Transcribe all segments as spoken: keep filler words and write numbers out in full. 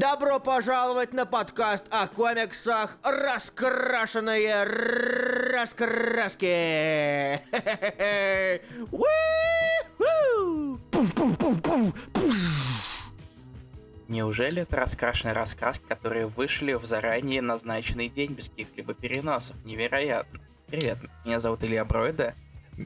Добро пожаловать на подкаст о комиксах «Раскрашенные раскраски». Неужели это раскрашенные раскраски, которые вышли в заранее назначенный день без каких-либо переносов? Невероятно. Привет, меня зовут Илья Бройда.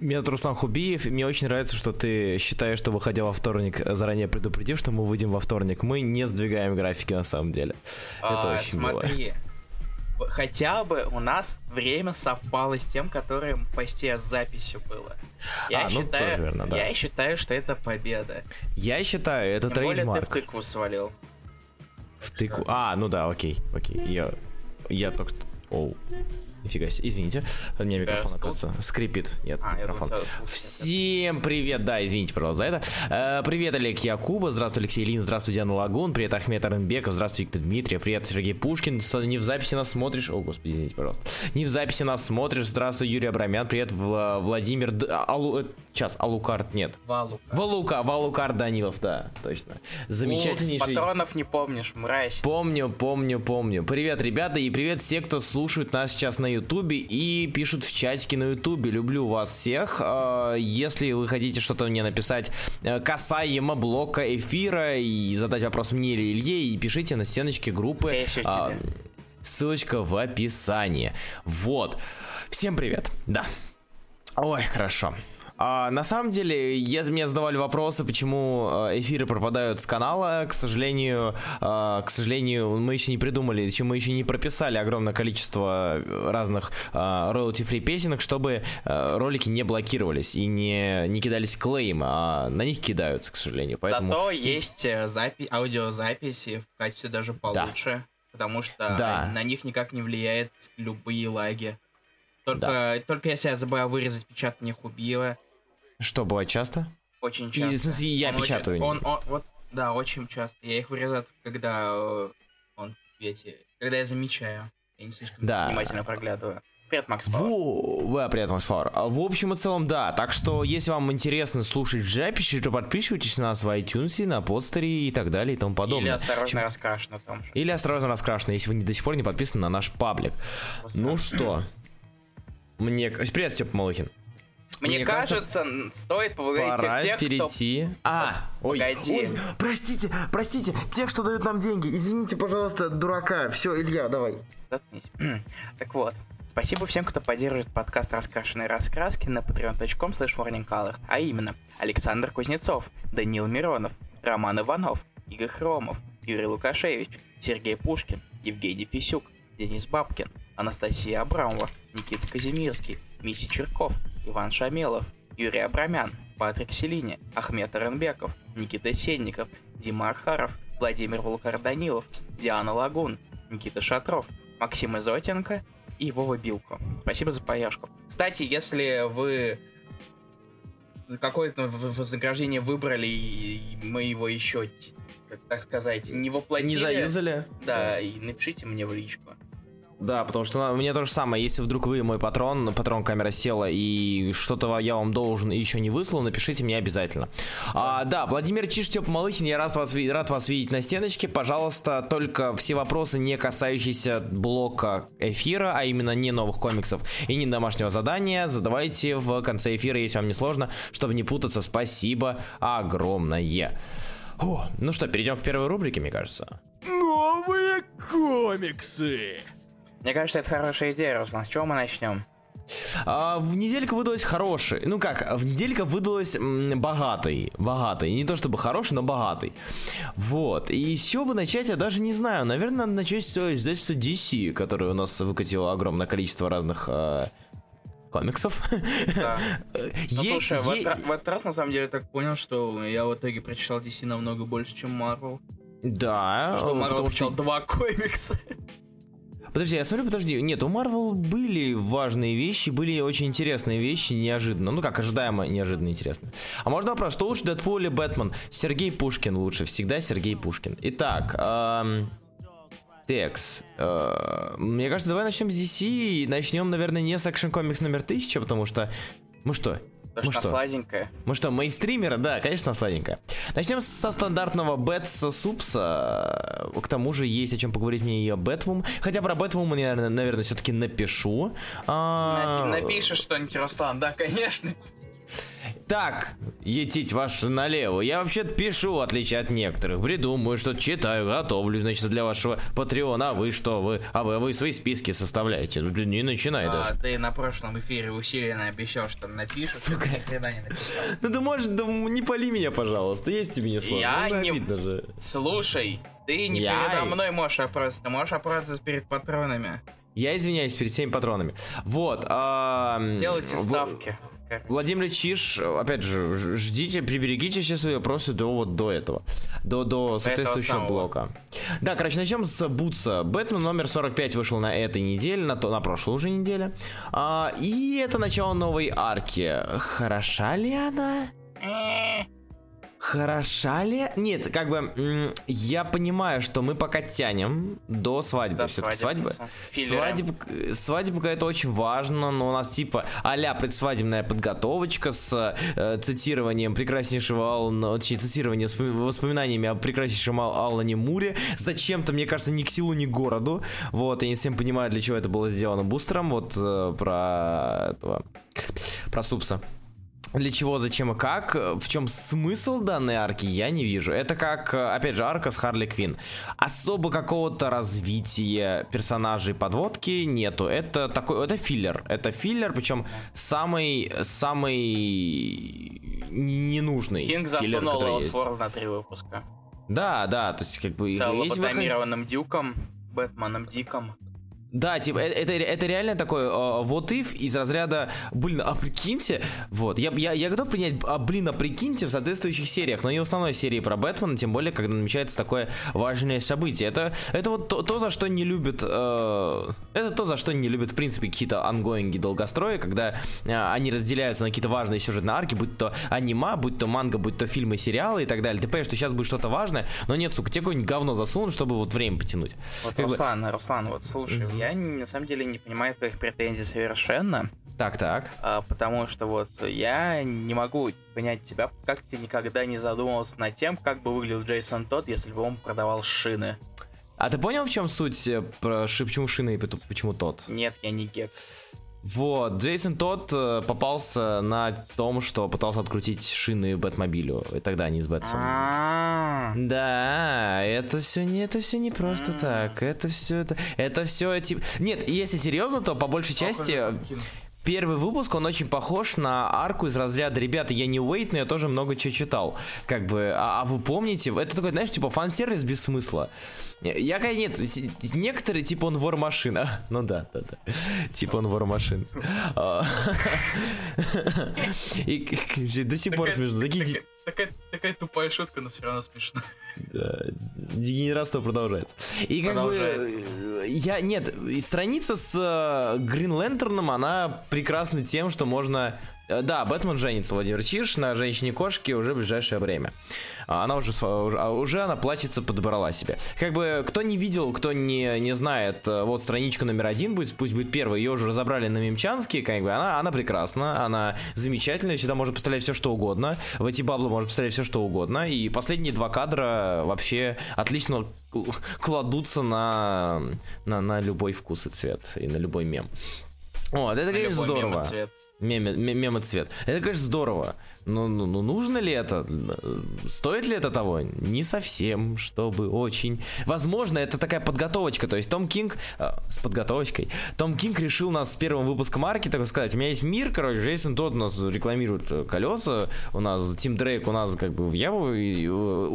Меня зовут Руслан Хубиев, и мне очень нравится, что ты считаешь, что, выходя во вторник, заранее предупредив, что мы выйдем во вторник. Мы не сдвигаем графики, на самом деле. А, это очень мило. Смотри, мило. Хотя бы у нас время совпало с тем, которое в посте с записью было. Я а, считаю, ну, тоже верно, да. Я считаю, что это победа. Я считаю, это трейдмарк. Тем более ты в тыкву свалил. В тыкву? А, ну да, окей, окей. Я, я только что... Оу. Нифига себе, извините, у меня микрофон, оказывается, скрипит. Нет, а, микрофон. Думаю, всем привет, да, извините, пожалуйста, за это. Э, привет, Олег Якуба, здравствуй, Алексей Ильин, здравствуй, Диана Лагун, привет, Ахмед Арынбеков, здравствуй, Виктор Дмитриев, привет, Сергей Пушкин, не в записи нас смотришь, о, господи, извините, пожалуйста, не в записи нас смотришь, здравствуй, Юрий Абрамян, привет, Вла- Владимир, Д... Алу... сейчас, Алукард, нет. Валука. Валука, Валукард Данилов, да, точно. Замечательнейший. Ух, патронов не помнишь, мразь. Помню, помню, помню. Привет, ребята, и привет все, кто слушает нас сейчас на Ютубе и пишут в чатике на Ютубе. Люблю вас всех. Если вы хотите что-то мне написать касаемо блока эфира и задать вопрос мне или Илье, и пишите на стеночке группы. А, ссылочка в описании. Вот. Всем привет. Да. Ой, хорошо. А, на самом деле, я, мне задавали вопросы, почему эфиры пропадают с канала. К сожалению, а, к сожалению, мы еще не придумали, мы еще не прописали огромное количество разных а, royalty-free песенок, чтобы а, ролики не блокировались и не, не кидались клеймы, а на них кидаются, к сожалению. Поэтому... Зато есть запи- аудиозаписи в качестве даже получше, да. Потому что да. на них никак не влияют любые лаги. Только, да. только если я забыл вырезать печатание Хубиева. Что, бывает часто? Очень часто. И, в смысле, я он печатаю. Очень, он, он, вот, да, очень часто. Я их вырезаю, когда он эти, когда я замечаю. Я не слишком да. внимательно проглядываю. Привет, Макс Пауэр. Привет, Макс Пауэр. В общем и целом, да. Так что, если вам интересно слушать в записи, то подписывайтесь на нас в iTunes, на подстере и так далее и тому подобное. Или осторожно Чем... раскрашено. Том, что... Или осторожно раскрашено, если вы до сих пор не подписаны на наш паблик. Просто... Ну что... Мне... Привет, Степа Малыхин. Мне, Мне кажется, кажется, стоит поговорить о тех, перейти. кто... А, ой, ой, простите, простите, тех, что дают нам деньги. Извините, пожалуйста, дурака. Все, Илья, давай. Так вот, спасибо всем, кто поддерживает подкаст «Раскрашенные раскраски» на patreon dot com slash warningcolored, а именно Александр Кузнецов, Даниил Миронов, Роман Иванов, Игорь Хромов, Юрий Лукашевич, Сергей Пушкин, Евгений Писюк, Денис Бабкин, Анастасия Абрамова, Никита Казимирский, Миссия Черков, Иван Шамилов, Юрий Абрамян, Патрик Селини, Ахмед Арынбеков, Никита Сенников, Дима Архаров, Владимир Волкар-Данилов, Диана Лагун, Никита Шатров, Максим Изотенко и Вова Билко. Спасибо за поддержку. Кстати, если вы какое-то вознаграждение выбрали, и мы его еще, так сказать, не воплотили. Не заюзали. Да, и напишите мне в личку. Да, потому что у меня то же самое. Если вдруг вы мой патрон, патрон камера села, и что-то я вам должен и еще не выслал, напишите мне обязательно. А, да, Владимир Чиш, Степа Малыхин, я рад вас, рад вас видеть на стеночке. Пожалуйста, только все вопросы, не касающиеся блока эфира, а именно не новых комиксов и не домашнего задания, задавайте в конце эфира, если вам не сложно, чтобы не путаться. Спасибо огромное. Фу. Ну что, перейдем к первой рубрике, мне кажется. Новые комиксы. Мне кажется, это хорошая идея, Руслан. С чего мы начнем? А, неделька выдалась хорошей. Ну как, неделька выдалась м, богатой. Богатой. Не то чтобы хорошей, но богатой. Вот. И с чего бы начать, я даже не знаю. Наверное, надо начать все издательство ди си, которое у нас выкатило огромное количество разных э, комиксов. Да. Есть, ну, слушай, есть... В, этот, в этот раз, на самом деле, я так понял, что я в итоге прочитал ди си намного больше, чем Marvel. Да. Что Marvel прочитал что... два комикса. Подожди, я смотрю, подожди, нет, у Marvel были важные вещи, были очень интересные вещи, неожиданно, ну как, ожидаемо, неожиданно интересно. А можно вопрос, что лучше, Дэдпул или Бэтмен? Сергей Пушкин лучше, всегда Сергей Пушкин. Итак, эм... Текс, э... мне кажется, давай начнем с ди си и начнем, наверное, не с Action Comics номер тысяча, потому что, ну что, Потому ну что, что, сладенькое. Ну что, мейнстримеры, да, конечно, сладенькое. Начнем со стандартного Бетса Супса. К тому же есть о чем поговорить мне и о Бэтвум. Хотя про Бэтвум я, наверное, все-таки напишу. А... Напишешь что-нибудь, Руслан, да, конечно. Так, етить ваш налево. Я вообще-то пишу, в отличие от некоторых. Придумываю, что-то читаю, готовлю, значит, для вашего Патреона. А вы что? Вы, а вы, вы свои списки составляете. Не начинай даже. А ты на прошлом эфире усиленно обещал, что напишешь. Сука. Ни хрена не написал. Ну ты можешь, да, не пали меня, пожалуйста. Есть тебе не сложно. Я ну, не... обидно же. Слушай, ты не Я... передо мной можешь оправдаться. Ты можешь оправдаться перед патронами. Я извиняюсь перед всеми патронами. Вот. А... Делайте ставки. Владимир Чиш, опять же, ждите, приберегите все свои вопросы до вот до этого, до, до соответствующего этого блока. Да, короче, начнем с Бутса. Бэтмен номер сорок пять вышел на этой неделе, на, то, на прошлой уже неделе. А, и это начало новой арки. Хороша ли она? Хороша ли? Нет, как бы я понимаю, что мы пока тянем до свадьбы. До Все-таки свадьбы. Свадьба, свадьба это очень важно, но у нас типа а-ля предсвадебная подготовочка с э, цитированием прекраснейшего Алана, точнее, цитирование с воспоминаниями о прекраснейшем Алане Муре. Зачем-то, мне кажется, ни к силу, ни к городу. Вот, я не всем понимаю, для чего это было сделано Бустером. Вот э, про этого, про Супса. Для чего, зачем и как, в чем смысл данной арки, я не вижу. Это как, опять же, арка с Харли Квинн. Особо какого-то развития персонажей, подводки нету. Это такой, это филлер. Это филлер, причем самый, самый ненужный Кинг филлер, который есть. Кинг засунул Elseworld на три выпуска. Да, да, то есть как бы... С лоботомированным Дюком, Бэтменом Диком. Да, типа, это, это реально такой вот uh, if из разряда, блин, а прикиньте, вот, я, я, я готов принять, а блин, а прикиньте в соответствующих сериях, но не в основной серии про Бэтмена, тем более, когда намечается такое важное событие. Это, это вот то, то, за что не любят, э, это то, за что не любят, в принципе, какие-то ангоинги долгостроя, когда э, они разделяются на какие-то важные сюжетные арки, будь то аниме, будь то манга, будь то фильмы, сериалы и так далее. Ты понимаешь, что сейчас будет что-то важное, но нет, сука, тебе какое-нибудь говно засунут, чтобы вот время потянуть. Вот, как Руслан, бы... Руслан, вот, слушай, mm-hmm. Я на самом деле не понимаю твоих претензий совершенно. Так, так. Потому что вот я не могу понять тебя, как ты никогда не задумывался над тем, как бы выглядел Джейсон Тодд, если бы он продавал шины. А ты понял, в чем суть про ши, почему шины и почему Тодд? Нет, я не гек. Вот, Джейсон Тодд попался на том, что пытался открутить шины Бэтмобилю, и тогда они с Бэтсом. Да, это все не, это все не просто так, это все это, это все типа. Нет, если серьезно, то по большей части первый выпуск, он очень похож на арку из разряда «Ребята, я не Уэйт, но я тоже много чего читал». Как бы, а, а вы помните? Это такой, знаешь, типа фан-сервис без смысла. Я, нет, некоторые, типа он вор-машина. Ну да, да, да. Типа он вор-машин. И до сих пор смешно. Такая тупая шутка, но все равно смешно. Дегенератство продолжается. И как бы... я Нет, страница с Грин Лэнтерном, она прекрасна тем, что можно... Да, Бэтмен женится, Владимир Чирш, на женщине-кошке уже в ближайшее время. Она уже, уже она плачется, подобрала себе. Как бы, кто не видел, кто не, не знает, вот страничка номер один будет, пусть будет первая, ее уже разобрали на мемчанске, как бы, она, она прекрасна, она замечательная, сюда можно поставлять все, что угодно, в эти баблы можно поставлять все, что угодно, и последние два кадра вообще отлично кладутся на, на, на любой вкус и цвет, и на любой мем. Вот, это, конечно, здорово. Мем-цвет. Это, конечно, здорово. Но, но, но нужно ли это? Стоит ли это того? Не совсем, чтобы очень. Возможно, это такая подготовочка. То есть Том Кинг э, с подготовочкой. Том Кинг решил нас с первым выпуском арки, так сказать, у меня есть мир, короче, Джейсон Тодд у нас рекламирует колеса, у нас Тим Дрейк у нас как бы в яву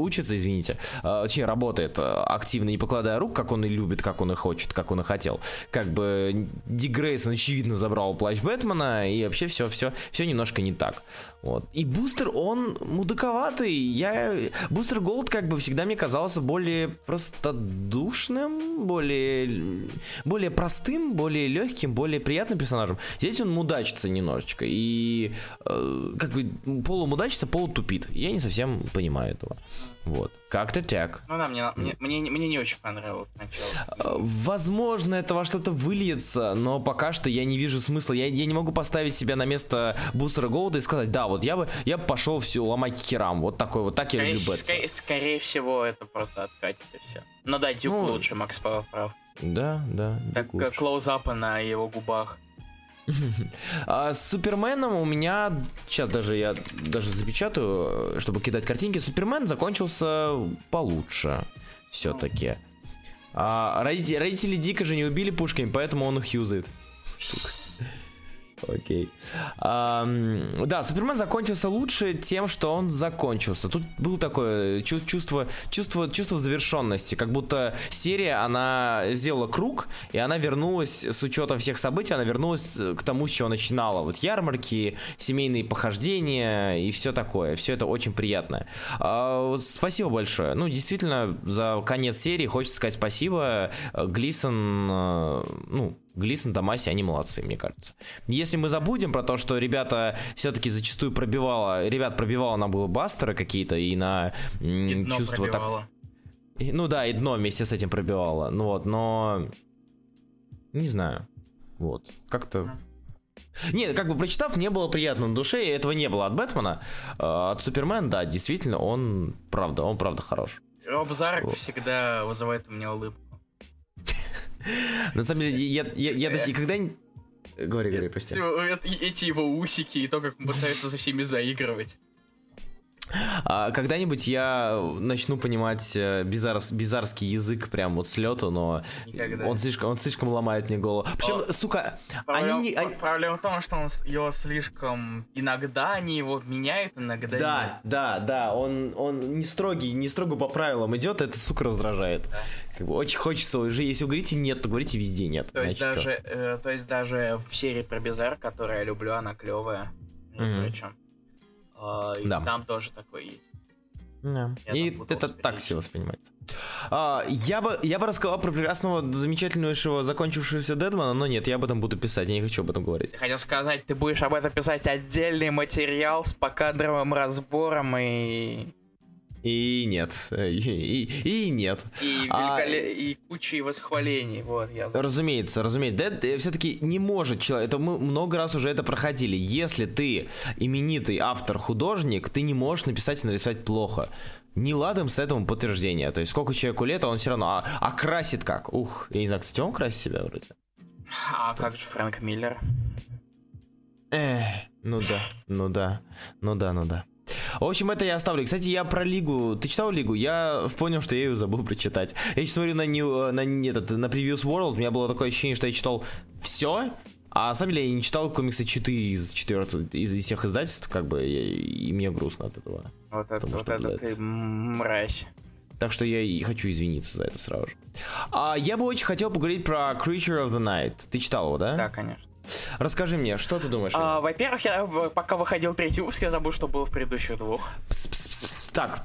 учится, извините, э, очень работает активно, не покладая рук, как он и любит, как он и хочет, как он и хотел. Как бы Дик Грейсон, очевидно, забрал плащ Бэтмена, и вообще все, все, все немножко не так. Вот. И Бустер, он мудаковатый. Я... Бустер Голд, как бы, всегда мне казался более простодушным, более, более простым, более легким, более приятным персонажем. Здесь он мудачится немножечко. И э, как бы полумудачится, полутупит. Я не совсем понимаю этого. Вот. Как-то так. Ну да, мне, mm. мне, мне, мне не очень понравилось сначала. Возможно, это во что-то выльется, но пока что я не вижу смысла. Я, я не могу поставить себя на место Бустера Голда и сказать, да, вот я бы я пошел все ломать к херам. Вот такой вот, так скорее, я люблю Бэтса. Скорее, скорее всего, это просто откатит и все. Но да, Дюк ну, лучше, Макс Павел прав. Да, да. Так, клоузапы на его губах. А с Суперменом у меня... Сейчас даже я даже запечатаю, чтобы кидать картинки. Супермен закончился получше все-таки. А, родители, родители Дика же не убили Пушкин, поэтому он их юзает. Сука. Окей. А, да, Супермен закончился лучше тем, что он закончился. Тут было такое чувство, чувство, чувство завершенности, как будто серия, она сделала круг, и она вернулась, с учетом всех событий, она вернулась к тому, с чего начинала. Вот ярмарки, семейные похождения и все такое. Все это очень приятно. А, спасибо большое. Ну, действительно, за конец серии хочется сказать спасибо. Глисон, ну... Глисон, Томаси, они молодцы, мне кажется. Если мы забудем про то, что ребята все-таки зачастую пробивало, ребят пробивало на блокбастеры какие-то и на м- и чувство так... Ну да, и дно вместе с этим пробивало. Ну вот, но не знаю. Вот. Как-то. Нет, как бы прочитав, мне было приятно на душе, и этого не было от Бэтмена. А от Супермена, да, действительно, он правда, он правда хорош. Роб Зарек вот. Всегда вызывает у меня улыбку. На самом деле, я, я, я даже когда-нибудь... Говори, говори, прости. Эти его усики и то, как он пытается со всеми заигрывать. Когда-нибудь я начну понимать бизар, бизарский язык прям вот с лету, но он слишком, он слишком ломает мне голову. Причем, О, сука, проблем, они... не. Проблема в том, что он его слишком... Иногда они его меняют, иногда да, нет. Да, да, да, он, он не строгий, не строго по правилам идет, это, сука, раздражает. Да. Как бы очень хочется уже, если вы говорите нет, то говорите везде нет. То есть, даже, э, то есть даже в серии про Бизар, которую я люблю, она клевая. Mm-hmm. Причем. Uh, да. И там тоже такой есть. Yeah. И это так все воспринимается. Uh, я, бы, я бы рассказал про прекрасного, замечательнейшего, закончившегося Дэдмана, но нет, я об этом буду писать, я не хочу об этом говорить. Я хотел сказать, ты будешь об этом писать отдельный материал с покадровым разбором и... И нет. И, и, и нет. И, великоле... а... и куча восхвалений. Вот, я... Разумеется, разумеется. Дэд все-таки не может человек... Это мы много раз уже это проходили. Если ты именитый автор-художник, ты не можешь написать и нарисовать плохо. Не ладом с этому подтверждение. То есть сколько человеку лет, он все равно... А, а красит как? Ух, я не знаю, кстати, он красит себя вроде. А так. Как же Фрэнк Миллер? Эх, ну да, ну да, ну да, ну да. В общем, это я оставлю. Кстати, я про Лигу. Ты читал Лигу? Я понял, что я ее забыл прочитать. Я сейчас смотрю на, New, на, этот, на Previous World. У меня было такое ощущение, что я читал все. А на самом деле я не читал комиксы четыре из четырех из, из всех издательств, как бы, я, и мне грустно от этого. Вот это, потому, вот это ты мразь. Так что я и хочу извиниться за это сразу же. А я бы очень хотел поговорить про Creature of the Night. Ты читал его, да? Да, конечно. Расскажи мне, что ты думаешь? А, во-первых, я пока выходил третий выпуск, я забыл, что было в предыдущих двух. Пс-пс-пс. Так,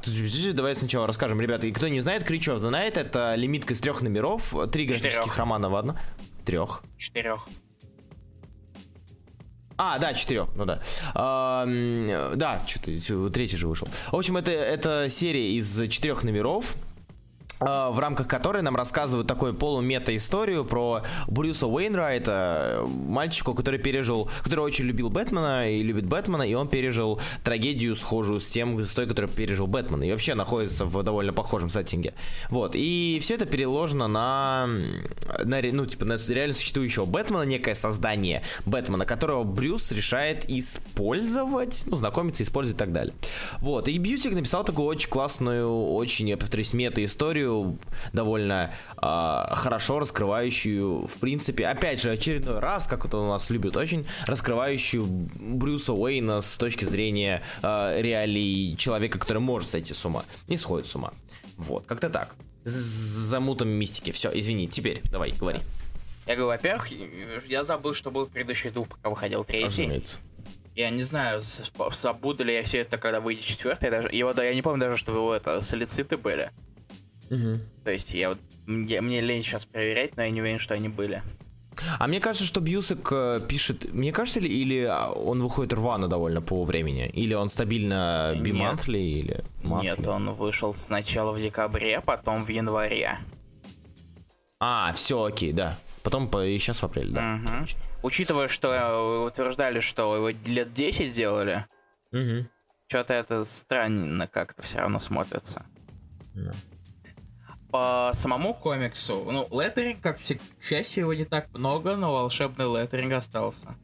давай сначала расскажем, ребята. И кто не знает, Creature of the Night — это лимитка из трех номеров, три графических романа, ладно? Трех. Четырех. А, да, четырех, ну да. А, да, что-то третий же вышел. В общем, это, это серия из четырех номеров, в рамках которой нам рассказывают такую полумета-историю про Брюса Уэйнрайта, мальчика, который пережил, который очень любил Бэтмена и любит Бэтмена, и он пережил трагедию, схожую с тем, с той, которую пережил Бэтмен, и вообще находится в довольно похожем сеттинге. Вот, и все это переложено на, на ну, типа, на реально существующего Бэтмена, некое создание Бэтмена, которого Брюс решает использовать, ну, знакомиться, использовать и так далее. Вот, и Бьютик написал такую очень классную, очень, я повторюсь, мета-историю, довольно э, хорошо раскрывающую, в принципе, опять же, очередной раз, как это у нас любят, очень раскрывающую Брюса Уэйна с точки зрения э, реалий человека, который может сойти с ума, не сходит с ума. Вот, как-то так. С замутом мистики. Все, извини, теперь давай, говори. Я говорю, во-первых, я забыл, что был предыдущий двух, пока выходил третий. Разумеется. Я не знаю, забуду ли я все это, когда выйдет четвертый. Я, даже, его, да, я не помню даже, что его это, солициты были. Угу. То есть я вот мне, мне лень сейчас проверять, но я не уверен, что они были. А мне кажется, что Бьюсак пишет, мне кажется ли, или он выходит рвано довольно по времени, или он стабильно бимонтли или monthly? Нет, он вышел сначала в декабре, потом в январе. А, все, окей, да. Потом по... и сейчас в апреле, да. Угу. Учитывая, что утверждали, что его лет десять делали, угу. Что-то это странно как-то все равно смотрится. Да. По самому комиксу, ну, леттеринг, как всегда, к счастью, его не так много, но волшебный леттеринг остался.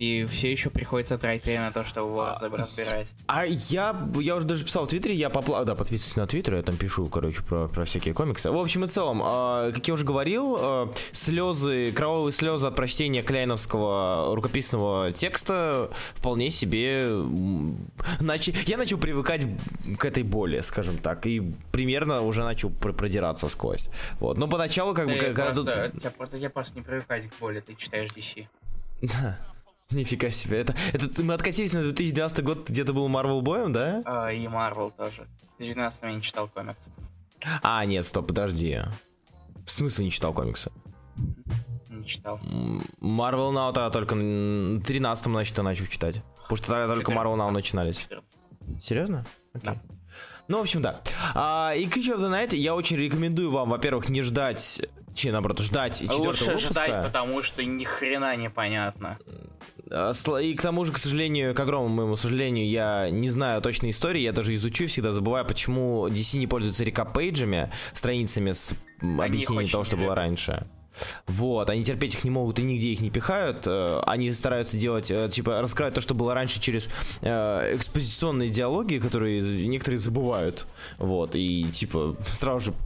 И все еще приходится тратить время на то, чтобы его а, разбирать. А я, я уже даже писал в Твиттере, я попла... Да, подписываюсь на Твиттер, я там пишу, короче, про, про всякие комиксы. В общем и целом, э, как я уже говорил, э, слезы, кровавые слезы от прочтения кляйновского рукописного текста вполне себе... Нач... Я начал привыкать к этой боли, скажем так, и примерно уже начал продираться сквозь. Вот. Но поначалу как ты бы... Когда просто, тут... тебя, просто, тебя просто не привыкать к боли, ты читаешь ди си. Да. Нифига себе, это, это мы откатились на две тысячи двенадцатый год, где-то был Marvel Boy, да? А, и Marvel тоже. В две тысячи девятнадцатом я не читал комиксы. А, нет, стоп, подожди. В смысле не читал комиксы? Не читал. Marvel Now тогда только в тринадцатом, значит, я начал читать. Потому что тогда только Marvel Now начинались. Серьезно? Окей. Да. Ну, в общем, да. А, и Creature of the Night я очень рекомендую вам, во-первых, не ждать, че, наоборот, ждать четвертого выпуска. Лучше ждать, потому что ни хрена непонятно. И к тому же, к сожалению, к огромному моему сожалению, я не знаю точной истории, я даже изучу, всегда забываю, почему ди си не пользуются рекап-пейджами, страницами с объяснением того, что было раньше. Вот, они терпеть их не могут и нигде их не пихают. Они стараются делать, типа, раскрывать то, что было раньше через экспозиционные диалоги, которые некоторые забывают. Вот, и типа сразу же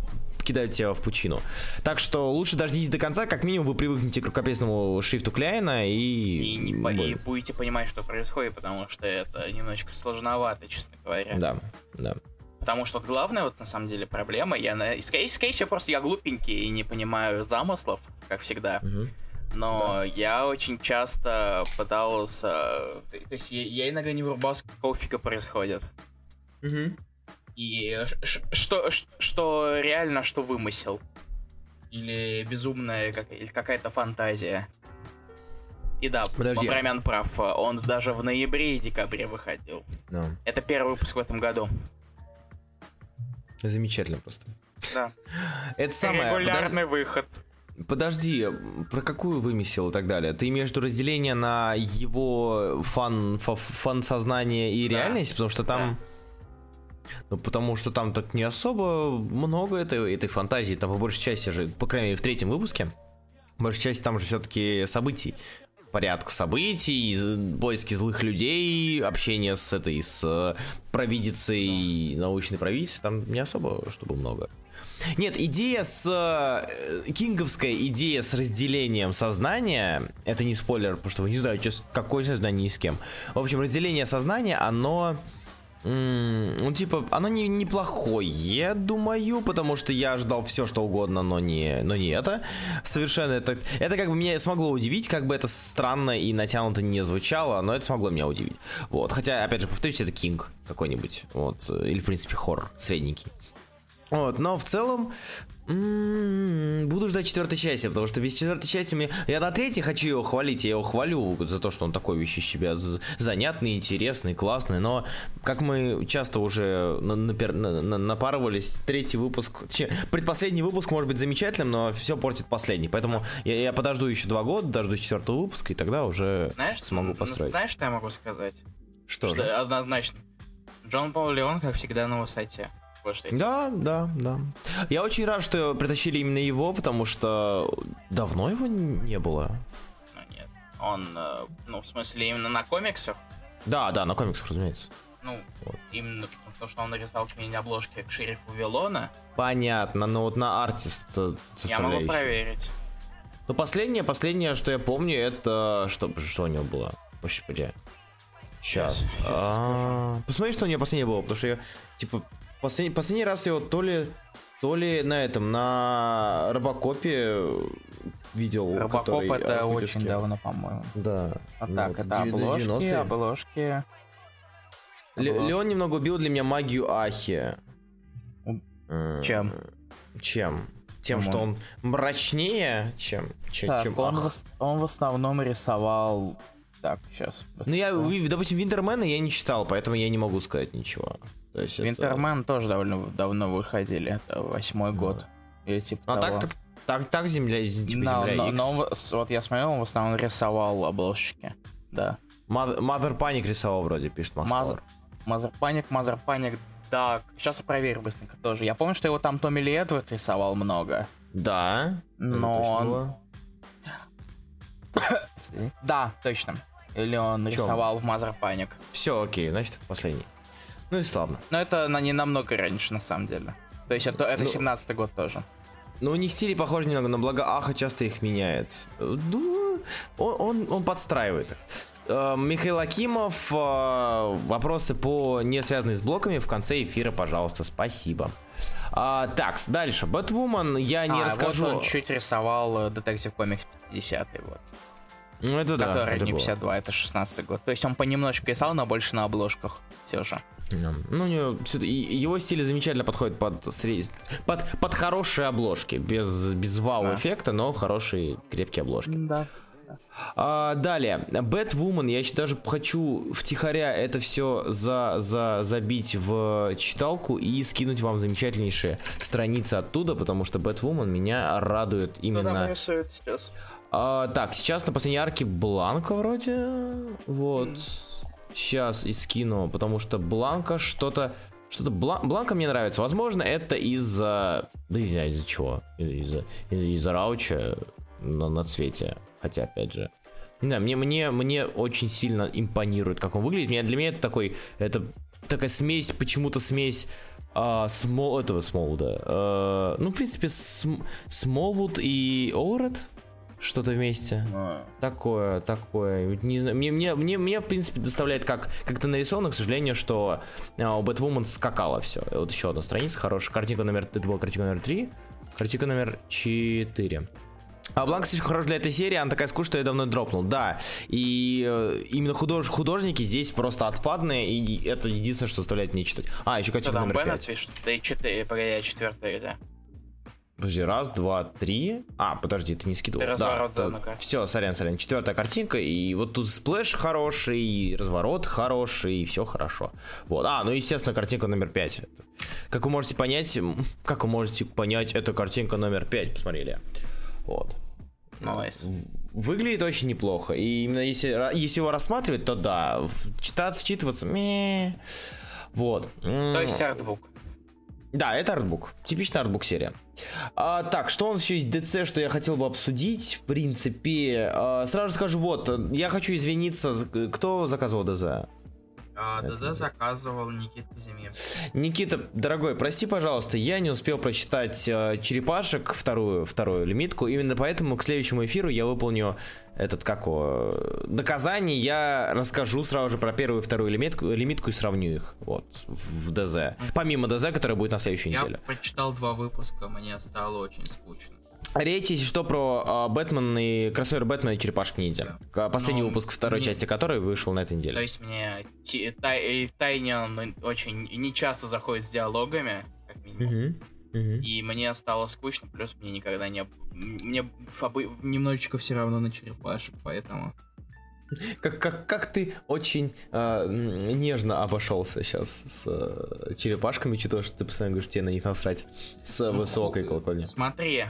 кидают тебя в пучину. Так что лучше дождитесь до конца, как минимум вы привыкнете к рукописному шрифту Кляйна и... И, не по... и будете понимать, что происходит, потому что это немножечко сложновато, честно говоря. Да, да. Потому что главная, вот на самом деле, проблема, я на... скорее, скорее всего, просто я глупенький и не понимаю замыслов, как всегда. Угу. Но да. Я очень часто пытался... То есть я, я иногда не вырубался, какого фига происходит. Угу. И ш- что, ш- что реально, что вымысел. Или безумная как- или какая-то фантазия. И да, Бобромян прав. Он даже в ноябре и декабре выходил. No. Это первый выпуск в этом году. Замечательно просто. Да. Это самое... Регулярный подож... выход. Подожди, про какую вымысел и так далее? Ты имеешь в виду разделение на его фан, фан-сознание и да. реальность? Потому что там... Да. Ну, потому что там так не особо много этой, этой фантазии. Там по большей части же, по крайней мере, в третьем выпуске, по большей части там же все-таки событий. Порядку событий, поиски злых людей, общение с этой, с провидицей, научной провидицей. Там не особо, чтобы много. Нет, идея с... Кинговская идея с разделением сознания, это не спойлер, потому что вы не знаете, какое сознание и с кем. В общем, разделение сознания, оно... Ну, типа, оно не, неплохое, думаю, потому что я ожидал все, что угодно, но не, но не это. Совершенно это... Это как бы меня смогло удивить, как бы это странно и натянуто не звучало, но это смогло меня удивить. Вот, хотя, опять же, повторюсь, это Кинг какой-нибудь, вот, или, в принципе, хоррор средненький. Вот, но в целом... М-м-м, буду ждать четвертой части, потому что без четвертой части мне... Я на третьей хочу его хвалить, я его хвалю за то, что он такой вещи себя занятный, интересный, классный, но как мы часто уже напер... напарывались, третий выпуск... Предпоследний выпуск может быть замечательным, но все портит последний, поэтому я, я подожду еще два года, дождусь четвертого выпуска, и тогда уже знаешь, смогу построить. Знаешь, что я могу сказать? Что, что же? Однозначно. Джон Пол Леон, как всегда, на высоте. Да, да, да. Я очень рад, что притащили именно его, потому что давно его не было. Ну нет, он, ну в смысле именно на комиксах? Да, да, на комиксах, разумеется. Ну, вот. Именно потому что он нарисовал какие-нибудь обложки к Шерифу Вилона. Понятно, но вот на артист составляющий. Я могу проверить. Ну последнее, последнее, что я помню, это... Что, что у него было? Господи. Сейчас. Посмотри, что у него последнее было, потому что я, типа... Последний, последний раз я его то ли, то ли на этом, на Робокопе видел. Робокоп это очень давно, по-моему. Да. А ну, так, это обложки, обложки. Ле- Леон немного убил для меня магию Ахи. Чем? Чем? тем, что он мрачнее, чем, чем, так, чем он, ах. В, он в основном рисовал... Так, сейчас. Ну, я, допустим, Винтермена я не читал, поэтому я не могу сказать ничего. То есть Винтермен это... тоже довольно давно выходили, это восьмой год. Ну, или типа а того. Так, так, так Земля, типа но, Земля но, X. Но, но, вот я смотрел, он в основном рисовал обложки, да. Mother, Mother Panic рисовал вроде, пишет Mother, Mother Panic, Mother Panic, так, сейчас я проверю быстренько тоже. Я помню, что его там Томми Ли Эдвардс рисовал много. Да. Но он... Да, точно. Или он Чем? рисовал в Mother Panic. Все, окей, значит, это последний. Ну и славно. Но это не намного раньше, на самом деле. То есть это, это ну, семнадцатый год тоже. Ну, у них стили похожи немного, но благо Аха часто их меняет. Ну, он, он, он подстраивает их. Михаил Акимов, вопросы по не связанные с блоками в конце эфира, пожалуйста, спасибо. А, так, дальше. Бэтвумен, я не а, расскажу. Вот он чуть рисовал Детектив Комикс пятидесятый, вот. Ну это да. Который это не пятьдесят два, было. Это шестнадцатый год. То есть он понемножечку рисовал, но больше на обложках все же. Ну, у него, его стиль замечательно подходит под, срез... под, под хорошие обложки. Без, без вау-эффекта, да. Но хорошие крепкие обложки. Да. А, далее, Batwoman, я еще даже хочу втихаря это все за, за, забить в читалку и скинуть вам замечательнейшие страницы оттуда, потому что Batwoman меня радует именно. Сейчас? А, так, сейчас на последней арке Бланка вроде, вот, mm. сейчас и скину, потому что Бланка что-то, что-то Блан... Бланка мне нравится, возможно это из-за, да не знаю из-за чего, из-за, из-за Рауча на, на цвете. Хотя, опять же, не знаю, мне, мне, мне очень сильно импонирует, как он выглядит. Меня, для меня это такой, это такая смесь, почему-то смесь а, Смол, этого Смолвуда. А, ну, в принципе, см, Смолвуд и Оуред что-то вместе. Mm. Такое, такое. Не знаю, мне, мне, мне, мне, в принципе, доставляет как, как-то нарисовано, к сожалению, что у Бэтвумен скакало все. Вот еще одна страница хорошая. Картинка номер, это была картинка номер три, картинка номер четыре. А Бланка слишком хорош для этой серии, она такая скучная, что я давно дропнул, да. И э, именно худож, художники здесь просто отпадные, и это единственное, что заставляет мне читать. А, еще картинка номер пять. Пишет? Ты четыре, погоди, четвертая, да. Подожди, раз, два, три. А, подожди, ты не скидывал. Ты да, это... Все, сорян, сорян, четвертая картинка, и вот тут сплэш хороший, и разворот хороший, и все хорошо. Вот, а, ну естественно, картинка номер пять. Как вы можете понять, как вы можете понять, это картинка номер пять, посмотрели. Вот. Nice. Выглядит очень неплохо. И именно если, если его рассматривать, то да, читаться, вчитываться. Мее. Вот. То есть артбук. Да, это артбук. Типичная артбук серия. А, так, что у нас еще из ди си, что я хотел бы обсудить, в принципе. А, сразу скажу, вот, я хочу извиниться. Кто заказывал ди си? ДЗ заказывал Никита Казимирский. Никита, дорогой, прости, пожалуйста, я не успел прочитать э, «Черепашек», вторую, вторую лимитку, именно поэтому к следующему эфиру я выполню этот, как о, доказание, я расскажу сразу же про первую и вторую лимитку, лимитку и сравню их, вот, в ДЗ, помимо ДЗ, которая будет на следующей я неделе. Я прочитал два выпуска, мне стало очень скучно. Речь, если что, про Бэтмен и кроссовер Бэтмен и Черепашек-ниндзя. Да. Последний Но выпуск второй мне... части которой вышел на этой неделе. То есть мне Тай... Тайнин очень не часто заходит с диалогами, как минимум. Uh-huh. Uh-huh. И мне стало скучно, плюс мне никогда не... Мне фабы... немножечко все равно на черепашек, поэтому... Как, как, как ты очень э, нежно обошелся сейчас с э, черепашками, учитывая, что ты постоянно говоришь, тебе на них насрать с ну, высокой колокольни. Смотри...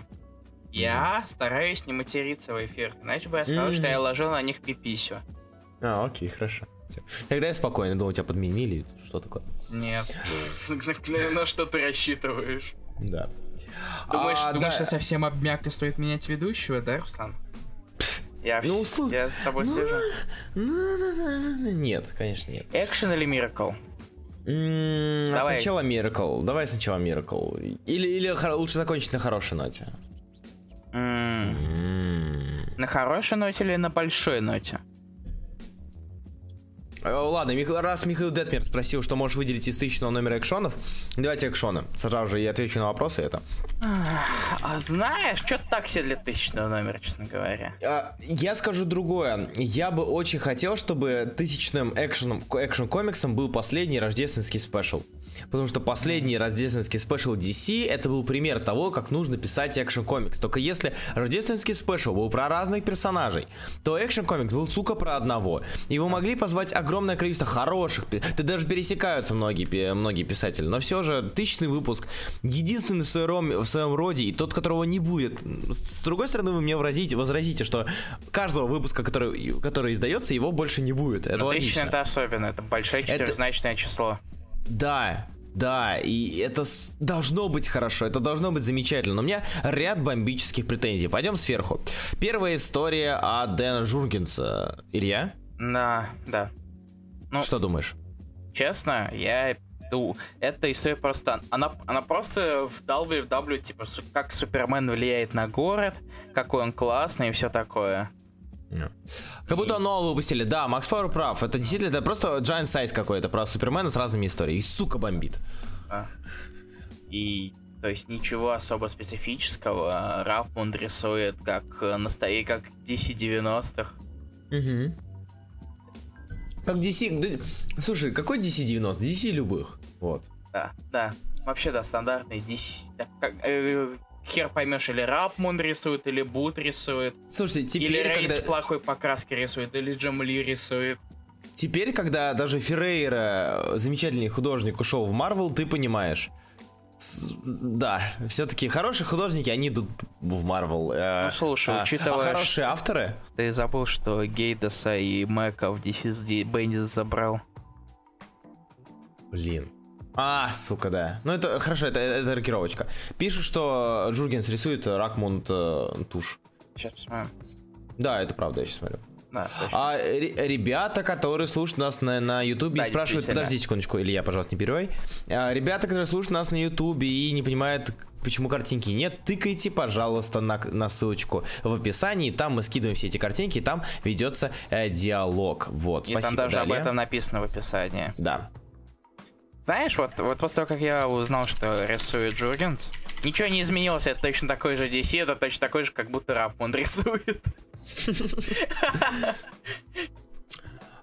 Я mm-hmm. стараюсь не материться в эфир, иначе бы я сказал, mm-hmm. что я ложу на них пиписю. А, окей, хорошо. Все. Тогда я спокойно, думал, тебя подменили, что такое? Нет, на что ты рассчитываешь? Да. Думаешь, что совсем обмяк и стоит менять ведущего, да, Руслан? Я с тобой слежу. Нет, конечно нет. Экшен или Миракл? Давай сначала Миракл, давай сначала Миракл. Или лучше закончить на хорошей ноте. Mm. Mm. На хорошей ноте или на большой ноте? Ладно, раз Михаил Детмер спросил, что можешь выделить из тысячного номера экшонов, давайте экшоны. Сразу же я отвечу на вопросы это. А знаешь, что так все для тысячного номера, честно говоря. А, я скажу другое. Я бы очень хотел, чтобы тысячным экшен-комиксом был последний рождественский спешл. Потому что последний рождественский спешл ди си это был пример того, как нужно писать экшн-комикс. Только если рождественский спешл был про разных персонажей, то экшн-комикс был, сука, про одного. И вы могли позвать огромное количество хороших, да даже пересекаются многие, многие писатели, но все же тысячный выпуск, единственный в своем, в своем роде и тот, которого не будет. С другой стороны, вы мне возразите, возразите что каждого выпуска, который, который издается, его больше не будет. Это логично. Это особенно, это большое четырехзначное это... число. Да, да, и это должно быть хорошо, это должно быть замечательно. Но у меня ряд бомбических претензий. Пойдем сверху. Первая история о Дэна Жургенса. Илья? Да, да. Ну, что думаешь? Честно, я... Эта история просто... Она, она просто в дабл ю дабл ю, типа, как Супермен влияет на город, какой он классный и все такое. No. Как будто и... нового выпустили. Да, Макс Фауэр прав. Это действительно это просто Giant Size какой-то про Супермена с разными историями. И сука бомбит. А. И то есть ничего особо специфического. Рафмунд рисует как настоящий, как ди си девяностых. Угу. Как ди си. Слушай, какой ди си девяносто? ди си любых. Вот. Да, да. Вообще да, стандартный ди си. Хер поймешь, или Рапмон рисует, или Бут рисует. Слушайте, теперь, или Рейс когда... плохой покраски рисует, или Джим Ли рисует. Теперь, когда даже Феррейра, замечательный художник, ушел в Марвел, ты понимаешь. С... Да, все-таки хорошие художники, они идут в Марвел. Ну слушай, а, учитывая... А хорошие авторы? Ты забыл, что Гейдаса и Мэка в ди си Бендис забрал. Блин. А, сука, да. Ну это хорошо, это, это рокировочка. Пишет, что Джургенс рисует Ракмунд э, тушь. Сейчас посмотрю. Да, это правда, я сейчас смотрю. Да, а р- ребята, которые слушают нас на, на Ютубе, да, и спрашивают, подождите секундочку, Илья, пожалуйста, не перебивай. А, ребята, которые слушают нас на Ютубе и не понимают, почему картинки нет, тыкайте, пожалуйста, на, на ссылочку в описании. Там мы скидываем все эти картинки, и там ведется э, диалог. Вот, и спасибо, там даже далее. Об этом написано в описании. Да. Знаешь, вот, вот после того, как я узнал, что рисует Джургенс, ничего не изменилось, это точно такой же ди си, это точно такой же, как будто рап он рисует.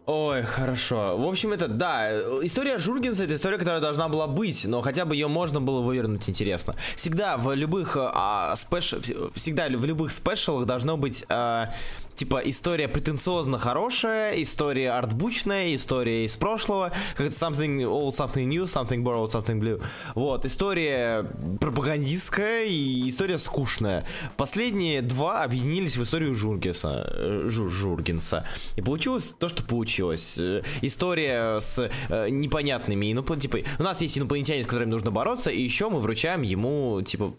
Ой, хорошо. В общем, это, да, история Жургенса — это история, которая должна была быть, но хотя бы ее можно было вывернуть интересно. Всегда в любых а, спеш... всегда в любых спешалах должно быть а, типа история претенциозно хорошая, история артбучная, история из прошлого, как это something old, something new, something borrowed, something blue. Вот, история пропагандистская и история скучная. Последние два объединились в историю Жургенса, Жур, Жургенса. И получилось то, что получилось. История с э, непонятными инопланетянами. Типа, у нас есть инопланетяне, с которыми нужно бороться, и еще мы вручаем ему, типа,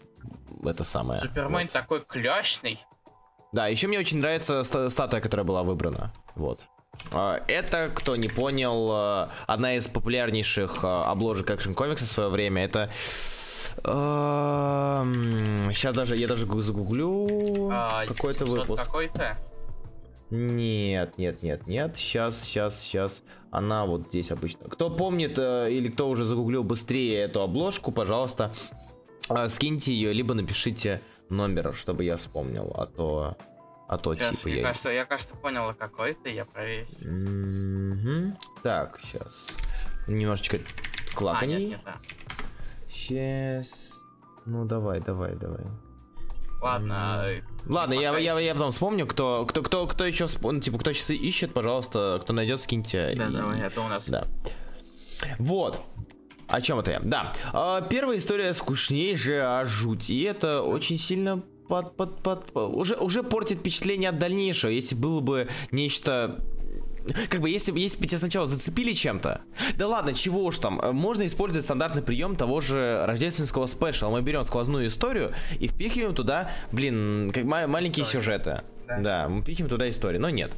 это самое. Супермен вот. Такой кляшный. Да, еще мне очень нравится ста- статуя, которая была выбрана. Вот. Это, кто не понял, одна из популярнейших обложек экшн-комикса в свое время. Это... Э, сейчас даже, я даже загуглю а, какой-то выпуск. Какой-то? Нет, нет, нет, нет. Сейчас, сейчас, сейчас. Она вот здесь обычно. Кто помнит э, или кто уже загуглил быстрее эту обложку, пожалуйста, э, скиньте ее, либо напишите номер, чтобы я вспомнил. А то, а то сейчас, типа я... Кажется, я, кажется, понял, какой ты, я проверю. Mm-hmm. Так, сейчас. Немножечко клаканий. А, нет, нет, да. Сейчас. Ну, давай, давай, давай. Ладно. Ладно, я, я, я потом вспомню, кто, кто, кто, кто еще вспомнил, типа, кто часы ищет, пожалуйста, кто найдет, скиньте. Да, и... давай, это у нас. Да. Вот. О чем это я? Да. А, первая история скучнейшая, а жуть. И это очень сильно под, под, под, под... Уже, уже портит впечатление от дальнейшего, если было бы нечто. Как бы, если бы тебя сначала зацепили чем-то, да ладно, чего уж там, можно использовать стандартный прием того же рождественского спешла. Мы берем сквозную историю и впихиваем туда, блин, как ма- маленькие истории. Сюжеты. Да. Да, мы впихиваем туда истории, но нет.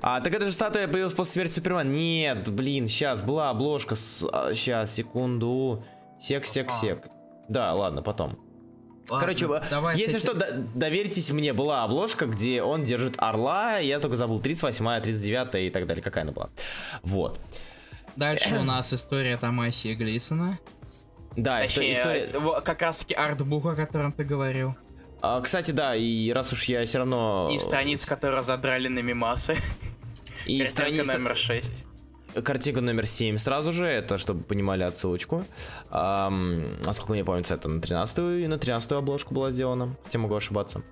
А, так это же статуя появилась после смерти Супермена. Нет, блин, сейчас, была обложка, с... сейчас, секунду, сек-сек-сек. Да, ладно, потом. Ладно, короче, если что, д- доверьтесь мне, была обложка, где он держит орла, я только забыл, тридцать восьмая, тридцать девятая и так далее, какая она была. Вот. Дальше у нас история Томаси Глисона. Да, точнее, история... Как раз таки артбук, о котором ты говорил. А, кстати, да, и раз уж я все равно... И страница, которую задрали на мемасы. И страница... номер шесть. Картинка номер семь сразу же, это, чтобы понимали отсылочку. Эм, насколько мне помнится, это на тринадцатую и на тринадцатую обложку была сделана. Хотя могу ошибаться.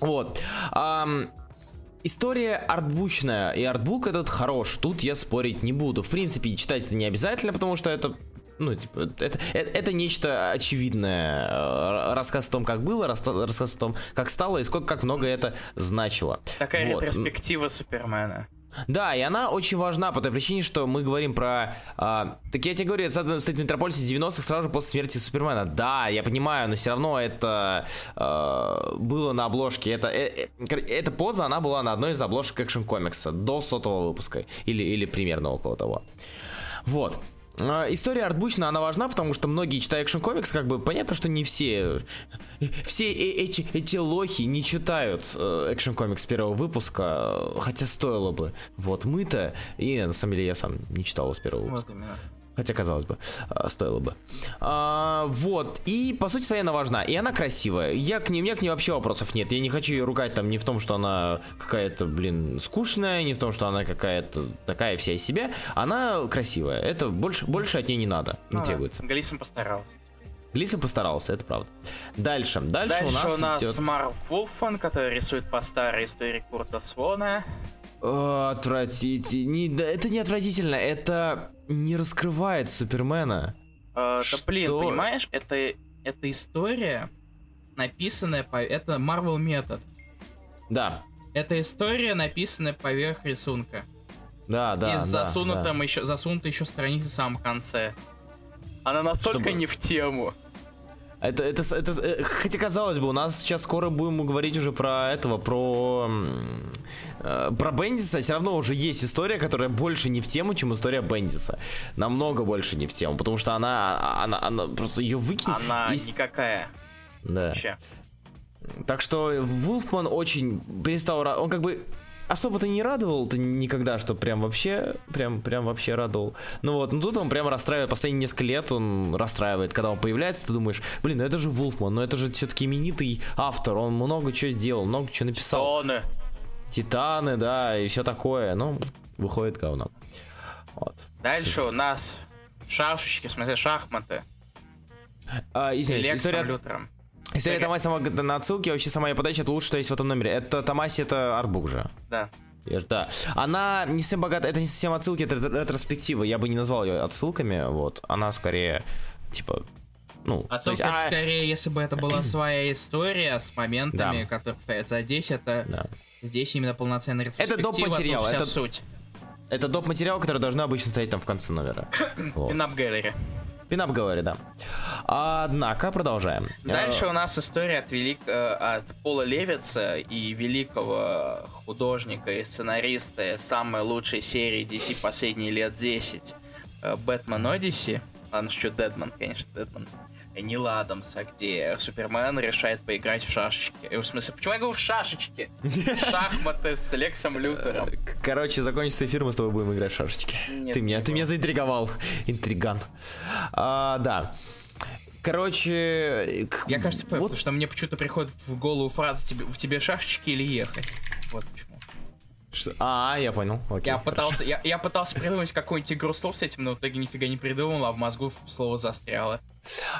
Вот. Эм, история артбучная, и артбук этот хорош. Тут я спорить не буду. В принципе, читать это не обязательно, потому что это... Ну, типа, это, это, это нечто очевидное. Рассказ о том, как было, рассказ о том, как стало и сколько, как много это значило. Такая вот. Ретроспектива Супермена. Да, и она очень важна по той причине, что мы говорим про... Э, так я тебе говорю, это стоит в Метрополисе девяностых сразу же после смерти Супермена. Да, я понимаю, но все равно это э, было на обложке. Это, э, э, эта поза, она была на одной из обложек Action Comics до сотого выпуска. Или, или примерно около того. Вот. История артбучная, она важна, потому что многие читают Action Comics, как бы понятно, что не все все эти, эти лохи не читают Action Comics первого выпуска, хотя стоило бы. Вот мы-то, и на самом деле я сам не читал его с первого выпуска. Хотя, казалось бы, стоило бы. А, вот, и, по сути своей, она важна. И она красивая. Я к ней, у меня к ней вообще вопросов нет. Я не хочу ее ругать там не в том, что она какая-то, блин, скучная, не в том, что она какая-то такая вся из себя. Она красивая. Это больше, больше от ней не надо. Не ну требуется. Да. Галисон постарался. Галисон постарался, это правда. Дальше. Дальше, Дальше у нас, у нас идет... Марв Вулфман, который рисует по старой истории Курта Свона. Отвратительно. Это не отвратительно, это не раскрывает Супермена. А, да блин, понимаешь, это, это история, написанная по... Это Marvel метод. Да. Это история, написанная поверх рисунка. Да, да, и да. И засунута, да. еще, засунута еще страница в самом конце. Она настолько Чтобы... не в тему. Это, это, это, хотя, казалось бы, у нас сейчас скоро будем говорить уже про этого, про, про Бендиса, все равно уже есть история, которая больше не в тему, чем история Бендиса. Намного больше не в тему, потому что она, она, она просто ее выкинула. Она и... никакая. Да. Вообще. Так что Вулфман очень перестал, он как бы... Особо-то не радовал-то никогда, что прям вообще, прям, прям вообще радовал. Ну вот, ну тут он прям расстраивает, последние несколько лет он расстраивает. Когда он появляется, ты думаешь, блин, ну это же Вулфман, ну это же все-таки именитый автор, он много чего сделал, много чего написал. Титаны. Титаны, да, и все такое, ну, выходит говно. Вот. Дальше Сюда. У нас шашечки, в смысле шахматы. А, извините, история... Лютером. История Томаси сама на отсылке, вообще сама ее подача, это лучше, что есть в этом номере. Это Томаси, это артбук же. Да. Я ж, да. Она не совсем богата, это не совсем отсылки, это ретроспектива. Я бы не назвал ее отсылками, вот. Она скорее, типа, ну... Отсылка, есть, а... скорее, если бы это была своя история с моментами, да. которые повторяются. А здесь это... Да. Здесь именно полноценная ретроспектива. Это доп. Материал. Это суть. Это доп. Материал, который должна обычно стоять там в конце номера. Вот. Pin-up gallery. Пинап говорит, да. Однако, продолжаем. Дальше у нас история от, велик... от Пола Левитса и великого художника и сценариста самой лучшей серии ди си последние лет десять. Бэтмен Одиссе. Ладно, еще Дэдман, конечно, Дэдман. Нил Адамс, где Супермен решает поиграть в шашечки. В смысле, почему я говорю в шашечки? Шахматы с Лексом Лютером. Короче, закончится эфир, мы с тобой будем играть в шашечки. Нет, ты, меня, ты меня заинтриговал, интриган. А, да. Короче... Я, кажется, вот... потому что мне почему-то приходит в голову фраза «В тебе шашечки или ехать?». Вот почему. Что? А, я понял. Окей, я, пытался, я, я пытался придумать какую-нибудь игру слов с этим, но в итоге нифига не придумал, а в мозгу слово застряло.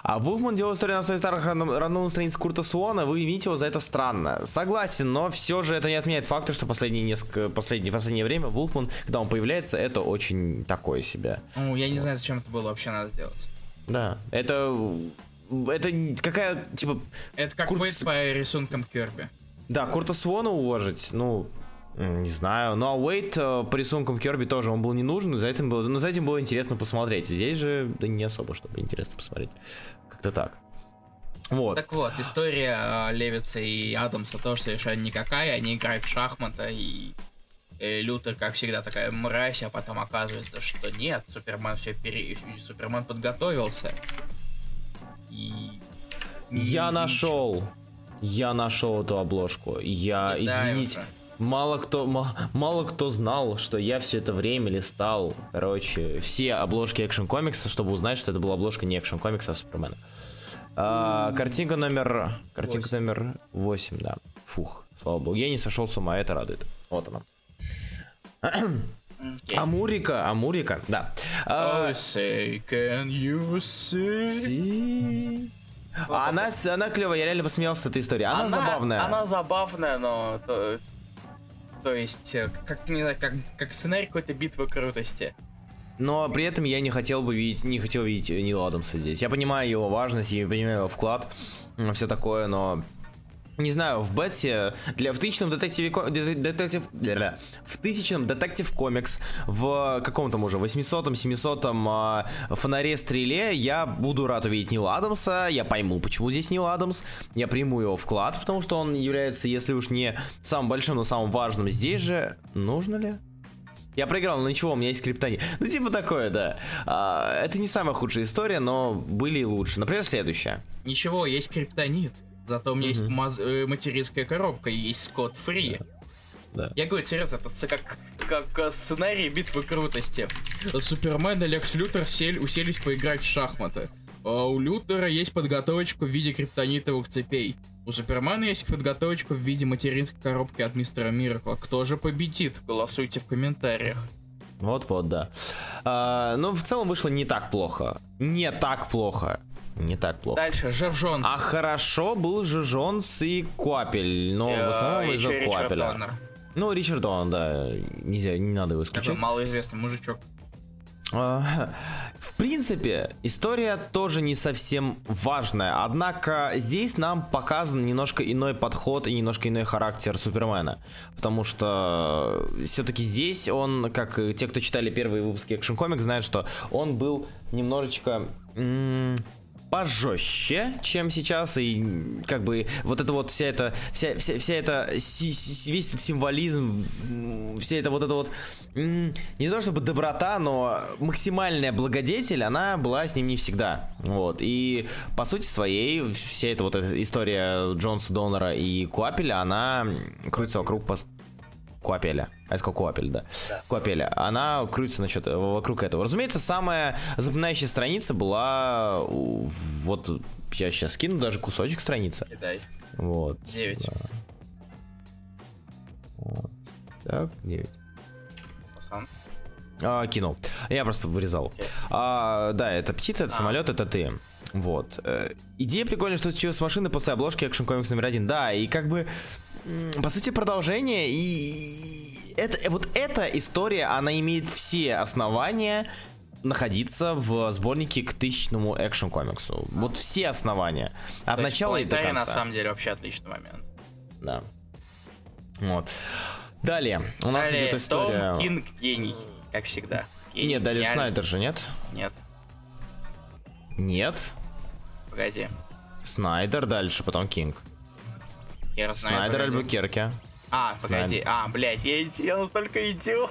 А Вулфман делал историю на основе старых рандомных страниц Курта Суона, вы вините его за это странно. Согласен, но все же это не отменяет факта, что последние несколько, последнее, последнее время Вулфман, когда он появляется, это очень такое себе. Ну, я не вот. знаю, зачем это было вообще надо делать. Да, это... Это какая, типа... Это как Курт... быть по рисункам Кёрби. Да, Курта Суона уважить, ну... Не знаю, ну а Уэйт э, по рисункам Кёрби тоже, он был не нужен, но за этим было, но за этим было интересно посмотреть. Здесь же, да не особо, чтобы интересно посмотреть. Как-то так. Вот. Так вот, история э, Левитса и Адамса тоже совершенно никакая, они играют в шахматы, и, и Лютер, как всегда, такая мразь, а потом оказывается, что нет, Супермен все пере... Супермен подготовился. И... Я и... нашел, я нашел эту обложку, я, и, извините... Да, Мало кто, м- мало кто знал, что я все это время листал, короче, все обложки Action Comics, чтобы узнать, что это была обложка не Action Comics, а Супермена. А, картинка номер... Картинка восемь. Номер восемь, да. Фух, слава богу. Я не сошел с ума, это радует. Вот она. Okay. Амурика, Амурика, да. Oh, say, can you see? А она, она клевая, я реально посмеялся с этой историей. Она, она забавная. Она забавная, но... То, то есть, как, не знаю, как, как сценарий какой-то битвы крутости. Но при этом я не хотел бы видеть, не хотел видеть Нила Адамса здесь. Я понимаю его важность, я понимаю его вклад, все такое, но... Не знаю, в Бетсе, для, в тысячном детективе, детектив, для, в тысячном детектив комикс, в каком-то уже восьмисотом, семисотом э, фонаре-стреле я буду рад увидеть Нила Адамса, я пойму, почему здесь Нил Адамс, я приму его вклад, потому что он является, если уж не самым большим, но самым важным здесь же. Нужно ли? Я проиграл, но ничего, у меня есть криптонит. Ну типа такое, да. А, это не самая худшая история, но были и лучше. Например, следующая. Ничего, есть криптонит. Зато у меня mm-hmm. есть маз- э, материнская коробка, и есть Scott Free. Да. Я говорю, серьезно, это как, как сценарий битвы крутости. Супермен и Лекс Лютер сель, уселись поиграть в шахматы. А у Лютера есть подготовочка в виде криптонитовых цепей. У Супермена есть подготовочка в виде материнской коробки от Мистера Миракла. Кто же победит? Голосуйте в комментариях. Вот-вот, да. А, ну, в целом вышло не так плохо. Не так плохо. Не так плохо. Дальше, Джефф Джонс. А хорошо был же Джонс и Куапель, но в основном из-за Куапеля. Ну, Ричард Доннер, да, нельзя, не надо его исключать. Такой малоизвестный мужичок. В принципе, история тоже не совсем важная, однако здесь нам показан немножко иной подход и немножко иной характер Супермена, потому что все-таки здесь он, как те, кто читали первые выпуски Action Comics, знают, что он был немножечко... М- пожестче, чем сейчас, и как бы вот это вот вся эта вся, вся, вся эта весь этот символизм, вся эта вот эта вот не то чтобы доброта, но максимальная благодетель, она была с ним не всегда. Вот. И по сути своей вся эта вот эта история Джонса, Доннера и Куапеля, она крутится вокруг по... Куапеля. А я сказал Куапель, да. да. Куапеля. Она крутится насчет, вокруг этого. Разумеется, самая запоминающая страница была... Вот, я сейчас скину даже кусочек страницы. Кидай. Вот. девять. Да. Вот. Так, девять. Сам? А, кинул. Я просто вырезал. А, да, это птица, это а. самолет, это ты. Вот. Идея прикольная, что случилось с машины после обложки Action Comics номер один. Да, и как бы... По сути, продолжение, и это, вот эта история, она имеет все основания находиться в сборнике к тысячному экшн-комиксу. Вот все основания. От То начала и до конца. На самом деле, вообще отличный момент. Да. Вот. Далее. У нас далее идет история... Том Кинг гений, как всегда. Гений. Нет, далее гениальный. Снайдер же, нет? Нет. Нет? Погоди. Снайдер дальше, потом Кинг. Знаю, Снайдер погоди. Альбукерке. А, погоди, Снайдер. А, блядь, я, я настолько идиот.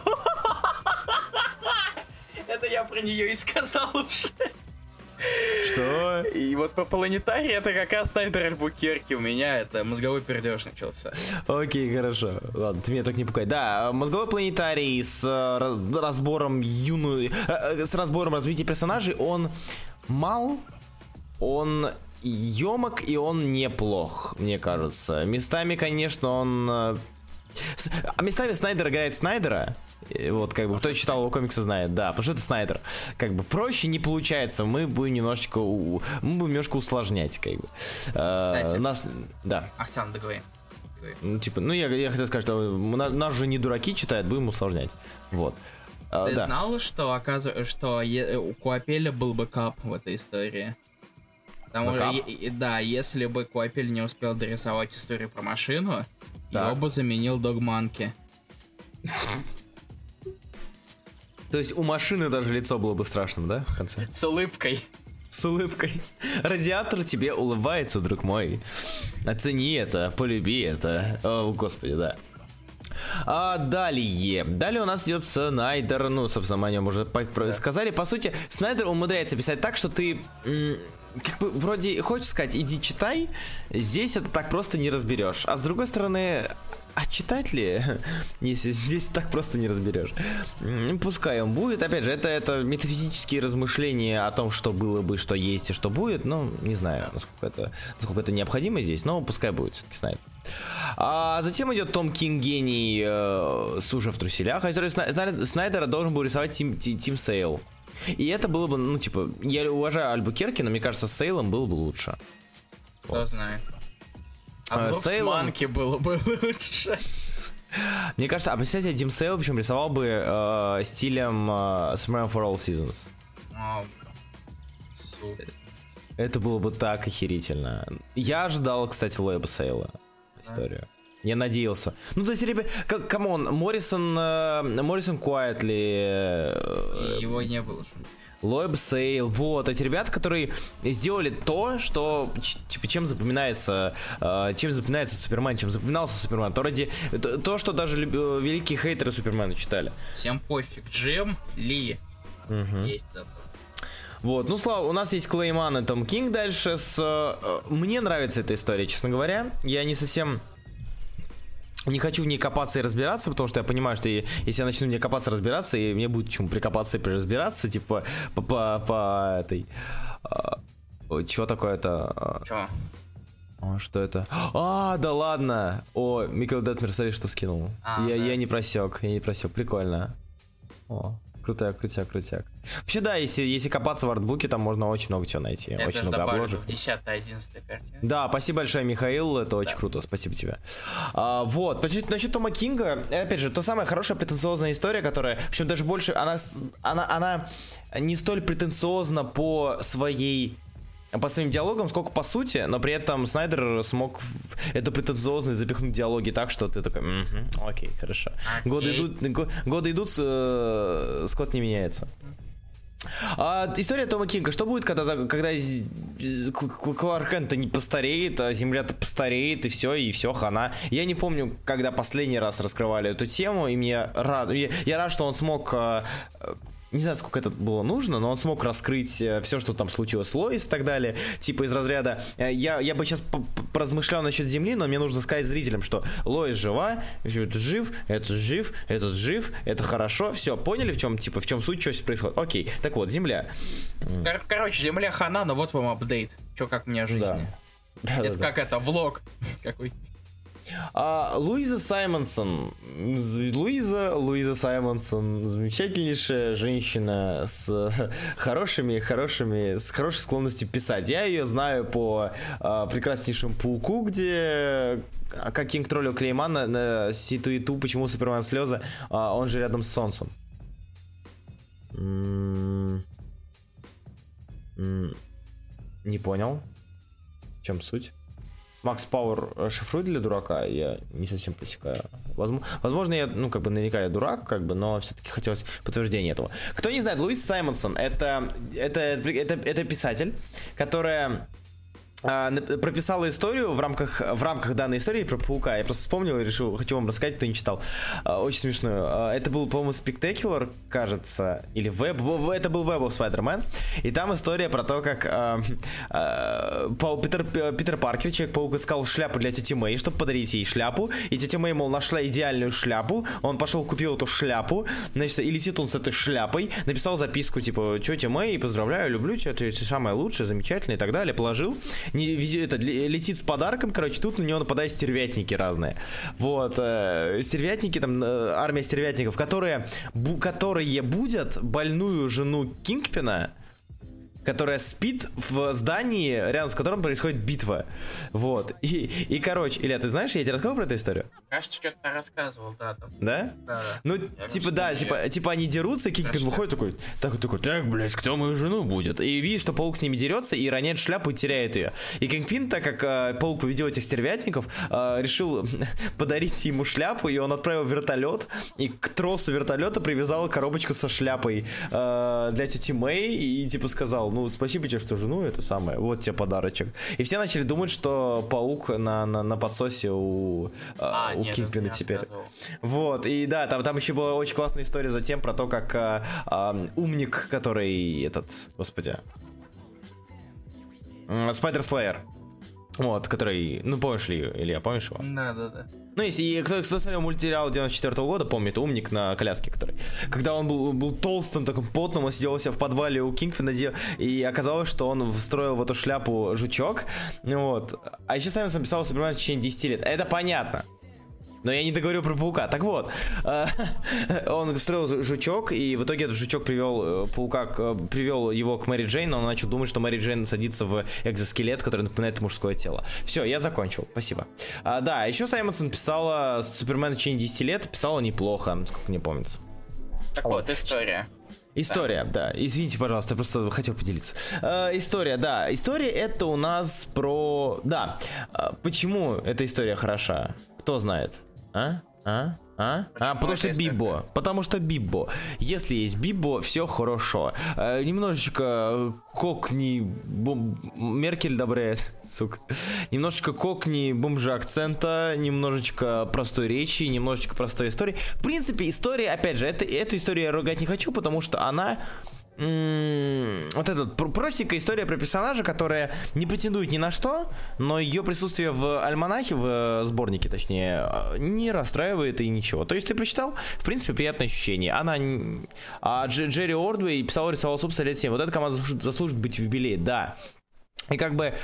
Это я про нее и сказал уже. Что? И вот по планетарии это как раз Снайдер Альбукерке. У меня это мозговой пердеж начался. Окей, хорошо. Ладно, ты меня так не пугай. Да, мозговой планетарий с разбором юну... С разбором развития персонажей, он мал, он... Ёмок, и он неплох, мне кажется. Местами, конечно, он... А местами Снайдер играет Снайдера. Вот, как бы, кто читал его комиксы, знает, да, потому что это Снайдер. Как бы, проще не получается, мы будем немножечко... У... Мы будем немножко усложнять, как бы. Кстати, а, нас... да. Ахтян, договори. Ну, типа, ну, я, я хотел сказать, что нас же не дураки читают, будем усложнять. Вот. А, Ты да. знал, что, оказывается, что у Куапеля был бэкап в этой истории? Потому что, да, если бы Куапель не успел дорисовать историю про машину, да. его бы заменил Дог Манки. То есть у машины даже лицо было бы страшным, да, в конце? С улыбкой. С улыбкой. Радиатор тебе улыбается, друг мой. Оцени это, полюби это. О, господи, да. А далее. Далее у нас идет Снайдер. Ну, собственно, мы о нем уже сказали. По сути, Снайдер умудряется писать так, что ты... Как бы, вроде, хочешь сказать, иди читай, здесь это так просто не разберешь. А с другой стороны, а читать ли, если здесь так просто не разберешь. Пускай он будет, опять же, это, это метафизические размышления о том, что было бы, что есть и что будет. Ну, не знаю, насколько это, насколько это необходимо здесь, но пускай будет, все-таки Снайдер. А затем идет Том Кинг, гений э, суши в труселях, который Сна- Снайдера должен был рисовать Тим, Тим Сейл. И это было бы, ну, типа, я уважаю Альбукерки, но мне кажется, с Сейлом было бы лучше. Кто вот. Знает. А вдруг с Манки было бы лучше. Мне кажется, а представьте, Тим Сейл, причем рисовал бы э, стилем э, Summer for All Seasons. О, супер. Это было бы так охерительно. Я ожидал, кстати, Лоэба Сейла историю. Я надеялся. Ну, то есть, ребят, камон, Моррисон, э, Моррисон Куайтли. Э, Его не было. Лоэб Сейл, вот, эти ребята, которые сделали то, что, типа, чем запоминается, э, чем запоминается Супермен, чем запоминался Супермен, то, ради, то, то что даже люб, великие хейтеры Супермена читали. Всем пофиг, Джим Ли. Угу. Есть это. Вот, ну, слава, у нас есть Клейман и Том Кинг дальше с... Э, мне нравится эта история, честно говоря, я не совсем... Не хочу в ней копаться и разбираться, потому что я понимаю, что я, если я начну в ней копаться и разбираться, и мне будет к чему прикопаться и приразбираться, типа, по, по, по этой... А, чего такое-то? Чего? А, что это? А, да ладно! О, Микл Детмер, смотри, что скинул. А, я, да. я не просек, я не просек, прикольно. О, крутяк, крутяк, крутяк. Вообще, да, если, если копаться в артбуке, там можно очень много чего найти, я очень много обложек. десятая, одиннадцатая картина. Да, спасибо большое, Михаил, это да. Очень круто, спасибо тебе. А, вот, насчет Тома Кинга, опять же, то самая хорошая претенциозная история, которая, причем даже больше, она, она, она не столь претенциозна по своей... По своим диалогам, сколько по сути, но при этом Снайдер смог эту претенциозность запихнуть в диалоги так, что ты такой, угу, окей, хорошо. Окей. Годы идут, годы идут, э, Скотт не меняется. А, история Тома Кинга. Что будет, когда, когда Кларк Кент-то не постареет, а Земля-то постареет, и все, и все, хана. Я не помню, когда последний раз раскрывали эту тему, и мне рад, я, я рад, что он смог... Не знаю, сколько это было нужно, но он смог раскрыть все, что там случилось с Лоис и так далее. Типа из разряда, я, я бы сейчас поразмышлял насчет Земли, но мне нужно сказать зрителям, что Лоис жива, этот жив, этот жив, этот жив, это хорошо. Все, поняли, в чем, типа, в чем суть, что здесь происходит? Окей, так вот, Земля. Кор- короче, Земля хана, но вот вам апдейт. Че, как мне жизнь. Да. Да, это да, как да. Это, влог какой-то. А, Луиза Саймонсон, Луиза, Луиза Саймонсон, замечательнейшая женщина с хорошими, хорошими, с хорошей склонностью писать. Я ее знаю по а, прекраснейшему Пауку, где как Кинг троллил Клеймана на Ситу и Ту, почему Супермен слезы, а, он же рядом с солнцем. М-м-м. М-м. Не понял, в чем суть? Макс Пауэр шифрует для дурака, я не совсем пресекаю. Возможно, я, ну, как бы, наверняка я дурак, как бы, но все-таки хотелось подтверждения этого. Кто не знает, Луиза Саймонсон, это, это, это, это писатель, которая... прописала историю в рамках, в рамках данной истории про Паука. Я просто вспомнил и решил, хочу вам рассказать, кто не читал. Очень смешную. Это был, по-моему, Spectacular, кажется, или Web. Это был Web of Spider-Man. И там история про то, как э, э, Питер, Питер Паркер, Человек-паук, искал шляпу для тети Мэй, чтобы подарить ей шляпу. И тетя Мэй, мол, нашла идеальную шляпу. Он пошел, купил эту шляпу. Значит, и летит он с этой шляпой. Написал записку, типа, тетя Мэй, поздравляю, люблю тебя, ты самая лучшая, замечательная и так далее. Положил. Не, это, летит с подарком, короче, тут на него нападают стервятники разные. Вот, э, стервятники, там, э, армия стервятников, которые, бу, которые будят больную жену Кингпина, которая спит в здании, рядом с которым происходит битва. Вот, и, и короче, Илья, ты знаешь, я тебе рассказывал про эту историю? Кажется, что-то рассказывал, да. Там. Да? Да? Ну, я типа, да, типа, типа они дерутся, и Кингпин выходит такой, так, такой, так, блядь, кто мою жену будет? И видишь, что Паук с ними дерется, и роняет шляпу, и теряет ее. И Кингпин, так как э, Паук победил этих стервятников, э, решил подарить ему шляпу, и он отправил вертолет, и к тросу вертолета привязал коробочку со шляпой э, для тети Мэй, и, и типа сказал, ну, спасибо тебе, что жену, это самое, вот тебе подарочек. И все начали думать, что Паук на, на, на подсосе у, а, у Кингпина теперь. Сказал. Вот, и да, там, там еще была очень классная история затем про то, как а, а, умник, который этот, господи, Spider Slayer. Вот, который, ну помнишь ли, Илья, помнишь его? Да, да, да. Ну если кто, кто смотрел мультсериал девяносто четвёртого года, помнит, умник на коляске, который, когда он был, был толстым, таким потным, он сидел у себя в подвале у Кингпина, и оказалось, что он встроил в эту шляпу жучок, вот. А еще Саймонс написал Супермена в течение десяти лет, это понятно. Но я не договорил про паука. Так вот, он встроил жучок, и в итоге этот жучок привел паука, привел его к Мэри Джейн, но он начал думать, что Мэри Джейн садится в экзоскелет, который напоминает мужское тело. Все, я закончил, спасибо. А, да, еще Саймонсон писала Супермен в течение десяти лет, писала неплохо, сколько мне помнится. Так вот, вот история. История, да. да. Извините, пожалуйста, я просто хотел поделиться. Э, история, да. История это у нас про... Да. Почему эта история хороша? Кто знает? А? А? А? А, потому что Бибо. Потому что Бибо. Если есть Бибо, все хорошо. Э, немножечко кокни... Бом... Меркель добреет, сука. Немножечко кокни бомжа акцента, немножечко простой речи, немножечко простой истории. В принципе, история, опять же, это, эту историю я ругать не хочу, потому что она... Mm, вот эта простенькая история про персонажа, которая не претендует ни на что, но ее присутствие в альманахе, в сборнике точнее, не расстраивает и ничего. То есть ты прочитал, в принципе, приятное ощущение. Она... А Джерри Ордвей писал и рисовал Супса лет семь. Вот эта команда заслужит быть в юбилее, да. И как бы...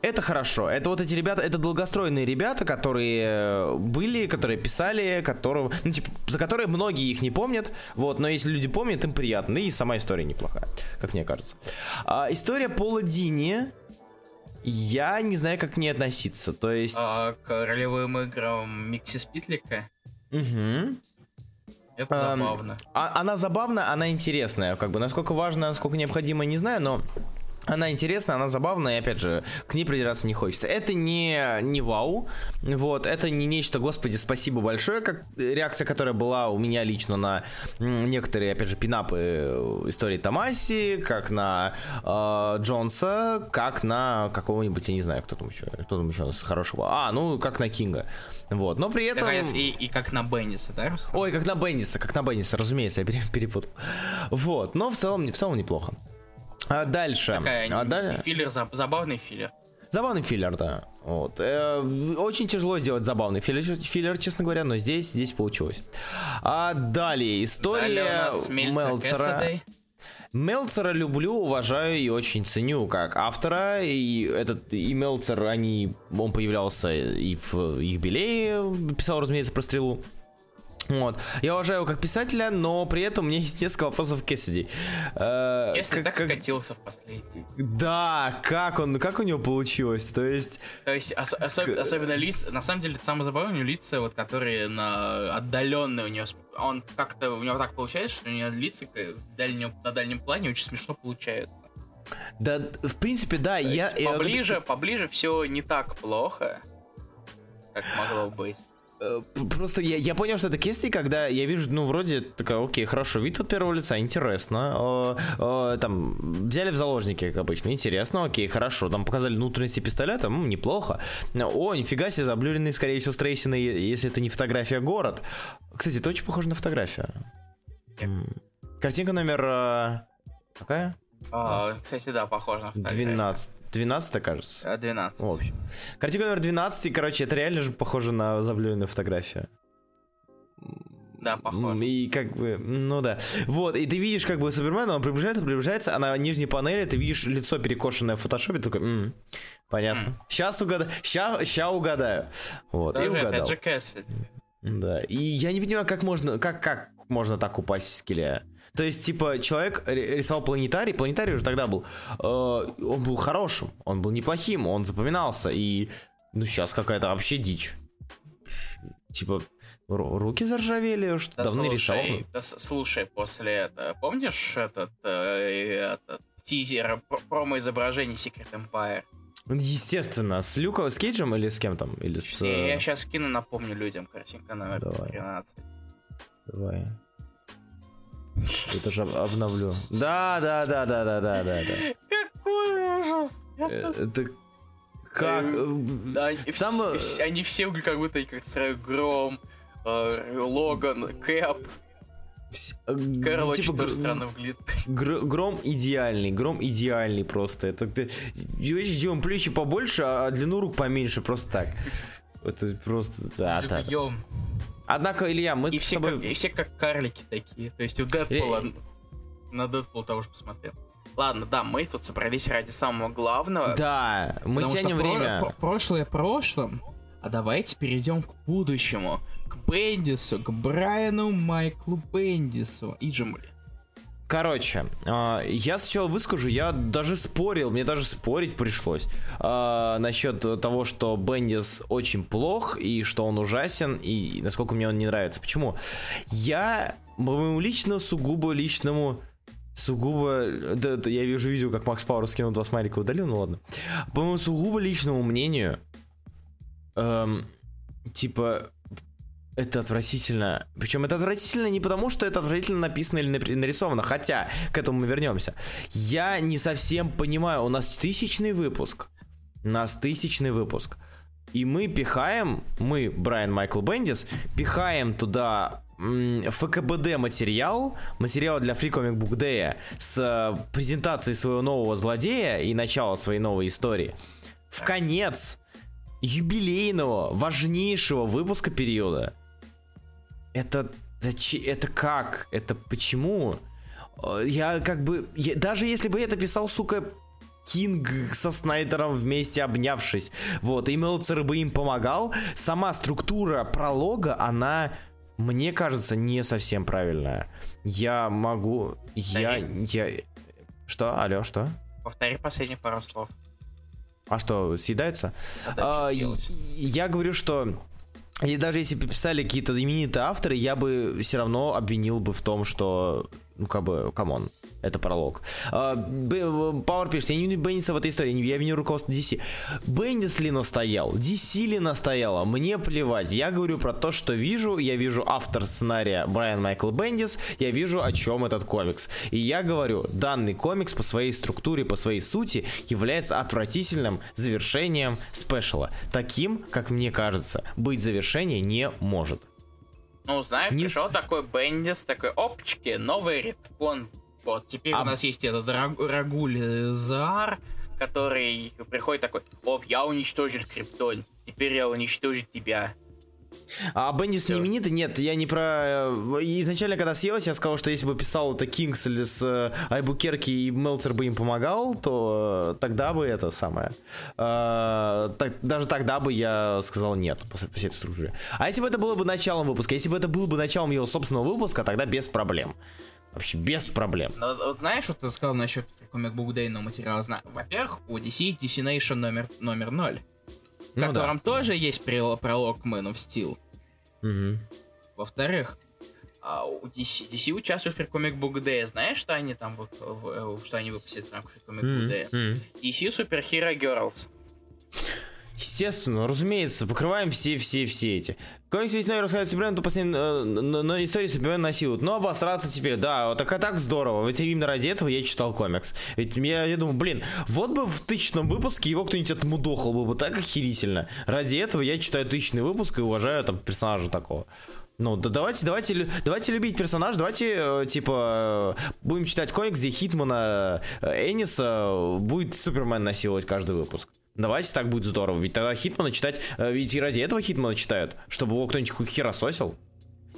Это хорошо, это вот эти ребята, это долгостройные ребята, которые были, которые писали, которого, ну, типа, за которые многие их не помнят, вот, но если люди помнят, им приятно, да и сама история неплохая, как мне кажется. А, история Пола Дини, я не знаю, как к ней относиться, то есть... А, к ролевым играм Микси Спитлика? Угу. Это забавно. А, она забавна, она интересная, как бы, насколько важно, насколько необходимо, не знаю, но... Она интересная, она забавная, и опять же, к ней придираться не хочется. Это не, не вау, вот, это не нечто, господи, спасибо большое, как реакция, которая была у меня лично на некоторые, опять же, пинапы истории Томаси, как на э, Джонса, как на какого-нибудь, я не знаю, кто там еще, кто там еще у нас хорошего, а, ну, как на Кинга. Вот, но при этом... И, и как на Бенниса, да, Руслан? Ой, как на Бенниса, как на Бенниса, разумеется, я перепутал. Вот, но в целом, в целом неплохо. А дальше. Такая, а дальше... Филлер, забавный филлер. Забавный филлер, да. Вот. Э, очень тяжело сделать забавный филлер, филлер, честно говоря, но здесь, здесь получилось. А далее история далее Мелцера. Мелцера люблю, уважаю и очень ценю как автора, и этот и Мелцер, они, он появлялся и в юбилее, писал, разумеется, про стрелу. Вот. Я уважаю его как писателя, но при этом у меня есть несколько вопросов к Кэссиди. Э, Если как, так как... катился в последний. Да, как он, как у него получилось, то есть... То есть ос- особ- к... особенно лица, на самом деле, самое забавное, лица, вот, которые на отдаленные у него, он как-то, у него так получается, что у него лица дальнем, на дальнем плане очень смешно получается. Да, в принципе, да. То я, я поближе, вот это... поближе все не так плохо, как могло быть. Просто я, я понял, что это Кэссиди, когда я вижу, ну, вроде, такая, окей, хорошо, вид от первого лица, интересно, э, э, там, взяли в заложники, как обычно, интересно, окей, хорошо, там показали внутренности пистолета, м-м, неплохо, о, нифига себе, заблюренный, скорее всего, стрейсины, если это не фотография, город, кстати, это очень похоже на фотографию, картинка номер, какая? А, кстати, да, похоже на двенадцать. двенадцать, кажется. двенадцать. В общем. Картинка номер двенадцать, и, короче, это реально же похоже на заблюренную фотографию. Да, похоже. И как бы, ну да. Вот, и ты видишь, как бы, Супермен, он приближается, приближается, а на нижней панели ты видишь лицо, перекошенное в фотошопе, такой, м-м, понятно. М-м. Сейчас угадаю, ща, ща угадаю. Вот, тоже и угадал. Опять же Кэссиди. Да, и я не понимаю, как можно, как, как можно так упасть в скеле. То есть, типа, человек рисовал планетарий, планетарий уже тогда был, э, он был хорошим, он был неплохим, он запоминался, и, ну, сейчас какая-то вообще дичь. Типа, ру- руки заржавели, что да давно не решал. Да, слушай, после этого, помнишь этот, э, этот тизер, промо-изображение Secret Empire? Естественно, с Люком, с Кейджем или с кем там? Или с... Я сейчас скину, напомню людям, картинка номер Давай. тринадцать. Давай. Это же обновлю. Да, да, да, да, да, да, да. Какой ужас. Это как... Они, Сам... все, они все как будто как Гром, Логан, Кэп. Короче, типа, тоже странно выглядит. Гром идеальный, гром идеальный просто. Это ты делаем плечи побольше, а длину рук поменьше, просто так. Это просто, да, да. Однако, Илья, мы и с тобой... Как, и все как карлики такие. То есть у Дэдпула... Ре... На Дэдпул того же посмотрел. Ладно, да, мы тут собрались ради самого главного. Да, мы тянем время. Про- прошлое прошлым, а давайте перейдем к будущему. К Бендису, к Брайану Майклу Бендису и Джимли. Короче, я сначала выскажу, я даже спорил, мне даже спорить пришлось насчет того, что Бендис очень плох, и что он ужасен, и насколько мне он не нравится. Почему? Я, по моему лично, сугубо личному, сугубо, да, да, я вижу видео, как Макс Пауэр скинул два смайлика, удалил, ну ладно. По моему сугубо личному мнению, эм, типа... Это отвратительно. Причем это отвратительно не потому, что это отвратительно написано или нарисовано. Хотя, к этому мы вернемся. Я не совсем понимаю. У нас тысячный выпуск. У нас тысячный выпуск. И мы пихаем, мы, Брайан Майкл Бендис, пихаем туда эф ка бэ дэ материал, материал для Free Comic Book Day с презентацией своего нового злодея и начала своей новой истории. В конец юбилейного, важнейшего выпуска периода. Это, это как? Это почему? Я как бы... Я, даже если бы это писал, сука, Кинг со Снайдером вместе обнявшись, вот, и Мелцер бы им помогал, сама структура пролога, она, мне кажется, не совсем правильная. Я могу... Повтори. Я... я Что? Алло, что? Повтори последние пару слов. А что, съедается? А, я, я говорю, что... И даже если бы писали какие-то именитые авторы, я бы все равно обвинил бы в том, что, ну, как бы, камон, это пролог. Пауэр пишет, я не виню Бендиса в этой истории, я виню руководство ди си. Бендис ли настоял? ди си ли настояла? Мне плевать. Я говорю про то, что вижу. Я вижу автор сценария Брайан Майкл Бендис. Я вижу, о чем этот комикс. И я говорю, данный комикс по своей структуре, по своей сути является отвратительным завершением спешала. Таким, как мне кажется, быть завершение не может. Ну, знаешь, не... пришел такой Бендис, такой, опчики, новый риткон. Вот, теперь а... у нас есть этот Раг... Рагуль Заар, который приходит такой, оп, я уничтожил Криптон, теперь я уничтожу тебя. А Бендис не именитый? Нет, я не про... Изначально, когда съелась, я сказал, что если бы писал это Кингс или с Альбукерки и Мелцер бы им помогал, то тогда бы это самое... А, так, даже тогда бы я сказал нет по, по всей этой структуре. А если бы это было бы началом выпуска? Если бы это было бы началом его собственного выпуска, тогда без проблем. Вообще без проблем. Но, вот знаешь, что ты сказал насчет Comic Book Day материала? Во-первых, у ди си есть Destination номер, номер ноль. В ну котором да. тоже есть пролог Man of Steel. Угу. Во-вторых, у ди си, ди си участвует в Comic Book Day. Знаешь, что они там что они выпустят в рамках Comic Book Day? Mm-hmm. ди си Super Hero Girls. Естественно, разумеется, покрываем все-все-все эти. Комикс весь новый рассказывает Супермен, то последний, э, на, на истории Супермен насилуют. Но обосраться теперь, да, вот, так, а так здорово. Ведь именно ради этого я читал комикс. Ведь я, я думаю, блин, вот бы в тысячном выпуске его кто-нибудь отмудохал бы, бы так охерительно. Ради этого я читаю тысячный выпуск и уважаю там персонажа такого. Ну, да давайте, давайте, давайте любить персонаж, давайте, э, типа, э, будем читать комикс, где Хитмана э, Эниса будет Супермен насиловать каждый выпуск. Давайте так будет здорово, ведь тогда Хитмана читать, ведь и ради этого Хитмана читают, чтобы его кто-нибудь херососил.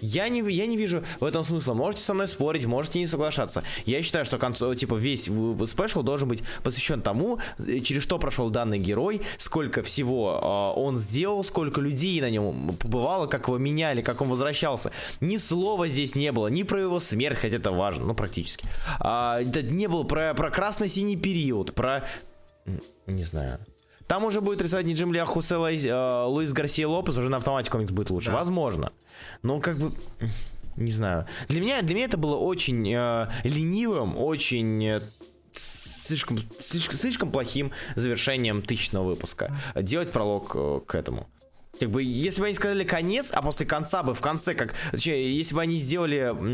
Я не, я не вижу в этом смысла, можете со мной спорить, можете не соглашаться. Я считаю, что концо, типа весь спешл должен быть посвящен тому, через что прошел данный герой, сколько всего э, он сделал, сколько людей на нем побывало, как его меняли, как он возвращался. Ни слова здесь не было, ни про его смерть, хотя это важно, ну практически. А, не было про, про красно-синий период, про... не знаю... Там уже будет рисовать не Джим Ли, а Хосе Луис Гарсия Лопес, уже на автомате комикс будет лучше. Да. Возможно. Но как бы... Не знаю. Для меня, для меня это было очень э, ленивым, очень э, слишком, слишком, слишком плохим завершением тысячного выпуска. Делать пролог э, к этому. Как бы, если бы они сказали конец, а после конца бы в конце, как... Точнее, если бы они сделали м-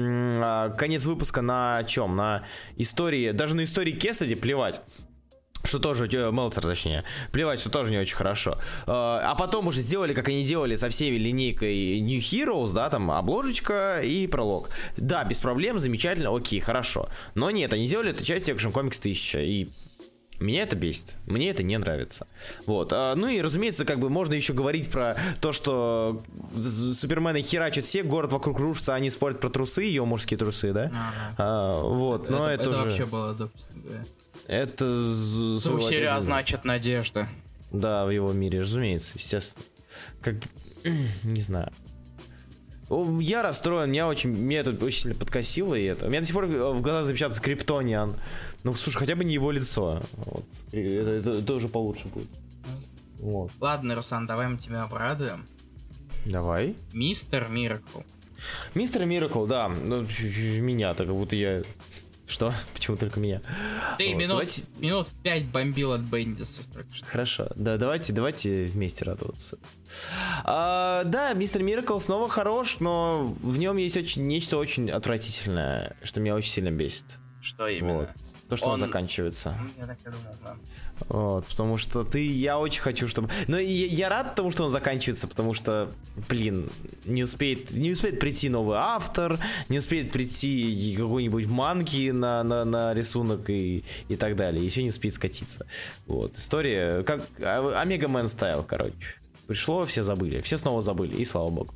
м- конец выпуска на чем? На истории... Даже на истории Кэссиди плевать. Что тоже, Мелцер, точнее. Плевать, что тоже не очень хорошо. А потом уже сделали, как они делали со всей линейкой New Heroes, да, там обложечка и пролог. Да, без проблем, замечательно, окей, хорошо. Но нет, они сделали это часть Action Comics тысяча, и... меня это бесит, мне это не нравится. Вот, а, ну и, разумеется, как бы можно еще говорить про то, что Супермены херачат все, город вокруг рушится, они спорят про трусы, ее мужские трусы, да? Ага. А, вот, это, но это, это уже... Это вообще было, допустим, да. Это... Ну, серия значит надежда. Да, в его мире, разумеется, естественно. Как... не знаю. Я расстроен, меня очень, меня это очень сильно подкосило, и это... У меня до сих пор в глаза запечатался Криптониан. Ну, слушай, хотя бы не его лицо. Вот. Это, это, это уже получше будет. Вот. Ладно, Руслан, давай мы тебя обрадуем. Давай. Мистер Миракл. Мистер Миракл, да. Ну, меня-то, как будто я... Что? Почему только меня? Ты вот. минут, давайте... минут пять бомбил от Бендиса. Хорошо, да, давайте, давайте вместе радоваться. А, да, Мистер Миракл снова хорош, но в нем есть очень, нечто очень отвратительное, что меня очень сильно бесит. Что именно? Вот. То, что он, он заканчивается. Я так и думал, да. Вот, потому что ты, я очень хочу, чтобы... Но я, я рад тому, что он заканчивается, потому что, блин, не успеет, не успеет прийти новый автор, не успеет прийти какой-нибудь манги на, на, на рисунок и, и так далее. Еще не успеет скатиться. Вот, история, как Омега Мэн стайл, короче. Пришло, все забыли, все снова забыли, и слава богу.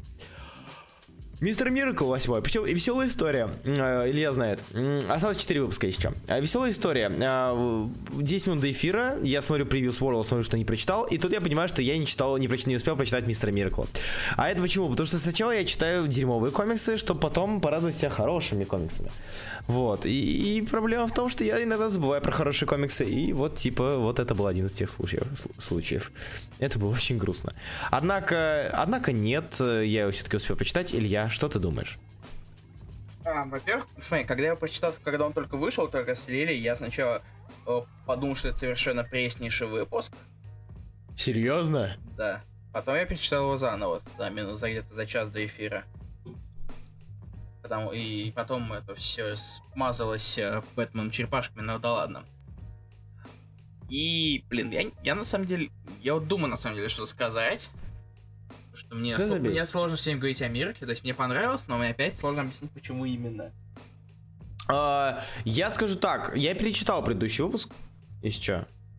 Мистер Миракл восьмой, причем веселая история, Илья знает, осталось четыре выпуска еще. Веселая история, десять минут до эфира, я смотрю превью с World, смотрю, что не прочитал, и тут я понимаю, что я не читал, не, проч... не успел прочитать Мистера Миракла. А это почему? Потому что сначала я читаю дерьмовые комиксы, чтобы потом порадовать себя хорошими комиксами. Вот, и, и проблема в том, что я иногда забываю про хорошие комиксы, и вот типа, вот это был один из тех случаев. случаев. Это было очень грустно. Однако, однако нет, я его все-таки успел прочитать. Илья, что ты думаешь? А, во-первых, смотри, когда я прочитал, когда он только вышел, только слили, я сначала э, подумал, что это совершенно преснейший выпуск. Серьезно? Да. Потом я перечитал его заново, да, минус за где-то за час до эфира. Потому, и потом это все смазалось э, Бэтмен черепашками, но да ладно. И, блин, я, я на самом деле, я вот думаю на самом деле, что сказать. Что мне, да, сло- мне сложно всем говорить о Миракле, то есть мне понравилось, но мне опять сложно объяснить, почему именно. А, я скажу так, я перечитал предыдущий выпуск, если что,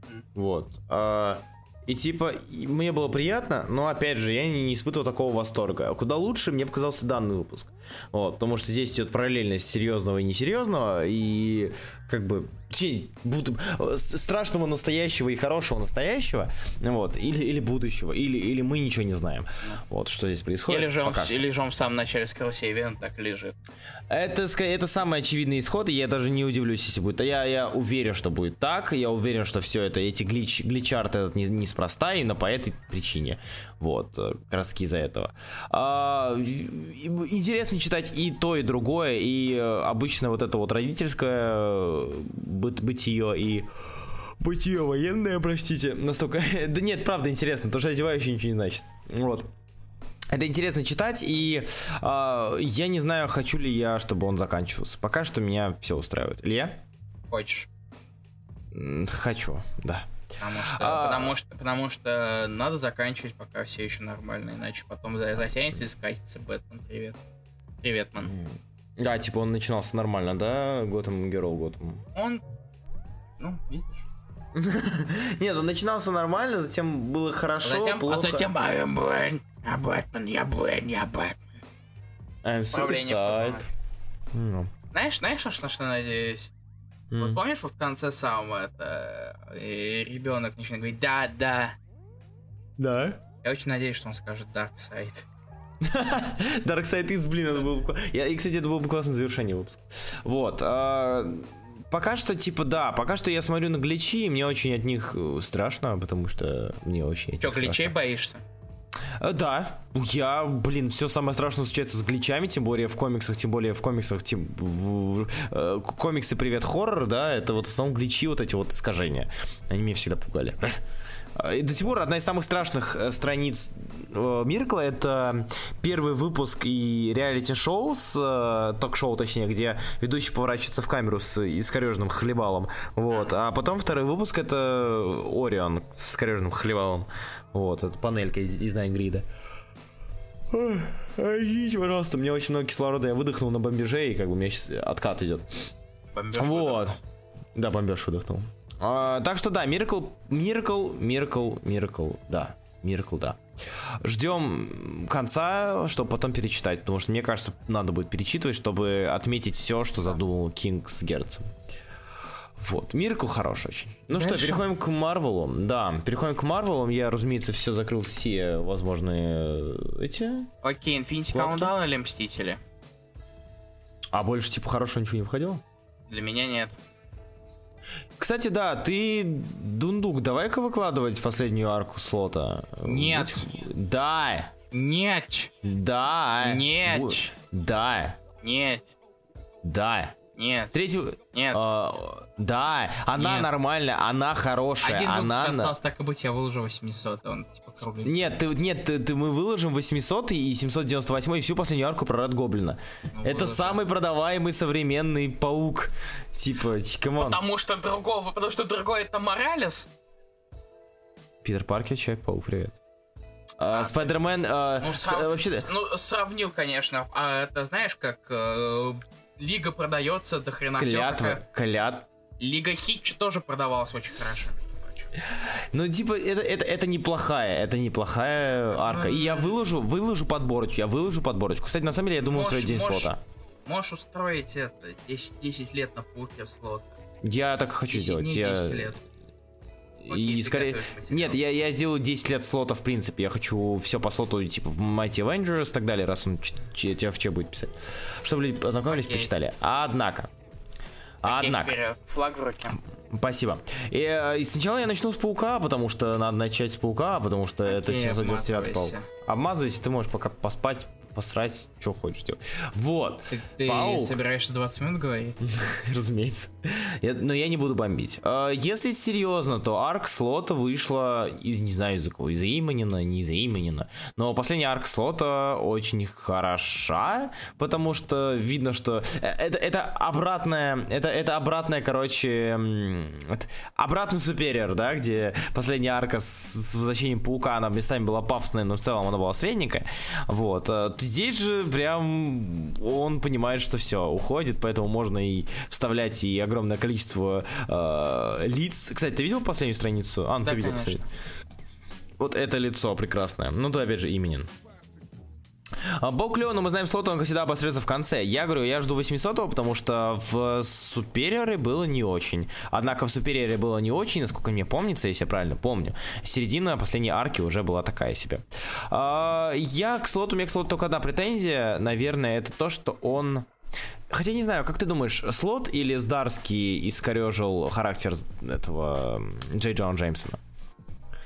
mm. вот, а, и типа, и мне было приятно, но опять же, я не, не испытывал такого восторга. Куда лучше мне показался данный выпуск, вот, потому что здесь идет параллельность серьезного и несерьезного, и как бы... будто страшного настоящего и хорошего настоящего, вот, или, или будущего, или, или мы ничего не знаем, вот, что здесь происходит. Или же он, или же он в самом начале сказал себе, он так лежит. Это, это самый очевидный исход, и я даже не удивлюсь, если будет. Я, я уверен, что будет так, я уверен, что все это, эти глич, гличарты этот не, неспроста, именно по этой причине. Вот, как раз из-за этого. А, интересно читать и то, и другое, и обычно вот это вот родительское бы- бытие и бытие военное, простите, настолько... да нет, правда интересно, потому что одевающий ничего не значит. Вот. Это интересно читать, и а, я не знаю, хочу ли я, чтобы он заканчивался. Пока что меня все устраивает. Илья? Хочешь? Хочу, да. Потому что, а... потому, что, потому что надо заканчивать, пока все еще нормально, иначе потом затянется и скатится Бэтмен. Привет. Привет, ман. Да, типа он начинался нормально, да? Готэм Герл, Готэм. Он... Ну, видишь. Нет, он начинался нормально, затем было хорошо, затем, плохо. А затем I'm Blaine, I'm Batman, я Blaine, я Batman. I'm suicide. Mm. Знаешь, знаешь, на что надеюсь? Mm. Вот помнишь, вот в конце самого это ребенок начинает говорить да, да. Да. Я очень надеюсь, что он скажет Dark Side. Dark Side X, блин, это было бы. И, кстати, это было бы классное завершение выпуска. Вот. Пока что, типа, да, пока что я смотрю на гличи, и мне очень от них страшно, потому что мне очень. Че, гличей боишься? Да, я, блин, все самое страшное случается с гличами, тем более в комиксах, тем более в комиксах, тем в, в, э, комиксы «Привет, хоррор», да, это вот в основном гличи, вот эти вот искажения, они меня всегда пугали. До сих пор одна из самых страшных страниц Миракла — это первый выпуск и реалити-шоу, с ток-шоу, точнее, где ведущий поворачивается в камеру с искореженным хлебалом. Вот. А потом второй выпуск — это Орион с искореженным хлебалом. Вот, это панелька из, из Найнгрида. Идите, пожалуйста, мне очень много кислорода, я выдохнул на бомбеже, и как бы у меня сейчас откат идет. Бомбеж вот. Выдохнул. Да, бомбеж выдохнул. А, так что да, Миракл, Миракл, Миракл, Миракл, да. Миракл, да. Ждем конца, чтобы потом перечитать, потому что, мне кажется, надо будет перечитывать, чтобы отметить все, что задумал Кинг с Герцем. Вот, Миракл хорош очень. Ну Дальше. Что, переходим к Марвелу. Да, переходим к Марвелу. Я, разумеется, все закрыл, все возможные эти... Окей, Infinity Countdown или Мстители? А больше, типа, хорошего ничего не выходило? Для меня нет. Кстати, да, ты, Дундук, давай-ка выкладывать последнюю арку слота. Нет. Будь... Да. Нет. Да. Нет. Бу... Да. Нет. Да. Нет. Третью... Нет. А, да, она Нет. нормальная, она хорошая. Один она... осталось, так и быть, я выложу восемьсот, он типа круглый. Нет, ты, нет ты, ты, мы выложим восемьсот и семьсот девяносто восемь и всю последнюю арку про Рад Гоблина. Мы Это выложим. Самый продаваемый современный паук. Типа, камон. Потому что другого, потому что другой это Моралес. Питер Паркер, Человек-паук, привет. А, Спайдермен... А, ну, срав... вообще... ну, сравнил, конечно. А это знаешь, как... Лига продается до хрена Клятва, все такая... клят... Лига Хитч тоже продавалась очень хорошо. Ну, типа, это, это, это неплохая, это неплохая арка. И я выложу, выложу подборочку, я выложу подборочку. Кстати, на самом деле, я думаю можешь, устроить день можешь, слота. Можешь устроить это, десять, десять лет на пауке слота. Я так и хочу сделать. Я... лет. Окей, и скорее... Нет, я, я сделаю десять лет слота, в принципе. Я хочу все по слоту, типа, Mighty Avengers и так далее, раз он ч- ч- ти эф че будет писать. Чтобы люди познакомились, Окей. почитали. Однако. Окей, Однако. Теперь флаг в руке. Спасибо. И, и сначала я начну с паука, потому что надо начать с паука, потому что Окей, это семьсот девяносто девятый паук. Обмазывайся, ты можешь пока поспать, посрать, что хочешь делать. Вот. Ты, ты собираешься двадцать минут говорить? Разумеется. Я, но я не буду бомбить. Если серьезно, то арк слота вышла из, не знаю, из-за кого, из-за Именина, не из-за Именина. Но последняя арк слота очень хороша, потому что видно, что это, это обратная, это, это обратная, короче, это обратный супериор, да, где последняя арка с, с возвращением паука, она местами была пафосная, но в целом она была средненькая. Вот. Здесь же прям он понимает, что все, уходит, поэтому можно и вставлять и огромное количество э, лиц. Кстати, ты видел последнюю страницу? А, ну да, ты видел последнюю. Вот это лицо прекрасное. Ну, то опять же, Именин. Бог Лео, но мы знаем слот, он как всегда обосрется в конце. Я говорю, я жду восьмисотого, потому что в Супериоре было не очень. Однако в Супериоре было не очень, насколько мне помнится, если я правильно помню. Середина последней арки уже была такая себе. Я к слоту, у меня к слоту только одна претензия, наверное, это то, что он... Хотя не знаю, как ты думаешь, слот или Здарский искорежил характер этого Джей Джона Джеймсона?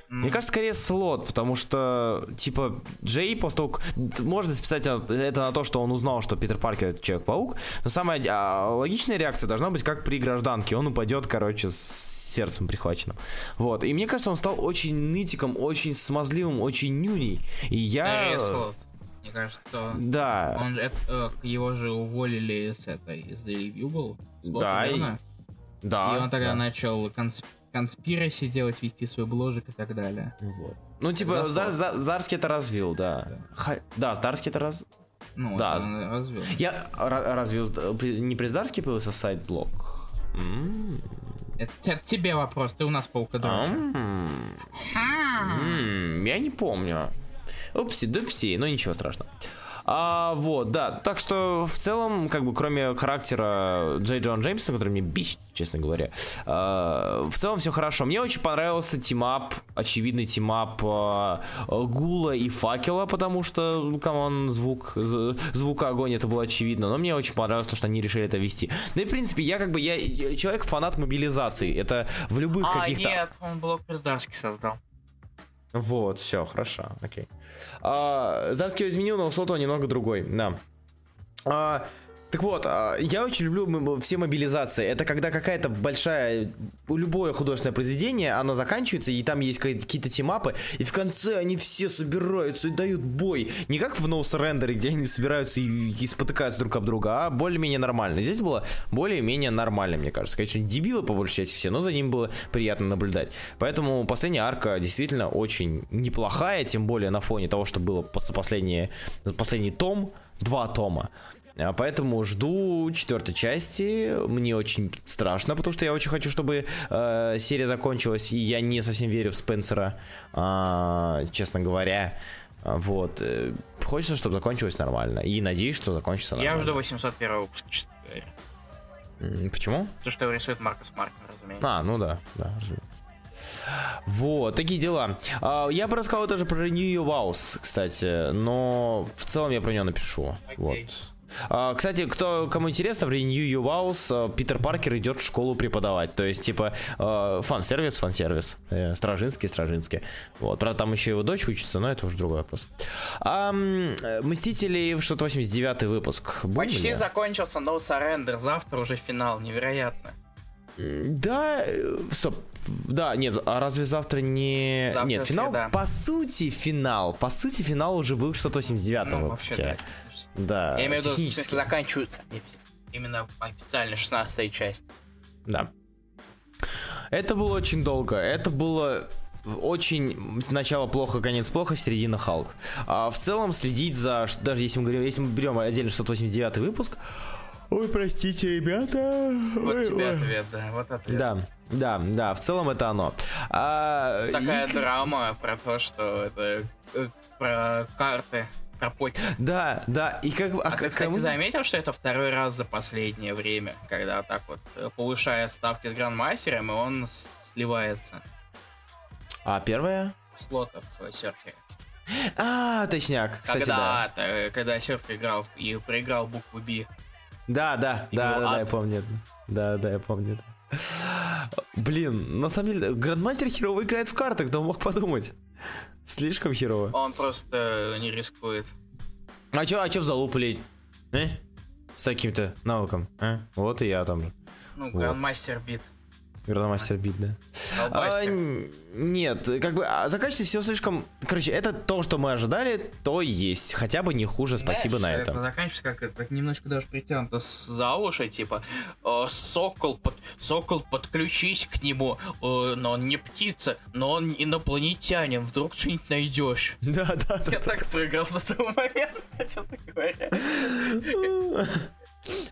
Мне кажется, скорее слот, потому что, типа, Джей после того, можно списать это на то, что он узнал, что Питер Паркер — это Человек-паук, но самая логичная реакция должна быть как при Гражданке, он упадет, короче, с сердцем прихваченным. Вот, и мне кажется, он стал очень нытиком, очень смазливым, очень нюней, и я... Слот. Мне кажется, да. Он, это, его же уволили с этой, из Daily Bugle, слот, да, и... да. И он тогда да. начал конспектировать. Конспираси делать, вести свой бложик и так далее. Вот. Ну, типа, Зар, Зар, Зарский это развил, да. Да, Ха, да Зарский это раз... ну, да. Он развил. Я р- развил... Не при Зарске появился сайт-блог? М-м-м. Это, это тебе вопрос, ты у нас паука дрожа. Я не помню. Упси-дупси, но ничего страшного. А, вот, да, так что в целом, как бы, кроме характера Джей Джона Джеймса, который мне бесит, честно говоря, а, в целом все хорошо. Мне очень понравился тимап, очевидный тимап а, Гула и Факела, потому что, камон, звук, звук огонь, это было очевидно, но мне очень понравилось то, что они решили это вести. Да и, в принципе, я, как бы, я человек-фанат мобилизации, это в любых а, каких-то... А, нет, он блок Персдарский создал. Вот, все, хорошо, окей. А, Зарский изменил, но слот он немного другой, да. А, Так вот, я очень люблю все мобилизации. Это когда какая-то большая, любое художественное произведение, оно заканчивается, и там есть какие-то тимапы, и в конце они все собираются и дают бой. Не как в No Surrender, где они собираются и, и спотыкаются друг об друга, а более-менее нормально. Здесь было более-менее нормально, мне кажется. Конечно, дебилы по большей части все, но за ним было приятно наблюдать. Поэтому последняя арка действительно очень неплохая, тем более на фоне того, что было последнее, последний том, два тома. Поэтому жду четвертой части. Мне очень страшно, потому что я очень хочу, чтобы э, серия закончилась. И я не совсем верю в Спенсера, э, честно говоря. Вот. Хочется, чтобы закончилось нормально. И надеюсь, что закончится нормально. Я жду восемьсот первого выпуска, честно говоря. Почему? Потому что его рисует Маркос Маркин, разумеется. А, ну да, да, разумеется. Вот, такие дела. Я бы рассказал тоже про Renew Your Vows, кстати. Но в целом я про него напишу. Окей. Вот. Кстати, кто, кому интересно, в Renew Your Vows Питер Паркер идет в школу преподавать. То есть, типа, фан-сервис, фан-сервис. Стражинский, Стражинский. Вот, правда, там еще его дочь учится, но это уже другой вопрос. А, Мстители, что-то восемьдесят девятый выпуск. Бум, почти я? Закончился No Surrender, завтра уже финал, невероятно. Да, стоп. Да, нет, а разве завтра не... Завтра нет, финал, среда. по сути, финал. По сути, финал уже был в шестьсот восемьдесят девятом ну, выпуске. Вообще, да. Да, я имею в виду, что заканчиваются именно официально шестнадцатая часть. Да. Это было очень долго. Это было очень сначала плохо, конец плохо, середина Халк. А в целом следить за... Даже если мы, говорим, если мы берем отдельно шестьсот восемьдесят девятый выпуск... Ой, простите, ребята. Вот ой, тебе ой. ответ, да, вот ответ. Да, да, да, в целом это оно. А... Такая и... драма про то, что это... Про карты... Пропоть. Да, да, и как бы... А, а ты, кстати, кому... заметил, что это второй раз за последнее время, когда так вот повышает ставки с Грандмастером, и он с- сливается. А первое? Слотов Серфи. А, точняк, кстати, когда, да. То, когда Серфи играл и проиграл букву Би. Да, да, да, да, да, я помню это. Да, да, я помню это. Блин, на самом деле, Грандмастер херово играет в карты, кто мог подумать. Слишком херово. Он просто не рискует. А чё, а чё в залупу лезть? Э? С таким-то навыком. Э? Вот и я там же. Ну, вот. Грандмастер бит. Грандмастер бит, да. А, нет, как бы а, за качество все слишком... Короче, это то, что мы ожидали, то есть. Хотя бы не хуже, спасибо. Знаешь, на этом. Это заканчивается как, как немножко даже притянуто за уши, типа э, сокол, под, сокол, подключись к нему, э, но он не птица, но он инопланетянин, вдруг что-нибудь найдешь. Да, да, да. Я так проиграл с этого момента, честно говоря.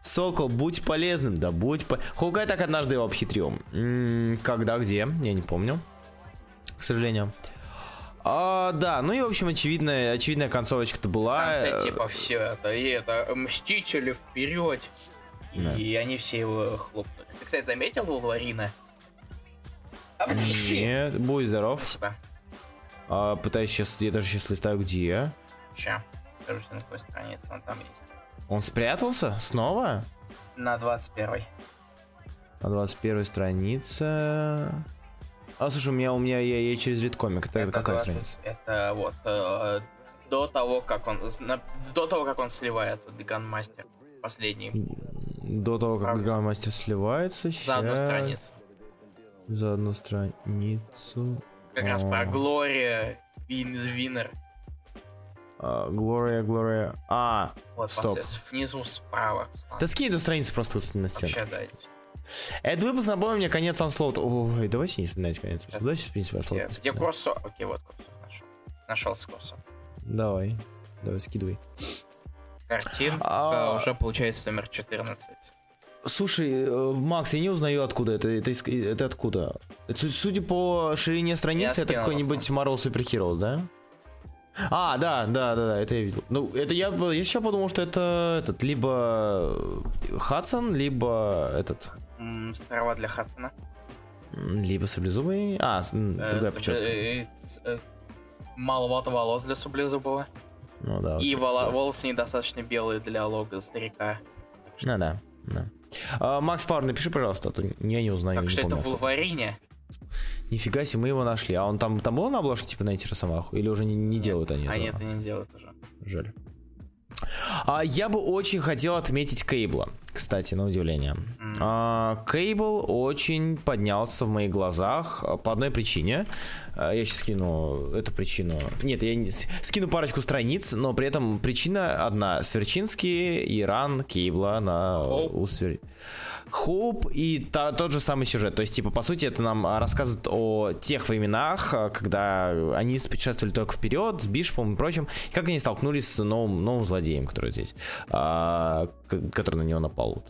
Сокол, будь полезным, да будь по... Хоукай так однажды его обхитрил. М-м, когда, где, я не помню, к сожалению. А, да, ну и в общем очевидная, очевидная концовочка-то была. В конце типа все это, и это Мстители вперед, да. И они все его хлопнули. Ты, кстати, заметил Вулварина? А, нет, будь здоров. Спасибо. А, пытаюсь сейчас, я даже сейчас листаю, где. Сейчас, скажу, на какой странице он там есть. Он спрятался? Снова? На двадцать первой. На двадцать первой странице... А, слушай, у меня, у меня я, я через редкомик. Это, это какая двадцать страница? Это вот... Э, до того, как он... На, до того, как он сливается, Грандмастер. Последний. До того, как Грандмастер сливается, сейчас... За одну страницу. За одну страницу... Как О. раз про Глория Винер. Глория, uh, Глория. А, вот, стоп. Внизу справа. Да скинь эту страницу просто вот на стену. Этот выпуск напомнил мне конец Unslowed. Ой, давайте не вспоминать конец. Давайте вспоминать Unslowed. Где курсор? Окей, вот курсор нашел. Нашелся курсор. Давай, давай скидывай. Картинка уже получается номер четырнадцать. Слушай, Макс, я не узнаю, откуда это. Это, это откуда? Это, судя по ширине страницы, я это какой-нибудь Marvel Super Heroes, да? А, да, да, да, да, это я видел. Ну, это я, я еще подумал, что это этот, либо Хадсон, либо этот. Старова для Хадсона. Либо саблезубый. А, другая прическа. Маловато волос для саблезубого. Ну да. И волосы недостаточно белые для лога старика. Ну да, да. Макс Пауэр, напиши, пожалуйста, а то я не узнаю. Так что это в Лаварине? Нифига себе, мы его нашли. А он там, там было на обложке, типа, найти Росомаху? Или уже не, не делают они а этого? А нет, не делают уже. Жаль. А я бы очень хотел отметить Кейбла, кстати, на удивление. А, Кейбл очень поднялся в моих глазах по одной причине. А, я сейчас скину эту причину. Нет, я не... скину парочку страниц, но при этом причина одна. Сверчинский и ран Кейбла на усвер... Хоуп и та, тот же самый сюжет. То есть, типа, по сути, это нам рассказывает о тех временах, когда они путешествовали только вперед, с Бишпом и прочим, и как они столкнулись с новым, новым злодеем, который здесь, а, который на него напал, вот,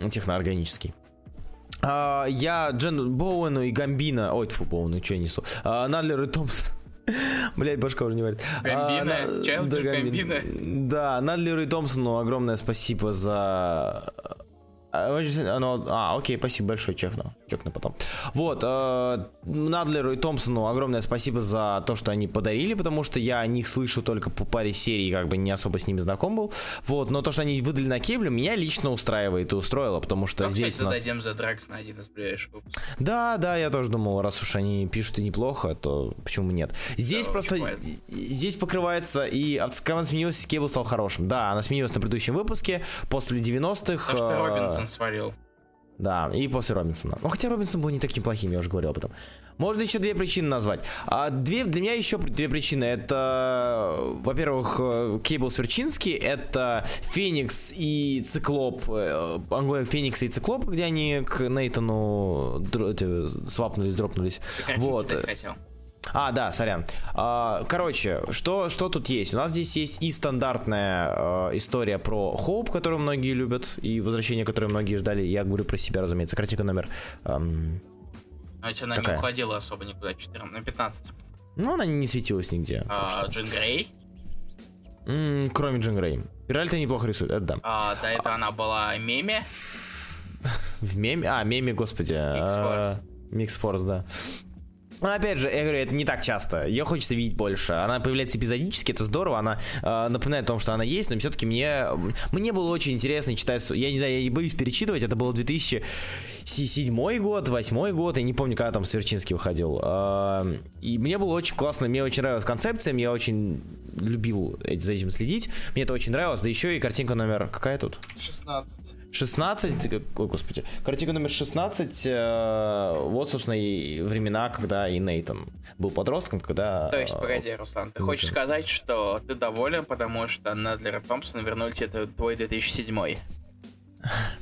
вот, техноорганический. А, я Джен Боуэну и Гамбина... Ой, тьфу, Боуэну, что я несу? А, Надлер и Томпсон. Блять, башка уже не варит. Гамбина, а, на... Чайлдж да, Гамбина. Гамбина. Да, Надлеру и Томпсону огромное спасибо за... А, окей, спасибо большое, чекну, чекну потом. Вот, э, Надлеру и Томпсону огромное спасибо за то, что они подарили, потому что я о них слышу только по паре серий, как бы не особо с ними знаком был. Вот, но то, что они выдали на Кейбле, меня лично устраивает и устроило, потому что как здесь у нас... Дадим за Дракс на один из ближайших. Да, да, я тоже думал, раз уж они пишут и неплохо, то почему нет. Здесь да, просто, здесь покрывается, и команда сменилась, и Кейбл стал хорошим. Да, она сменилась на предыдущем выпуске, после девяностых... То, сварил. Да, и после Робинсона. Ну, хотя Робинсон был не таким плохим, я уже говорил об этом. Можно еще две причины назвать. А две, для меня еще две причины. Это, во-первых, Кейбл Сверчинский, это Феникс и Циклоп, Ангуэ Феникс и Циклоп, где они к Нейтану др- свапнулись, дропнулись. Вот. А, да, сорян. Короче, что, что тут есть? У нас здесь есть и стандартная история про Хоуп, которую многие любят, и возвращение, которое многие ждали. Я говорю про себя, разумеется. Картинка номер... Эм... А ведь она какая? Не уходила особо никуда, четырнадцать, на пятнадцать. Ну, она не светилась нигде. А, Джин Грей? М-м, кроме Джин Грей. Пираль-то неплохо рисует, это да. А, да, это а... она была меме. В меме? А, меме, господи. Микс Форс, да. Но опять же, я говорю, это не так часто. Ее хочется видеть больше. Она появляется эпизодически, это здорово. Она э, напоминает о том, что она есть, но все-таки мне, мне было очень интересно читать. Я не знаю, я боюсь перечитывать. Это был две тысячи седьмой год, восьмой год. Я не помню, когда там Сверчинский выходил. Э, и мне было очень классно. Мне очень нравилась концепция. Я очень любил за этим следить. Мне это очень нравилось. Да еще и картинка номер... Какая тут? шестнадцать. шестнадцать, ой, господи, картинка номер шестнадцать, э, вот, собственно, и времена, когда и Нейтан был подростком, когда... То есть, погоди, Руслан, ты хочешь сказать, что ты доволен, потому что Надлер и Томпсон вернули тебе твой две тысячи седьмой?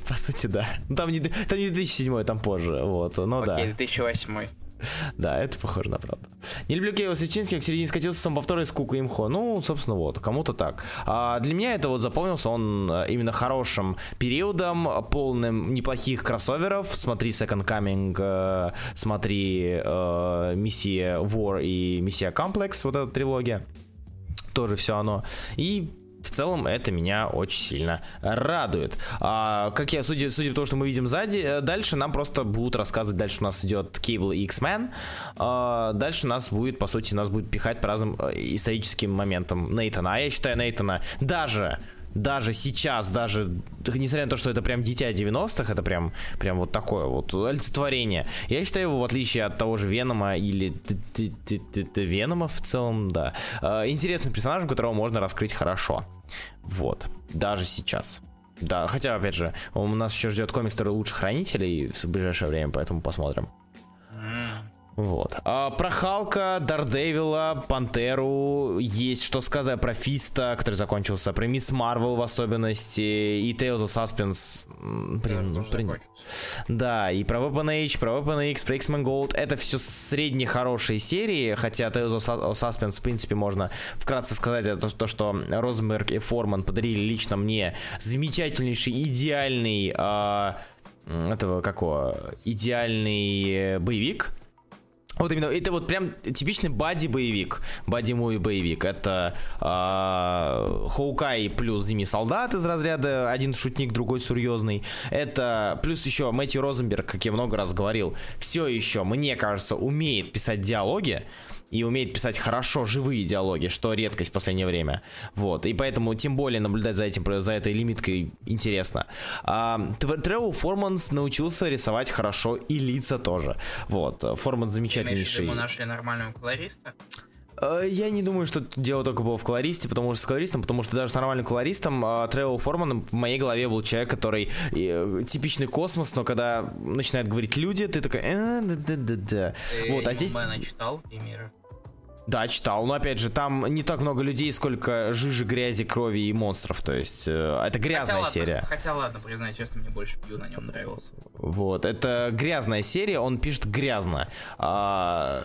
По сути, да. Там не, там не две тысячи седьмой, там позже, вот, но да. Окей, две тысячи восьмой. Да, это похоже на правду. Не люблю Кейбла Сверчинского, к середине скатился сам повтор из Кука Имхо. Ну, собственно, вот, кому-то так. А для меня это вот запомнился он именно хорошим периодом, полным неплохих кроссоверов. Смотри Second Coming, смотри э, Миссия War и Миссия Complex, вот эта трилогия. Тоже все оно. И... В целом, это меня очень сильно радует. А, как я, судя, судя по тому, что мы видим сзади, дальше нам просто будут рассказывать. Дальше у нас идет Кейбл и Икс-Мен. А, дальше нас будет, по сути, нас будет пихать по разным историческим моментам Нейтана. А я считаю Нейтана даже... Даже сейчас, даже, несмотря на то, что это прям дитя девяностых, это прям, прям вот такое вот олицетворение. Я считаю его, в отличие от того же Венома или Венома в целом, да, интересным персонажем, которого можно раскрыть хорошо. Вот, даже сейчас. Да, хотя, опять же, у нас еще ждет комикс «Второй лучших хранителей» в ближайшее время, поэтому посмотрим. Вот. А, про Халка, Дардевила, Пантеру есть что сказать, про Фиста, который закончился, про Мисс Марвел в особенности, и Tales of Suspense. Блин, ну, блин. Да, и про Weapon H, про Weapon X, про X-Men Gold. Это все средне хорошие серии, хотя Tales of Suspense, в принципе, можно вкратце сказать, это то, что Розенберг и Форман подарили лично мне замечательнейший, идеальный, э, этого, какого, идеальный боевик. Вот именно, это вот прям типичный бадди-боевик, бадди-муви-боевик. Это э, Хоукай плюс Зимний солдат из разряда один шутник, другой серьезный. Это плюс еще Мэтью Розенберг, как я много раз говорил, все еще, мне кажется, умеет писать диалоги. И умеет писать хорошо живые диалоги, что редкость в последнее время. Вот. И поэтому, тем более, наблюдать за этим, за этой лимиткой интересно. А, Тревор Форманс научился рисовать хорошо и лица тоже. Вот. Форманс замечательнейший. Ты имеешь в виду, мы нашли нормального колориста? Я не думаю, что дело только было в колористе, потому что с колористом, потому что даже с нормальным колористом Тревел Форман в моей голове был человек, который э, типичный космос, но когда начинают говорить люди, ты такой, э, да-да-да-да. Вот, а здесь... Анимена читал, примеры? Да, читал, но опять же, там не так много людей, сколько жижи, грязи, крови и монстров, то есть э, это грязная хотя серия. Ладно, хотя ладно, признаю честно, мне больше Пью на нем нравился. Вот, это грязная серия, он пишет грязно. А,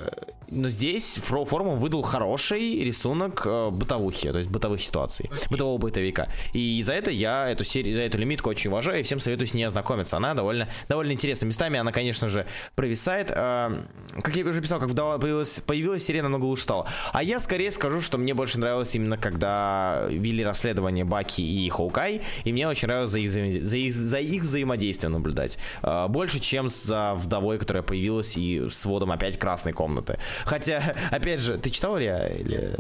но здесь Форман выдал хороший рисунок бытовухи, то есть бытовых ситуаций, okay. бытового бытовика. И за это я эту серию, за эту лимитку очень уважаю и всем советую с ней ознакомиться. Она довольно, довольно интересна. Местами она, конечно же, провисает. А, как я уже писал, как появилась, появилась серия, намного лучше стала. А я скорее скажу, что мне больше нравилось именно, когда вели расследование Баки и Хоукай, и мне очень нравилось за их, взаим... за их... За их взаимодействие наблюдать. А, больше, чем за вдовой, которая появилась и с вводом опять красной комнаты. Хотя, опять же, ты читал Илья? Или...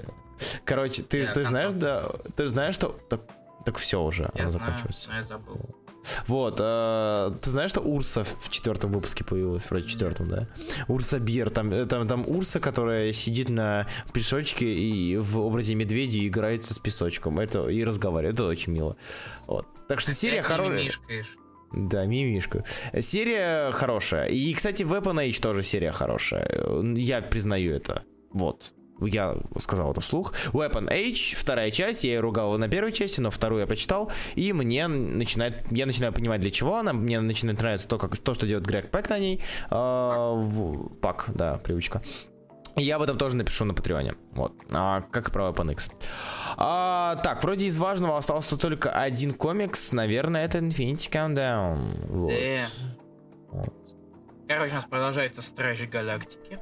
Короче, ты, ты же знаешь, да, ты же знаешь, что... Так, так все уже, я она знаю, закончилась. Я забыл. Вот, э, ты знаешь, что Урса в четвертом выпуске появилась, вроде в четвертом, да? Урса Бир, там, там, там Урса, которая сидит на песочке и в образе медведя и играется с песочком, это и разговаривает, это очень мило. Вот, так что серия хорошая. Да, мимишка. Серия хорошая. И, кстати, Weapon Age тоже серия хорошая. Я признаю это. Вот. Я сказал это вслух. Weapon Age, вторая часть, я ее ругал на первой части, но вторую я прочитал, и мне начинает, я начинаю понимать, для чего она, мне начинает нравиться то, как, то что делает Грег Пак на ней. Uh, Пак, да, привычка. Я об этом тоже напишу на Патреоне. Вот, а, как и про Weapon X. А, так, вроде из важного остался только один комикс, наверное, это Infinity Countdown. Вот. Yeah. Вот. Короче, у нас продолжается Стражи Галактики.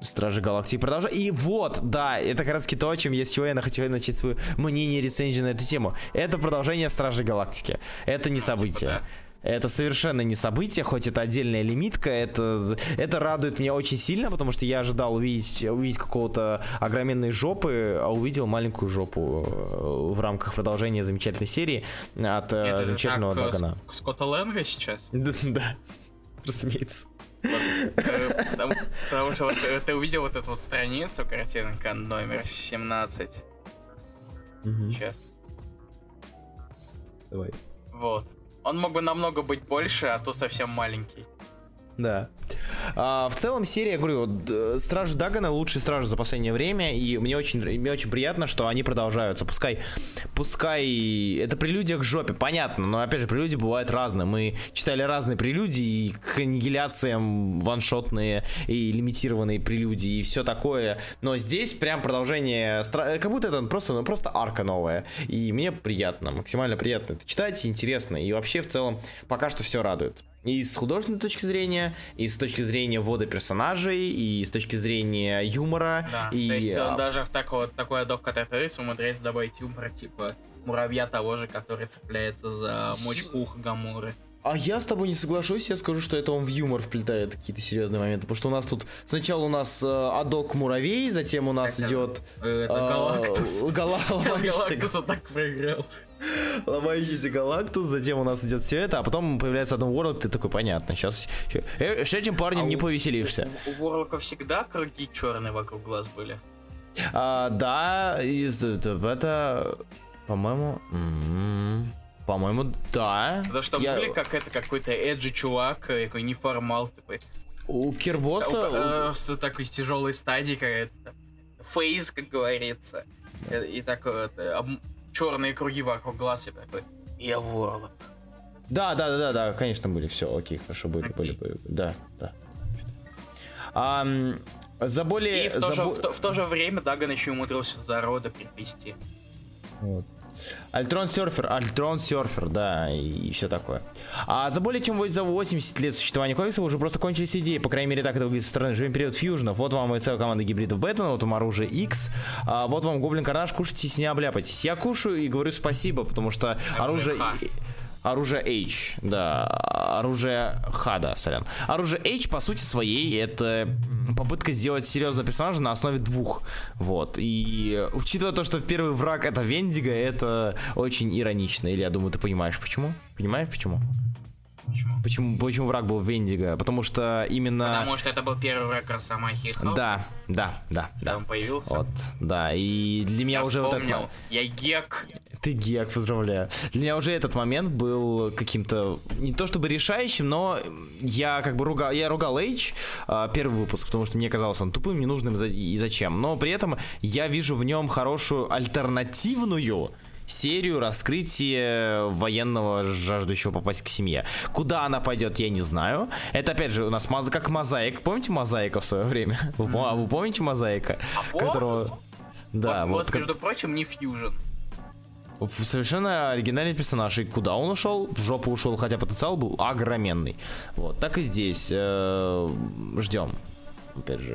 Стражи Галактики продолжают. И вот, да, это как раз то, о чем я, с чего я хочу начать свое мнение, рецензию на эту тему. Это продолжение Стражи Галактики. Это не событие. Это совершенно не событие, хоть это отдельная лимитка, это, это радует меня очень сильно, потому что я ожидал увидеть, увидеть какого-то огроменной жопы, а увидел маленькую жопу в рамках продолжения замечательной серии от это замечательного Дагана. Скотта Лэнга сейчас? Да, разумеется. Потому, потому что вот, ты увидел вот эту вот страницу, картинка номер семнадцать. Mm-hmm. Сейчас. Давай. Вот. Он мог бы намного быть больше, а то совсем маленький. Да. А, в целом серия, я говорю, вот, Стражи Дагана лучшие стражи за последнее время, и мне очень, мне очень приятно, что они продолжаются. Пускай, пускай это прелюдия к жопе, понятно, но опять же прелюдии бывают разные. Мы читали разные прелюдии и к аннигиляциям ваншотные и лимитированные прелюдии и все такое, но здесь прям продолжение, как будто это просто, ну, просто арка новая, и мне приятно, максимально приятно это читать, интересно, и вообще в целом пока что все радует. И с художественной точки зрения, и с точки зрения ввода персонажей, и с точки зрения юмора. Да, и... то есть он даже в такой, такой адок, который творится, умудряется добавить юмор, типа муравья того же, который цепляется за мочку уха Гаморы. А я с тобой не соглашусь, я скажу, что это он в юмор вплетает какие-то серьезные моменты, потому что у нас тут сначала у нас э, адок муравей, затем у нас это, идет э, Галактус. Э, гала... Галактус так проиграл. Ломающийся Галактус, затем у нас идет все это, а потом появляется Адам Уорлок, ты такой, понятно, сейчас э, с этим парнем а не у, повеселишься. У, у Уорлока всегда круги черные вокруг глаз были. А, да, из, это, по-моему, м-м, по-моему, да. Потому что я... были как это какой-то эджи чувак, какой неформал такой. У Кирбоса у, у... такой тяжелой стадии какая-то фейс, как говорится, и, и такой вот. Черные круги вокруг глаз, я такой, я Ворлок. Да, да, да, да, конечно, были, все, окей, хорошо, были, okay. были, были, да, да. А, за более... И в то, за же, бо... в, то, в то же время Даган еще умудрился до рода приплести. Вот. Альтрон Серфер, Альтрон Серфер, да, и, и все такое. А за более чем за восемьдесят лет существования комиксов уже просто кончились идеи, по крайней мере так это выглядит со стороны. Живем период фьюжнов, вот вам и целая команда гибридов Бэтмена, вот вам оружие X, а вот вам Гоблин Карнаж, кушайте и не обляпайтесь. Я кушаю и говорю спасибо, потому что оружие... Оружие H, да, оружие Х, да, сорян. Оружие H, по сути своей, это попытка сделать серьезного персонажа на основе двух, вот. И учитывая то, что первый враг это Вендиго, это очень иронично. Или, я думаю, ты понимаешь, почему? Понимаешь, почему? почему. Почему, почему враг был Вендиго? Потому что именно... Потому что это был первый враг Росомахи. Да, да, да. да. Он появился. Вот, да, и для меня я уже... Вспомнил. Вот этот... Я гек. Ты гек, поздравляю. Для меня уже этот момент был каким-то... Не то чтобы решающим, но я как бы ругал... Я ругал Эйдж первый выпуск, потому что мне казалось он тупым, ненужным и зачем. Но при этом я вижу в нем хорошую альтернативную... серию раскрытия военного, жаждущего попасть к семье. Куда она пойдет, я не знаю. Это, опять же, у нас маз... как мозаик. Помните мозаика в свое время? Mm-hmm. Вы помните мозаика? А которого... вот, да, вот, вот, между как... прочим, не Фьюжн. Совершенно оригинальный персонаж. И куда он ушел? В жопу ушел, хотя потенциал был огроменный. Вот, так и здесь. Ждем. Опять же,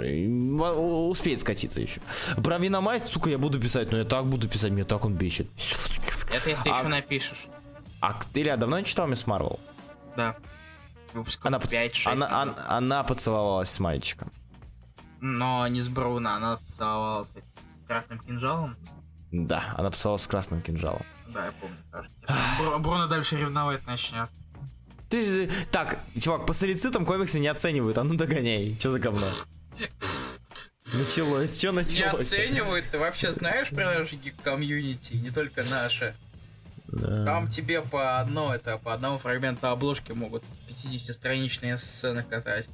успеет скатиться еще. Про Виномайст, сука, я буду писать, но я так буду писать, мне так он бесит. Это если а... еще напишешь. А ты, Илья, давно читал Мисс Марвел? Да. Выпусков она пять шесть. Она, она, она поцеловалась с мальчиком. Но не с Бруно, она поцеловалась с красным кинжалом. Да, она поцеловалась с красным кинжалом. Да, я помню. Бруно дальше ревновать начнет. Так, чувак, по солицитам комиксы не оценивают, а ну догоняй, что за говно? Началось, что началось? Не оценивают, ты вообще знаешь про наши гик-комьюнити, не только наши. Да. Там тебе по одно, это по одному фрагменту обложки могут пятидесятистраничные сцены катать.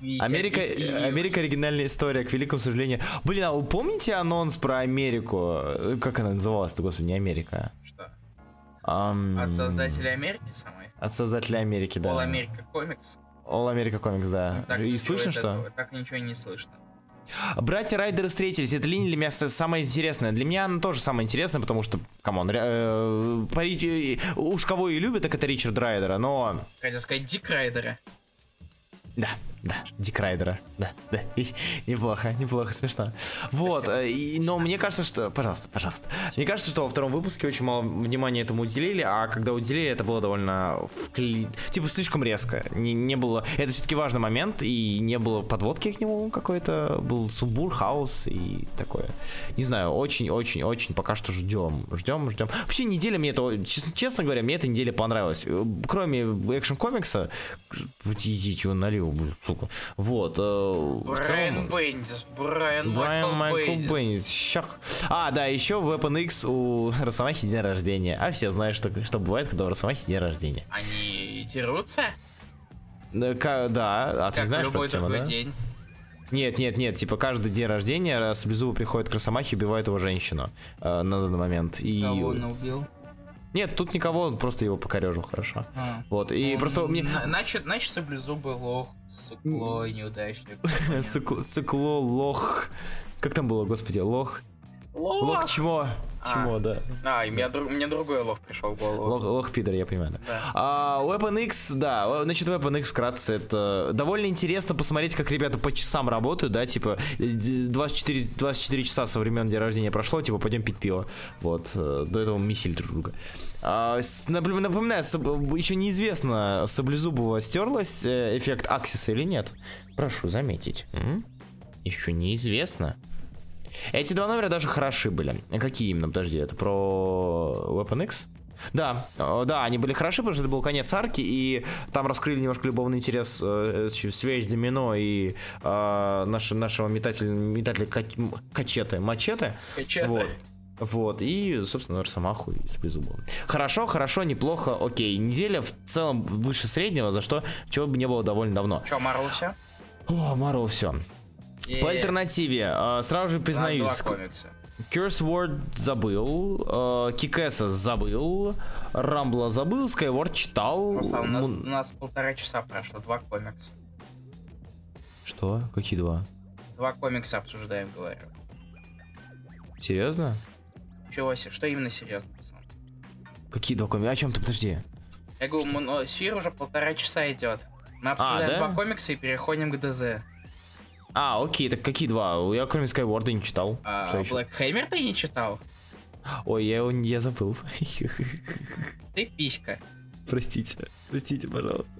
Видите, Америка, и... Америка оригинальная история, к великому сожалению. Блин, а вы помните анонс про Америку? Как она называлась-то, господи, не Америка? Что? Um... От создателя Америки самой? От создателя Америки, да. All America Comics. All America Comics, да. Так и слышно, что? Так ничего не слышно. Братья Райдеры встретились. Эта линия для меня самая интересная. Для меня она тоже самая интересная, потому что, камон, э, пари... уж кого и любят, так это Ричард Райдера, но... Хотел сказать Дик Райдера. Да, да, Дик Райдера, да, да, и, неплохо, неплохо, смешно. Вот, и, но мне кажется, что, пожалуйста, пожалуйста, мне кажется, что во втором выпуске очень мало внимания этому уделили, а когда уделили, это было довольно, вкли... типа, слишком резко, не, не было, это все-таки важный момент, и не было подводки к нему какой-то, был сумбур, хаос и такое. Не знаю, очень-очень-очень пока что ждем, ждем, ждем. Вообще неделя мне это, честно, честно говоря, мне эта неделя понравилась, кроме экшн-комикса, идите его налево. Сука. Вот. Брайан Бендис. Брайан Майкл Бендис. Щак. А, да, еще в Weapon X у Росомахи день рождения. А все знают, что, что бывает, когда у Росомахи день рождения. Они дерутся? Да, а ты как знаешь, что это? Да? День. Нет, нет, нет, типа каждый день рождения раз Беззубый приходит к Росомахе и убивает его женщину э, на данный момент. И... Кого он убил? Нет, тут никого, он просто его покорежил хорошо. А, вот, и ну, просто мне... Значит, значит, Саблезубый лох, сукло, неудачник. Сукло, сукло, лох... Как там было, господи, лох? Лох! Лох чмо, чмо, а. да. А, и мне, мне другой лох пришел в голову. Лох, лох пидор, я понимаю. Да. Да. А, Weapon X, да, значит, Weapon X вкратце, это довольно интересно посмотреть, как ребята по часам работают, да, типа двадцать четыре, двадцать четыре часа со времен дня рождения прошло, типа пойдем пить пиво, вот, до этого месили друг друга. А, напоминаю, еще неизвестно, Саблезубого стерлась эффект Аксиса или нет, прошу заметить, м-м? еще неизвестно. Эти два номера даже хороши были. Какие именно? Подожди, это про Weapon X? Да, да, они были хороши, потому что это был конец арки, и там раскрыли немножко любовный интерес, э, связь домино и э, наши, нашего метателя, метателя качеты, мачете. Качеты. Вот. Вот, и, собственно, Росомаху и Саблезубого. Хорошо, хорошо, неплохо, окей. Неделя в целом выше среднего, за что чего бы не было довольно давно. Че, Марвел все? О, Марвел все. И... По альтернативе, э, сразу же признаюсь, Curse Word забыл, э, Кикэса забыл, Рамбла забыл, Skyward читал. Просто у нас, у нас полтора часа прошло, два комикса. Что? Какие два? Два комикса обсуждаем, говорю. Серьезно? Чего себе, что именно серьезно? Какие два комикса? О чем ты, подожди? Я говорю, м- сфер уже полтора часа идет. Мы обсуждаем а, да? два комикса и переходим к ДЗ. А, окей, так какие два? Я кроме Skyward не читал. А, что еще? Black Hammer ты не читал? Ой, я его я забыл. Ты писька. Простите, простите, пожалуйста.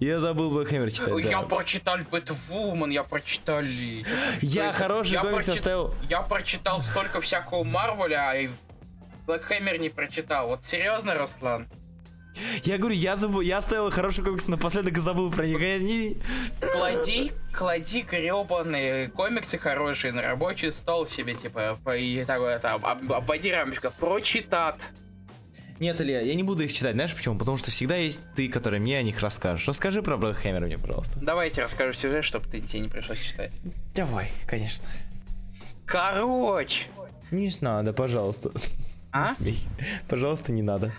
Я забыл Black Hammer читать. Я да. прочитал Batwoman, я прочитал... Я хороший я комикс прочит... оставил. Я прочитал столько всякого Марвеля, а Black Hammer не прочитал. Вот серьезно, Руслан? Я говорю, я забыл, я оставил хороший комикс, напоследок и забыл про них. Они... Клади, клади гребаные комиксы хорошие на рабочий стол себе, типа, и такое там, об, обводи рамочка, прочитат. Нет, Илья, я не буду их читать, знаешь почему? Потому что всегда есть ты, который мне о них расскажешь. Расскажи про Блэкхэммера мне, пожалуйста. Давай я тебе расскажу сюжет, чтобы ты, тебе не пришлось читать. Давай, конечно. Короче. Не надо, пожалуйста. А? Не смей. Пожалуйста, не надо.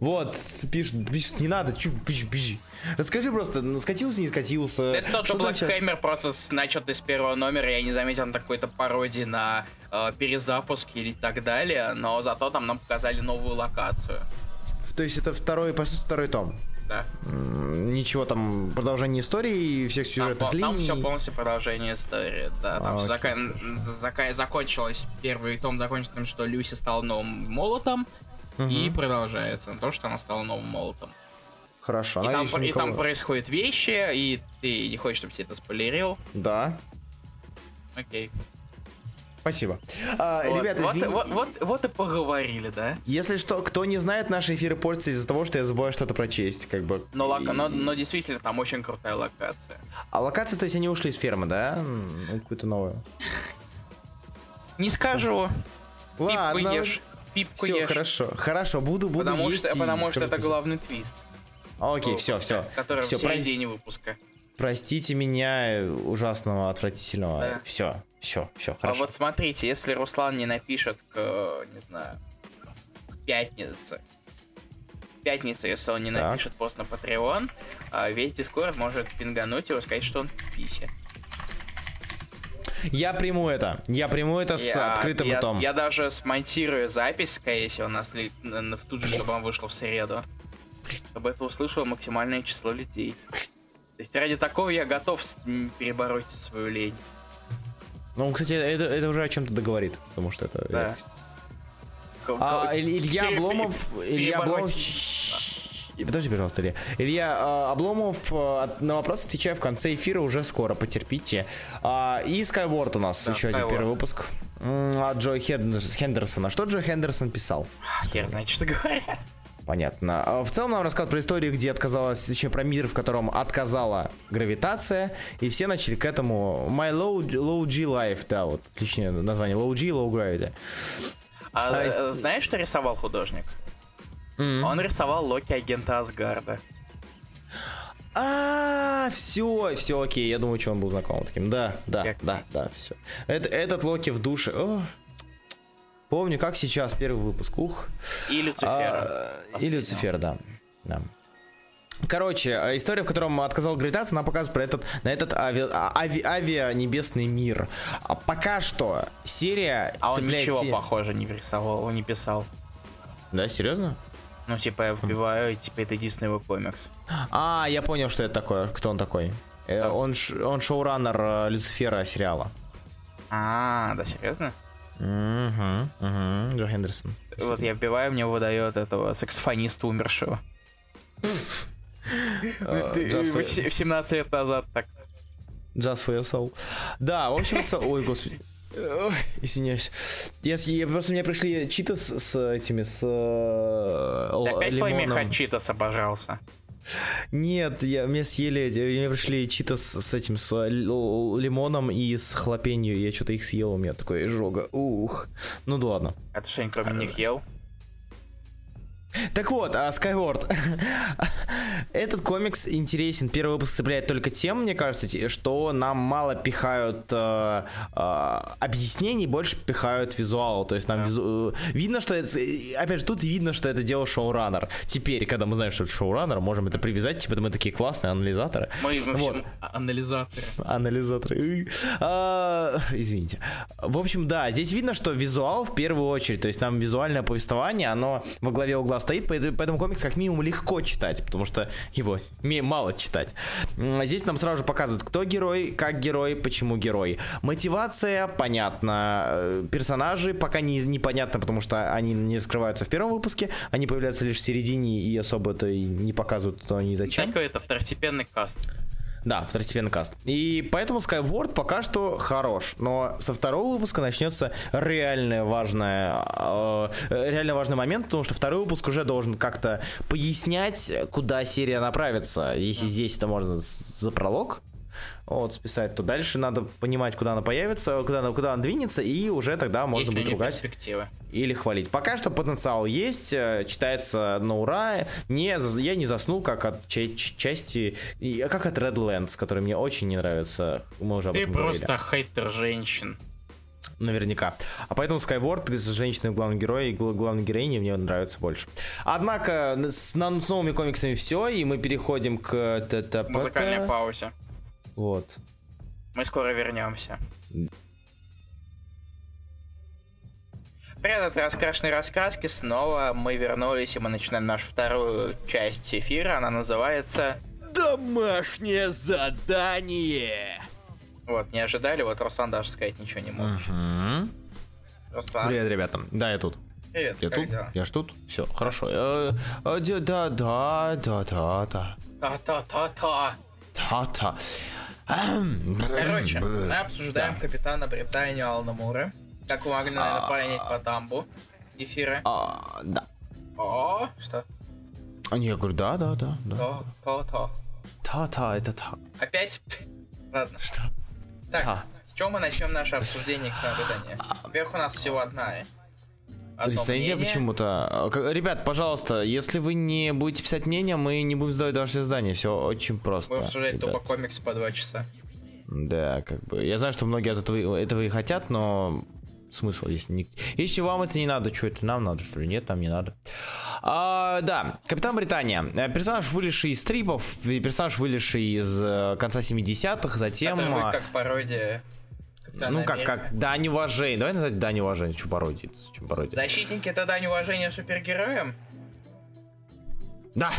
Вот, пишет, пишет, не надо, чу, пиши, пиши. Расскажи просто, скатился, не скатился. Это тот, что Блэкхэммер просто начат из первого номера, я не заметил какой-то пародии на э, перезапуск или так далее, но зато там нам показали новую локацию. То есть это второй, по сути, второй том? Да. Ничего там, продолжение истории и всех сюжетных там, линий? Там все полностью продолжение истории, да. Там а, окей, зак... закончилось, первый том закончился тем, что Люси стал новым молотом. Угу. И продолжается на то, что она стала новым молотом. Хорошо. И, там, и там происходят вещи, и ты не хочешь, чтобы тебе это спойлерил. Да. Окей. Спасибо. А, вот, ребята, вот, извини... вот, вот, вот и поговорили, да? Если что, кто не знает, наши эфиры портятся из-за того, что я забываю что-то прочесть, как бы. Но, лока... и... но, но действительно, там очень крутая локация. А локация, то есть они ушли из фермы, да? Какую-то новую. Не скажу. Ладно. Пипку все, ешь. Хорошо, хорошо, буду, буду потому есть. Что, потому что это главный твист. Окей, выпуска, все, все. Который все, в середине про... выпуска. Простите меня, ужасного, отвратительного. Да. Все, все, все, хорошо. А вот смотрите, если Руслан не напишет к, не знаю, к пятнице. К пятнице, если он не так напишет пост на Patreon, весь Discord может пингануть его, сказать, что он в писе. Я приму это. Я приму это я, с открытым я, ртом. Я даже смонтирую запись, скорее всего, на след... в ту же, чтобы он вышел в среду. Чтобы это услышало максимальное число людей. То есть ради такого я готов перебороть свою лень. Ну, кстати, это, это уже о чем-то договорит, потому что это... Да. А, Илья Обломов... Илья Обломов... Подожди, пожалуйста, Илья. Илья э, Обломов, э, на вопрос отвечаю в конце эфира уже скоро, потерпите. А, и Skyward у нас да, еще Skyward. Один первый выпуск. От Джо Хендерсона. Что Джо Хендерсон писал? Я знаю, что говорю. Понятно. А, в целом нам рассказывают про историю, где отказалась, еще про мир, в котором отказала гравитация, и все начали к этому My Low, low G Life, да, вот отличное название. Low G, Low Gravity. А, а, знаешь, что рисовал художник? Mm-hmm. Он рисовал Локи, агента Асгарда. А, все, все, окей. Я думаю, что он был знаком таким. Да, да, как? да, да, все. Это, этот Локи в душе. О, помню, как сейчас первый выпуск. Ух. И Люцифер. А, и Люцифер, да. да. Короче, история, в котором отказал гравитация, нам показывает про этот, на этот ави, ави, авианебесный мир. А пока что серия. А он цепляет... ничего похоже не рисовал, он не писал. Да, серьезно? Ну, типа, я вбиваю, и, типа, это единственный его комикс. А, я понял, что это такое. Кто он такой? Э, он, ш- он шоураннер э, Люцифера сериала. А, да, серьезно? Угу, угу, Джо Хендерсон. Вот я вбиваю, мне выдает этого саксофониста умершего. семнадцать лет назад так. Just for your soul. Да, в общем, ой, господи. Извиняюсь. Я, я, просто у меня пришли читос с этими, с л- опять лимоном. Опять помех от читоса пожрался. Нет, я, мне съели, мне пришли читос с этим, с л- лимоном и с халапеньо. Я что-то их съел, у меня такое изжога. Ух. Ну да ладно. А ты что-нибудь кроме них ел? Так вот, а Skyward. Этот комикс интересен. Первый выпуск цепляет только тем, мне кажется, что нам мало пихают э, э, объяснений, больше пихают визуал. То есть нам yeah. визу... видно, что это... Опять же, тут видно, что это делал шоураннер. Теперь, когда мы знаем, что это шоураннер, можем это привязать. Типа, мы такие классные анализаторы. Мы, в общем, вот. анализаторы. Анализаторы. А, извините. В общем, да, здесь видно, что визуал в первую очередь. То есть нам визуальное повествование, оно во главе угла стоит, поэтому комикс как минимум легко читать, потому что его мало читать. Здесь нам сразу же показывают, кто герой, как герой, почему герой. Мотивация, понятно. Персонажи пока не, не понятно, потому что они не раскрываются в первом выпуске, они появляются лишь в середине и особо-то и не показывают, кто они и зачем. Такой это второстепенный каст. Да, второстепенный каст. И поэтому Skyward пока что хорош. Но со второго выпуска начнется реально важный, э, реально важный момент, потому что второй выпуск уже должен как-то пояснять, куда серия направится. Если здесь это можно за пролог вот списать, то дальше надо понимать, куда она появится, куда она, куда она двинется, и уже тогда можно будет ругать или хвалить. Пока что потенциал есть, читается на ура. Не, я не заснул, как от ч- части, как от Redlands, который мне очень не нравится. Мы уже об этом говорили. Ты просто хейтер женщин. Наверняка. А поэтому Skyward с женщиной главного героя и главной героини мне нравится больше. Однако с, нам, с новыми комиксами все, и мы переходим к музыкальной паузе. Вот. Мы скоро вернемся. Привет, это «Раскрашенные раскраски». Снова мы вернулись, и мы начинаем нашу вторую часть эфира. Она называется «Домашнее задание». Вот, не ожидали, вот Руслан даже сказать ничего не может. Угу. Руслан. Привет, ребята. Да, я тут. Привет, я тут. Дела? Я ж тут. Все, хорошо. Да, да, да, да, да. Да, да, да, да. Та-та. Короче, мы обсуждаем да. Капитана Британию Алана Мура. Как вы могли, наверное, а... понять по тамбу эфира. А, да. О, что? А не, я говорю, да, да, да. То-то. Та-та, это та. Опять? Ладно. Что? Так, та. С чего мы начнем наше обсуждение Капитания? Вверх у нас всего одна. Рецензия почему-то. Ребят, пожалуйста, если вы не будете писать мнение, мы не будем сдавать домашнее задание. Все очень просто. Будем обсуждать тупо комикс по два часа. Да, как бы. Я знаю, что многие от этого, этого и хотят, но смысл есть. Не... Если вам это не надо, что это нам надо, что ли? Нет, нам не надо. А, да, Капитан Британия. Персонаж, вылезший из стрипов, персонаж, вылезший из конца семидесятых, затем. Который, как пародия. Да, ну как, как, дань уважения. Давай назвать дань уважения, что пародия, что пародия. Защитники — это дань уважения супергероям? Да.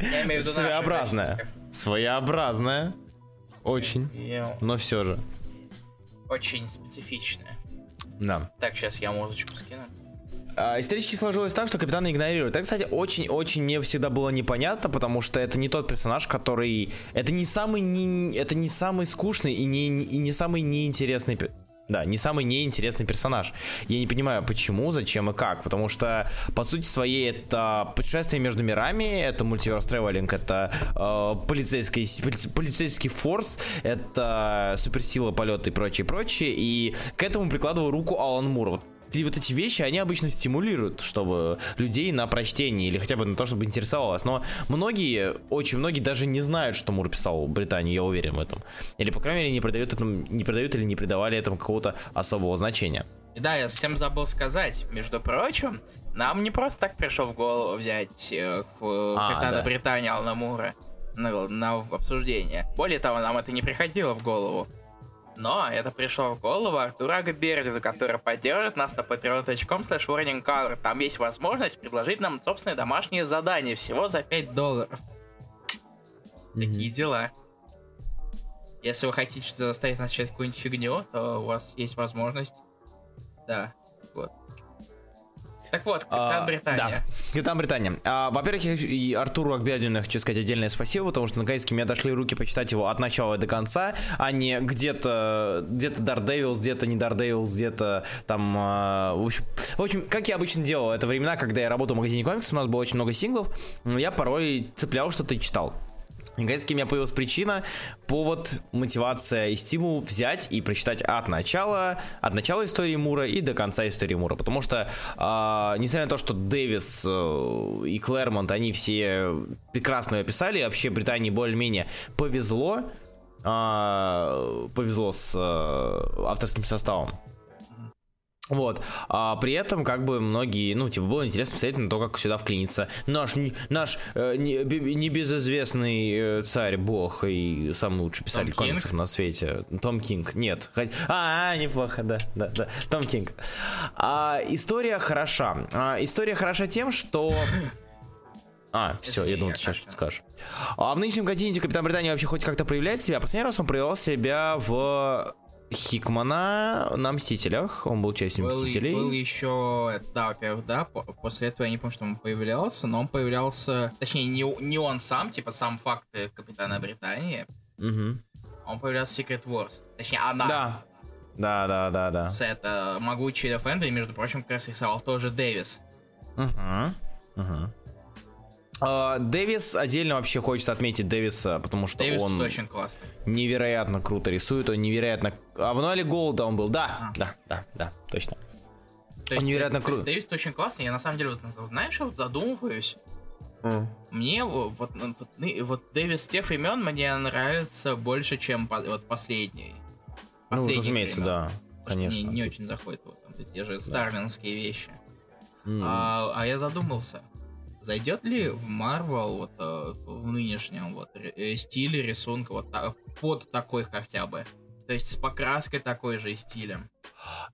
Я имею в виду своеобразная. Своеобразная. Очень. Ё. Но все же. Очень специфичная. Да. Так, сейчас я музычку скину. Исторически сложилось так, что капитана игнорируют. Это, кстати, очень-очень мне всегда было непонятно, потому что это не тот персонаж, который... Это не самый, не... Это не самый скучный и не... и не самый неинтересный... Да, не самый неинтересный персонаж. Я не понимаю, почему, зачем и как. Потому что, по сути своей, это путешествие между мирами, это мультиверс тревелинг, это э, полицейский, полицейский форс, это суперсила, полеты и прочее, прочее. И к этому прикладываю руку Алан Мур. И вот эти вещи, они обычно стимулируют, чтобы людей на прочтение или хотя бы на то, чтобы интересовалось. Но многие, очень многие даже не знают, что Мур писал Британию, я уверен в этом. Или, по крайней мере, не придают этому, не придают или не придавали этому какого-то особого значения. Да, я совсем забыл сказать. Между прочим, нам не просто так пришло в голову взять э, Капитана да. Британию Алана Мура на, на обсуждение. Более того, нам это не приходило в голову. Но это пришло в голову Артуру Агабердину, который поддержит нас на patreon dot com slash warningcolor. Там есть возможность предложить нам собственные домашние задания всего за пять долларов. Mm-hmm. Такие дела. Если вы хотите заставить нас читать какую-нибудь фигню, то у вас есть возможность. Да, вот. Так вот, Капитан а, Британия. Да, Капитан Британия. А, во-первых, и Артуру Акбердину хочу сказать отдельное спасибо, потому что наконец-то мне дошли руки почитать его от начала до конца, а не где-то где-то Daredevils, где-то не Daredevils, где-то там... А, в, общем, в общем, как я обычно делал, это времена, когда я работал в магазине комиксов, у нас было очень много синглов, но я порой цеплял что-то и читал. Наконец-таки у меня появилась причина, повод, мотивация и стимул взять и прочитать от начала, от начала истории Мура и до конца истории Мура. Потому что, э, несмотря на то, что Дэвис э, и Клэрмонт, они все прекрасно ее писали, вообще Британии более-менее повезло, э, повезло с э, авторским составом. Вот, а при этом, как бы, многие, ну, типа, было интересно посмотреть на то, как сюда вклинится наш, наш э, небезызвестный царь, бог и самый лучший писатель Том комиксов Кинг? На свете. Том Кинг, нет. Хоть... А, неплохо, да, да, да, Том Кинг. А, история хороша. А, история хороша тем, что... А, все, я думал, ты сейчас что-то скажешь. А в нынешнем континенте Капитан Британия вообще хоть как-то проявляет себя? Последний раз он проявлял себя в... Хикмана на Мстителях. Он был частью был, Мстителей. Был еще, да, во-первых, да. После этого я не помню, что он появлялся, но он появлялся, точнее, не, не он сам, типа сам факт Капитана Британии, Угу. Он появлялся в Secret Wars. Точнее, она. Да. Да, да, да, да. Сет э, Могучий Фэнтези, между прочим, как раз рисовал тоже Дэвис. Угу. Угу. А, Дэвис отдельно вообще хочется отметить Дэвиса, потому что Дэвис он очень невероятно круто рисует, он невероятно. А в Ноле Голда он был, да, а. да, да, да, точно. То он невероятно круто. Дэвис очень классный, я на самом деле, знаешь, вот задумываюсь. Mm. Мне вот, вот, вот Дэвис тех времен мне нравится больше, чем вот последний. Ну, разумеется, да, конечно. Мне не очень заходят вот там те же старвинские вещи. Mm. А, а я задумался. Зайдет ли в Marvel вот, в нынешнем вот, стиле рисунка вот, под такой хотя бы? То есть с покраской такой же и стилем?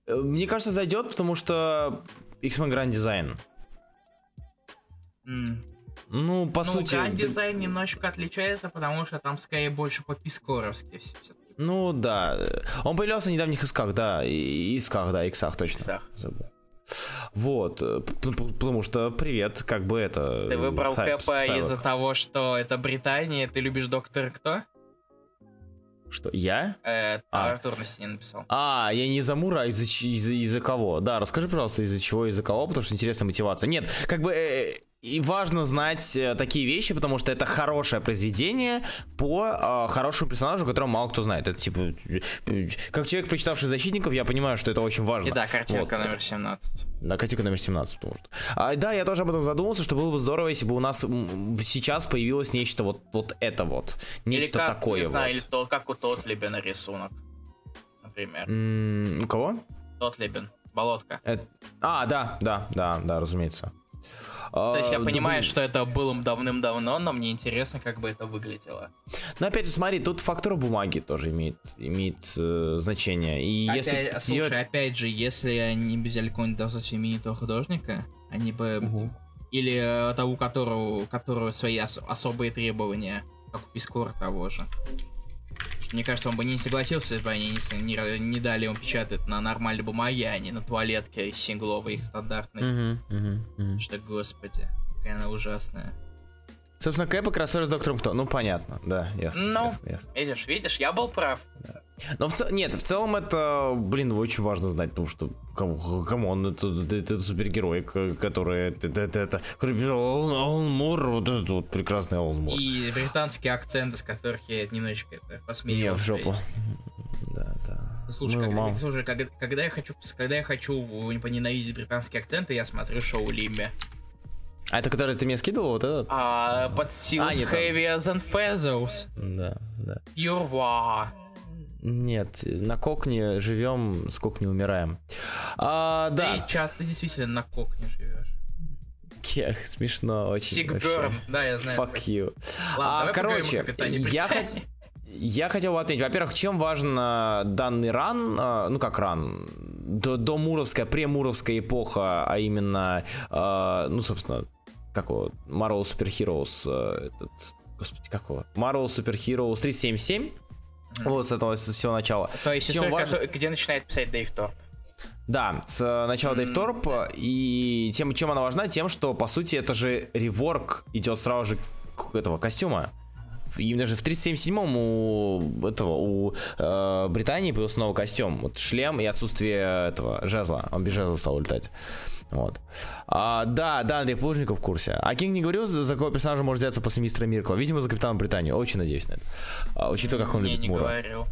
Мне кажется, зайдет, потому что X-Men Grand Design. Mm. Ну, по ну, сути... Grand Design немножко отличается, потому что там скорее больше по-пискоровски все-таки. Ну, да. Он появлялся в недавних исках, да. Исках, да, иксах, точно. Иксах. Забыл. Вот, потому что, привет, как бы это... Ты выбрал Кэпа из-за того, что это Британия, ты любишь Доктора Кто? Что, я? Э, а. Артур на стене написал. А, я не из-за Мура, а из-за, из-за, из-за кого? Да, расскажи, пожалуйста, из-за чего, из-за кого, потому что интересная мотивация. Нет, как бы... Э- И важно знать э, такие вещи, потому что это хорошее произведение по э, хорошему персонажу, которого мало кто знает. Это типа, э, как человек, прочитавший «Защитников», я понимаю, что это очень важно. И да, картинка вот. Номер семнадцать. Да, картинка номер семнадцать, потому что... А, да, я тоже об этом задумался, что было бы здорово, если бы у нас сейчас появилось нечто вот, вот это вот. Нечто как, такое не знаю, вот. Или то, как у Тотлебена рисунок, например. М-м, у кого? Тотлебен, болотка. Это... А, да, да, да, да, разумеется. То есть я понимаю, что это было давным-давно, но мне интересно, как бы это выглядело. Но опять же, смотри, тут фактура бумаги тоже имеет, имеет э, значение. И опять, если... Слушай, я... опять же, если они взяли какого-нибудь достаточно именитого художника, они бы... Угу. Или того, у которого, которого свои ос- особые требования, как у Пискора того же. Мне кажется, он бы не согласился, если бы они не, не дали ему печатать на нормальной бумаге, а не на туалетке сингловой, их стандартной. Uh-huh, uh-huh, uh-huh. Что, господи, какая она ужасная. Собственно, Кэпа кроссовер с Доктором Кто. Ну, понятно, да, ясно, ну, ясно, ясно. Видишь, видишь, я был прав. Да. Но в цел... Нет, в целом это, блин, очень важно знать, потому что, камон, это, это, это супергерой, который, это, это, это, Алан Мур, вот этот вот прекрасный Алан Мур. И британские акценты, с которых я немножечко это посмеялся. Не, в жопу. Да, да. Слушай, ну, как, слушай когда, когда, я хочу, когда я хочу поненавидеть британские акценты, я смотрю шоу «Лимби». А это который ты мне скидывал, вот этот? А, под силу Heavier Than Feathers. Да, да. Юрва. Нет, на кокне живем, с кокни умираем. А, да. Ты часто действительно на кокне живешь. Кех, смешно очень. Сигберн, да, я знаю. Fuck you. Ладно, а, короче, я хотел... Я хотел бы отметить, во-первых, чем важен э, данный ран, э, ну как ран, до, до Муровская, премуровская эпоха, а именно, э, ну собственно, как его, Marvel Super Heroes, э, этот, господи, как его, Marvel Super Heroes триста семьдесят семь, mm-hmm. вот с этого с, с всего начала. То есть чем история, важен... где начинает писать Дэйв Торп. Да, с начала Дэйв Торп, mm-hmm. и тем, чем она важна, тем, что по сути это же реворк идет сразу же к этого костюма. Именно же в триста семьдесят седьмом у этого у э, Британии появился новый костюм, вот шлем и отсутствие этого жезла, он без жезла стал летать. Вот. А, да, да, Андрей Плужников в курсе. А Кинг не говорил, за какого персонажа может взяться после Мистера Миракла. Видимо, за Капитана Британию. Очень надеюсь на это. А, учитывая, как он любит Мура. Не говорил.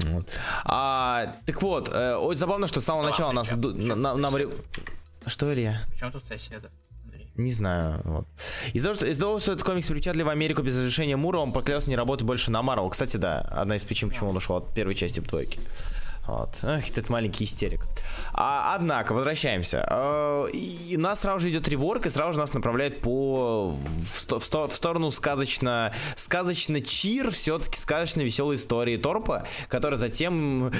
Вот. А, так вот, э, очень забавно, что с самого а, начала а, нас ду- на, на, нам что Илья? Причем тут соседа? Не знаю, вот. Из-за того, что, из-за того, что этот комикс припечатали в Америку без разрешения Мура, он поклялся не работать больше на Marvel. Кстати, да, одна из причин, почему он ушел от первой части в двойке. Вот. Эх, этот маленький истерик. А, однако, возвращаемся. И нас сразу же идет реворк, и сразу же нас направляет по в, сто, в, сто, в сторону сказочно, сказочно чир, все-таки сказочно веселой истории Торпа, которая затем,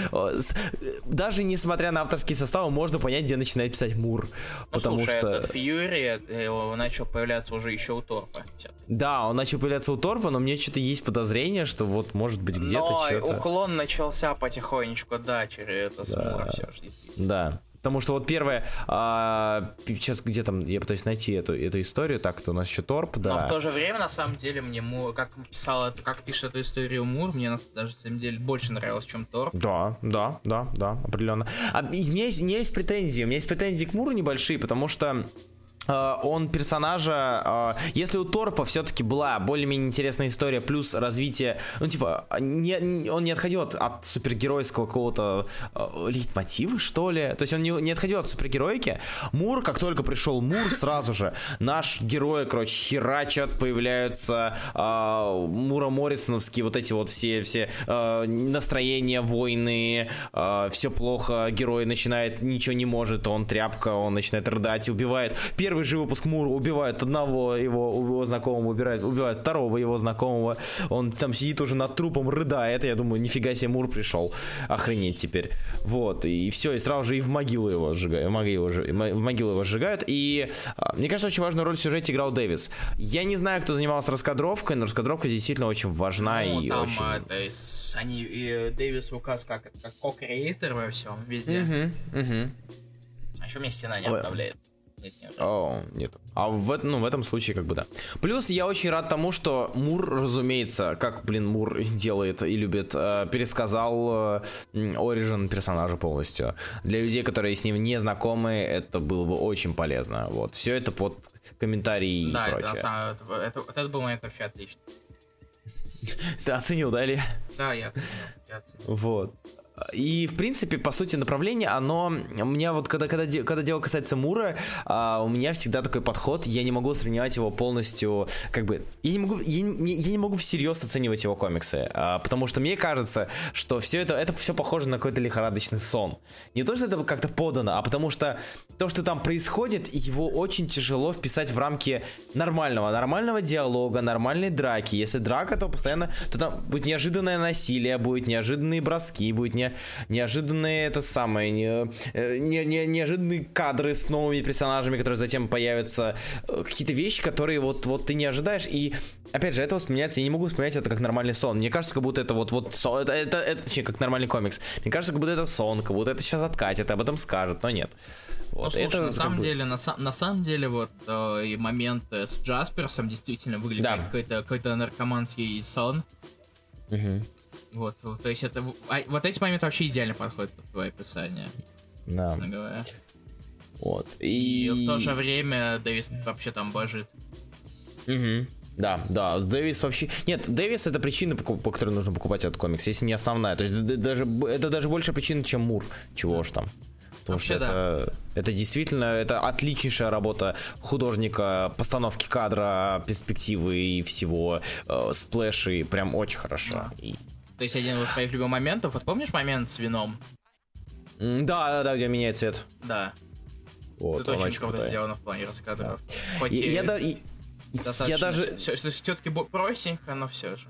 даже несмотря на авторские составы, можно понять, где начинает писать Мур. Ну, потому слушай, что этот Фьюри он начал появляться уже еще у Торпа. Да, он начал появляться у Торпа, но мне что-то есть подозрение, что вот может быть где-то но что-то. Уклон начался потихонечку, да. Да, через это да. Все же. Да, Потому что вот первое, а, сейчас где там, я пытаюсь найти эту, эту историю, так-то у нас еще торп, да. Но в то же время, на самом деле, мне Мур, как писал, как пишет эту историю Мур, мне на самом деле больше нравилось, чем торп. Да, да, да, да, определенно. А, у, меня есть, у меня есть претензии, у меня есть претензии к Муру небольшие, потому что... Он персонажа, если у Торпа все-таки была более-менее интересная история, плюс развитие, ну типа не, он не отходил от супергеройского какого-то лейтмотива, что ли, то есть он не, не отходил от супергероики. Мур, как только пришел Мур, сразу же наш герой, короче, херачат, появляются а, Мура Моррисоновские вот эти вот все, все а, настроения, войны, а, все плохо, герой начинает, ничего не может, он тряпка, он начинает рыдать и убивает. Первый же выпуск Мура убивает одного его, его знакомого, убирает, убивает второго его знакомого. Он там сидит уже над трупом, рыдает. Я думаю, нифига себе, Мур пришел. Охренеть теперь. Вот, и все, и сразу же и в могилу его сжигают. В могилу, в могилу его сжигают. И мне кажется, очень важную роль в сюжете играл Дэвис. Я не знаю, кто занимался раскадровкой, но раскадровка действительно очень важна. Ну, и там очень... это, они, и Дэвис указ как, как ко-креатор во всем, везде. Угу, угу. А еще мне стена не обновляет. О, нет. А в, ну, в этом случае как бы да. Плюс я очень рад тому, что Мур, разумеется, как, блин, Мур делает и любит, э, пересказал э, оригин персонажа полностью. Для людей, которые с ним не знакомы, это было бы очень полезно. Вот. Все это под комментарии да, и прочее. Да, это, это, это, это был момент вообще отлично. Ты оценил, да, Ли? Да, я оценил. Я оценил. Вот. И, в принципе, по сути, направление, оно... У меня вот, когда, когда, когда дело касается Мура, а, у меня всегда такой подход, я не могу сравнивать его полностью, как бы... Я не могу, я, я не могу всерьез оценивать его комиксы, а, потому что мне кажется, что все это, это все похоже на какой-то лихорадочный сон. Не то, что это как-то подано, а потому что то, что там происходит, его очень тяжело вписать в рамки нормального, нормального диалога, нормальной драки. Если драка, то постоянно... То там будет неожиданное насилие, будет неожиданные броски, будет не неожиданные это самое не, не, не, неожиданные кадры с новыми персонажами, которые затем появятся, какие-то вещи, которые вот, вот ты не ожидаешь, и опять же, это воспринимается, я не могу воспринимать это как нормальный сон. Мне кажется, как будто это вот, вот сон, это, это, это, точнее, как нормальный комикс. Мне кажется, как будто это сон, как будто это сейчас откатит, об этом скажут, но нет. Вот, ну, слушай, это на самом деле, на, на самом деле, вот э, и момент с Джасперсом действительно выглядит да. как какой-то, какой-то наркоманский сон. Угу. Вот, то есть это вот эти моменты вообще идеально подходят под твое описание. Да. Честно говоря. Вот. И... и в то же время Дэвис вообще там божит. Угу. Да, да, Дэвис вообще... Нет, Дэвис — это причина, по которой нужно покупать этот комикс, если не основная. То есть даже, это даже больше причина, чем Мур. Чего уж там. Потому вообще, что это, да. это действительно это отличнейшая работа художника, постановки кадра, перспективы и всего, э, сплэши, прям очень хорошо. Да. И... То есть один из моих любимых моментов, вот помнишь момент с вином? Да, да, да, где меняет цвет. Да. Вот, это он очень круто сделано в плане раскадровок. Да. Хоть я, и... Я, да, и... я даже... Все-таки простенько, но все же.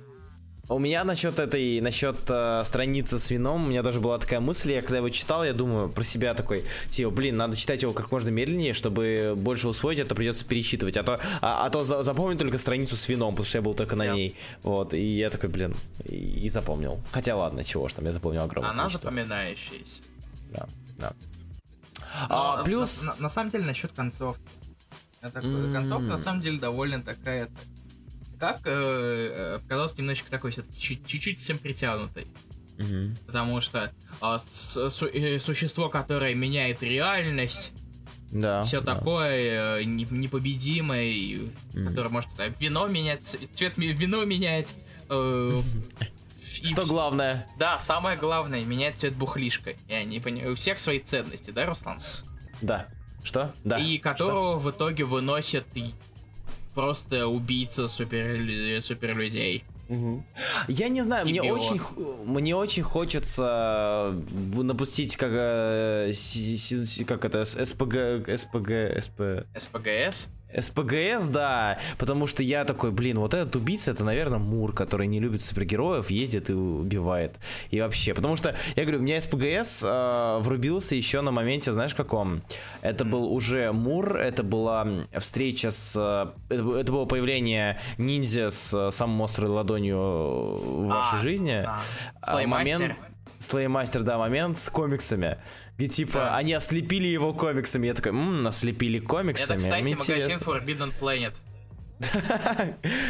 У меня насчет этой, насчет э, страницы с вином, у меня даже была такая мысль, я когда его читал, я думаю про себя такой, типа, блин, надо читать его как можно медленнее, чтобы больше усвоить, а то придется пересчитывать, а то, а, а то за, запомню только страницу с вином, потому что я был только на yeah. ней, вот, и я такой, блин, и, и запомнил, хотя ладно, чего ж там, я запомнил огромное Она количество. Запоминающаяся. Да, да. А, а, плюс... На, на, на самом деле насчет концовки, mm-hmm. концовка на самом деле довольно такая... Так, э, показалось немножечко такой все-таки чуть-чуть всем притянутой. Mm-hmm. Потому что э, с, су, э, существо, которое меняет реальность, да, все да. такое э, не, непобедимое, mm-hmm. которое может там, вино менять, цвет вино менять. Э, Что главное? Да, самое главное, менять цвет бухлишкой. Я не понимаю, у всех свои ценности, да, Руслан? Да. Что? Да. И которого в итоге выносят... Просто убийца супер, супер людей. Угу. Я не знаю, мне очень, мне очень хочется напустить как, как это эс пэ гэ эс пэ гэ эс пэ гэ эс пэ гэ эс. эс пэ гэ эс, да, потому что я такой, блин, вот этот убийца, это, наверное, Мур, который не любит супергероев, ездит и убивает, и вообще, потому что, я говорю, у меня эс пэ гэ эс э, врубился еще на моменте, знаешь, каком, это был уже Мур, это была встреча с, это, это было появление ниндзя с самым острой ладонью в а, вашей жизни, да. Слэймастер. Слэймастер, да, момент с комиксами. И типа, да. Они ослепили его комиксами. Я такой, ммм, ослепили комиксами. Это, кстати, магазин Forbidden Planet.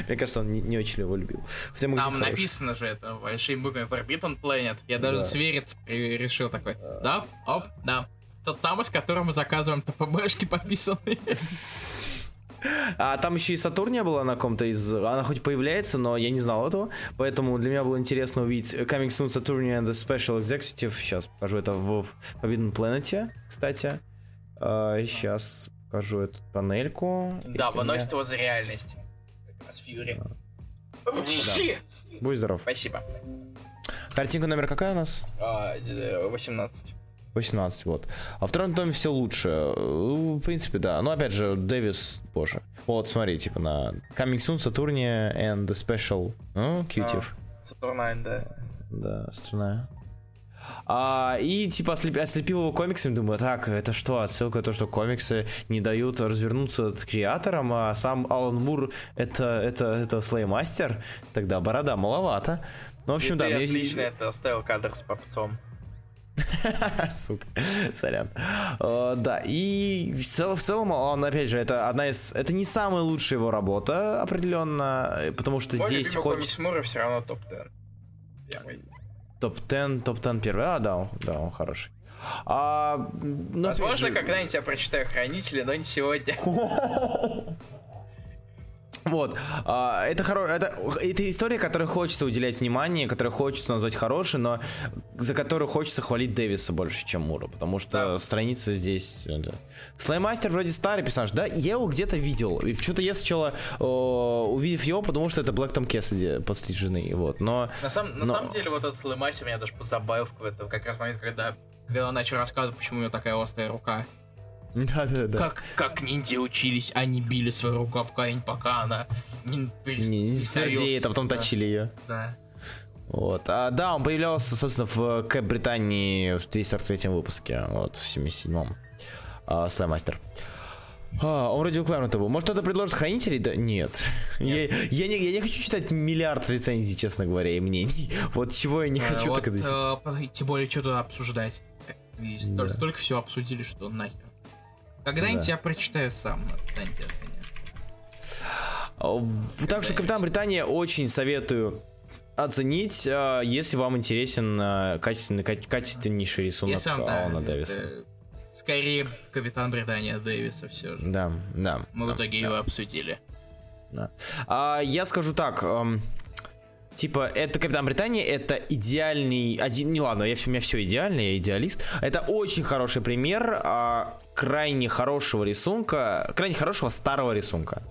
Мне кажется, он не очень его любил. Там написано же это, большим буквами Forbidden Planet. Я даже свериться решил такой. Да, оп, да. Тот самый, с которым мы заказываем ТПБшки подписанные. А там еще и Сатурния была на ком-то из... Она хоть появляется, но я не знал этого. Поэтому для меня было интересно увидеть Coming Soon Saturnia and the Special Executive. Сейчас покажу это в Forbidden Planet, кстати. Uh, сейчас покажу эту панельку. Да, выносит меня... его за реальность. Как раз Фьюри. Да. Будь здоров. Спасибо. Картинка номер какая у нас? Uh, восемнадцать. восемнадцать, вот. А в втором томе все лучше. В принципе, да. Но опять же, Дэвис, боже. Вот, смотри, типа на Coming Soon, Saturnia and the Special. Ну, Кьютив. Сатурнайн, да. Да, Сатурнайн. А, и типа ослеп... ослепил его комиксами, думаю, так, это что, отсылка на то, что комиксы не дают развернуться к креаторам, а сам Алан Мур это, это, это слеймастер, тогда борода маловато. Ну, в общем, и да. Ты мне отлично есть... это оставил кадр с попцом. Сука, сорян. Uh, да, и в, цел, в целом он, опять же, это одна из... Это не самая лучшая его работа, определенно, потому что мой здесь хоть... комикс Мура все равно топ-десять. Топ-десять, топ-десять первый. А, да, он, да, он хороший. А, ну, возможно, же... когда-нибудь я прочитаю Хранители, но не сегодня. Вот, а, это, хоро... это, это история, которой хочется уделять внимание, которую хочется назвать хорошей, но за которую хочется хвалить Дэвиса больше, чем Мура, потому что да. Страница здесь... Да. Слэймастер вроде старый персонаж, да? Я его где-то видел, и почему-то я сначала, о, увидев его, потому что это Блэк Том Кэссиди подстриженный, вот, но... На, сам, на но... самом деле, вот этот Слэймастер меня даже позабавил в какой-то как раз момент, когда, когда он начал рассказывать, почему у него такая острая рука. Да-да-да. Как, как ниндзя учились, они били свою руку об камень, пока она не ствердеет, а потом да. Точили ее. Да. Вот. А, да, он появлялся, собственно, в Кэп Британии в тридцать третьем выпуске, вот, в семьдесят седьмом. А, Слэймастер. А, он вроде у Клармонта был. Может, кто-то предложит Хранителей? Да, нет. нет. Я, я, не, я не хочу читать миллиард рецензий, честно говоря, и мнений. Вот чего я не хочу а, так вот, это... Тем более, что-то обсуждать. Да. Столько всего обсудили, что нахер. Когда-нибудь да. Я прочитаю сам. Отстаньте от меня. Так что Капитан Британия очень советую оценить, если вам интересен качественный, качественнейший рисунок Алана да, Дэвиса. Скорее Капитан Британия Дэвиса все же. Да, да. Мы да, в итоге да. Его обсудили. Да. А, я скажу так. Типа, это Капитан Британия, это идеальный... Один, не ладно, я, у меня все идеально, я идеалист. Это очень хороший пример а, крайне хорошего рисунка, крайне хорошего старого рисунка.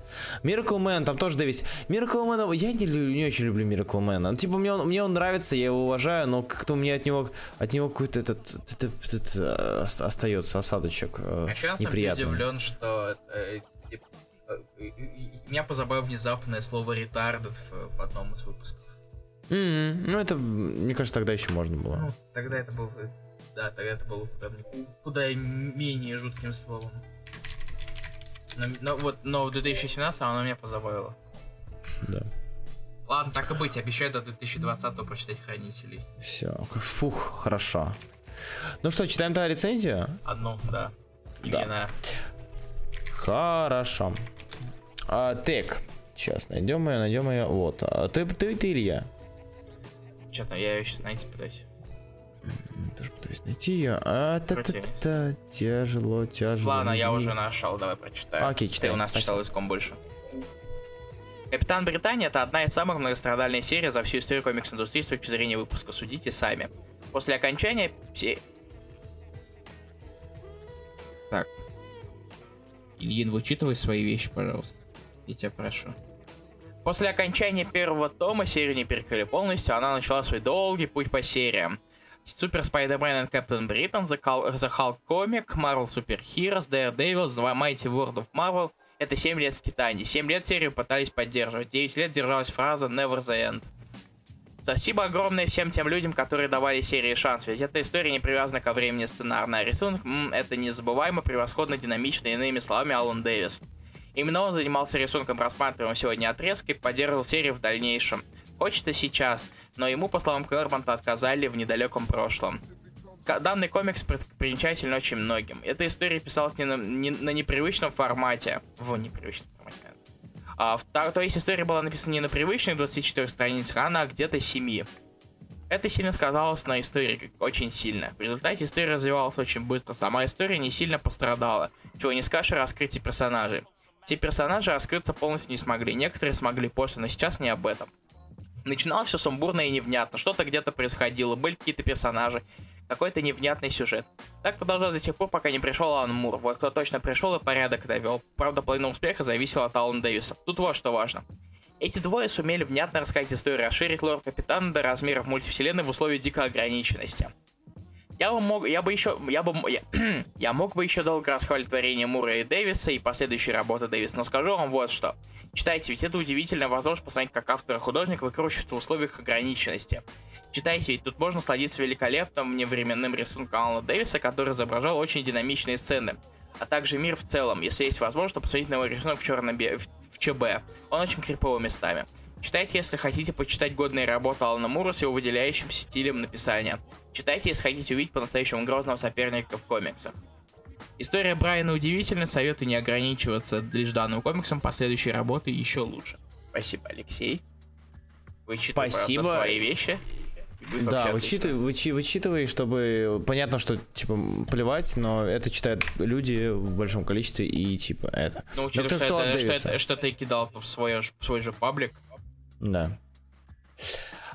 Miracle Man, там тоже Дэвис. Miracle Man, я не, не очень люблю Miracle Man. Ну, типа, мне он, мне он нравится, я его уважаю, но как-то у меня от него, от него какой-то этот, этот, этот, этот остается осадочек а неприятный. Я удивлен, что... Типа, меня позабавило внезапное слово «retarded» в одном из выпусков. Mm-hmm. Ну, это, мне кажется, тогда еще можно было. Ну, тогда это было, да, тогда это было куда, куда менее жутким словом. Но, но, вот, но в две тысячи семнадцатом оно меня позабавило. Да. Ладно, так и быть, обещаю до две тысячи двадцатого прочитать Хранителей. Все, фух, хорошо. Ну что, читаем тогда рецензию? Одну, да. Да. На... Хорошо. А, так, сейчас найдем ее, найдем ее. Вот. А, ты, ты, ты или я? Что-то я ее сейчас найти пытаюсь. Тоже пытаюсь найти ее. А, та-та-та-та. Тяжело, тяжело. Ладно, я уже нашел, давай прочитаю. Окей, читай. Ты у нас читал языком больше. Капитан Британия — это одна из самых многострадальных серий за всю историю комикс-индустрии с точки зрения выпуска. Судите сами. После окончания все... Так. Ильин, вычитывай свои вещи, пожалуйста. Я тебя прошу. После окончания первого тома серию не перекрыли полностью, она начала свой долгий путь по сериям. Super Spider-Man and Captain Britain, The, Col- The Hulk Comic, Marvel Super Heroes, Daredevil, The Mighty World of Marvel. Это семь лет скитаний. семь лет серию пытались поддерживать. девять лет держалась фраза Never the End. Спасибо огромное всем тем людям, которые давали серии шанс, ведь эта история не привязана ко времени сценарная. Рисунок м- это незабываемо, превосходно динамично, иными словами, Алан Дэвис. Именно он занимался рисунком рассматриваемого сегодня отрезка и поддерживал серию в дальнейшем. почта сейчас, но ему, по словам Корманта, отказали в недалеком прошлом. Данный комикс примечателен очень многим. Эта история писалась не на, не, на непривычном формате. В непривычном формате. А, в, то, то есть история была написана не на привычных двадцати четырёх страницах, а на где-то семи. Это сильно сказалось на истории, очень сильно. В результате история развивалась очень быстро. Сама история не сильно пострадала. Чего не скажешь о раскрытии персонажей. Все персонажи раскрыться полностью не смогли. Некоторые смогли после, но сейчас не об этом. Начиналось все сумбурно и невнятно. Что-то где-то происходило, были какие-то персонажи, какой-то невнятный сюжет. Так продолжалось до тех пор, пока не пришел Алан Мур. Вот кто точно пришел и порядок навел. Правда, половина успеха зависела от Алана Дэвиса. Тут вот что важно. Эти двое сумели внятно рассказать историю, расширить лор Капитана до размеров мультивселенной в условиях дикой ограниченности. Я бы мог, я бы еще, я бы, я, я мог бы еще долго расхвалить творение Мура и Дэвиса и последующие работы Дэвиса, но скажу вам вот что. Читайте, ведь это удивительная возможность посмотреть, как автор и художник выкручиваются в условиях ограниченности. Читайте, ведь тут можно насладиться великолепным вневременным рисунком Алана Дэвиса, который изображал очень динамичные сцены, а также мир в целом, если есть возможность, то посмотрите на его рисунок в черно-бе... в ЧБ. Он очень криповый местами. Читайте, если хотите почитать годные работы Алана Мура с его выделяющимся стилем написания. Читайте, если хотите увидеть по-настоящему грозного соперника в комиксах. История Брайана удивительна, советую не ограничиваться лишь данным комиксом, последующие работы еще лучше. Спасибо, Алексей. Вычитывай Спасибо. Просто свои вещи. Да, вычитывай, вычи, вычитывай, чтобы... Понятно, что, типа, плевать, но это читают люди в большом количестве, и, типа, это... Ну, учитывая, что, что, это, что, это, что ты кидал в свой, в свой же паблик. Да.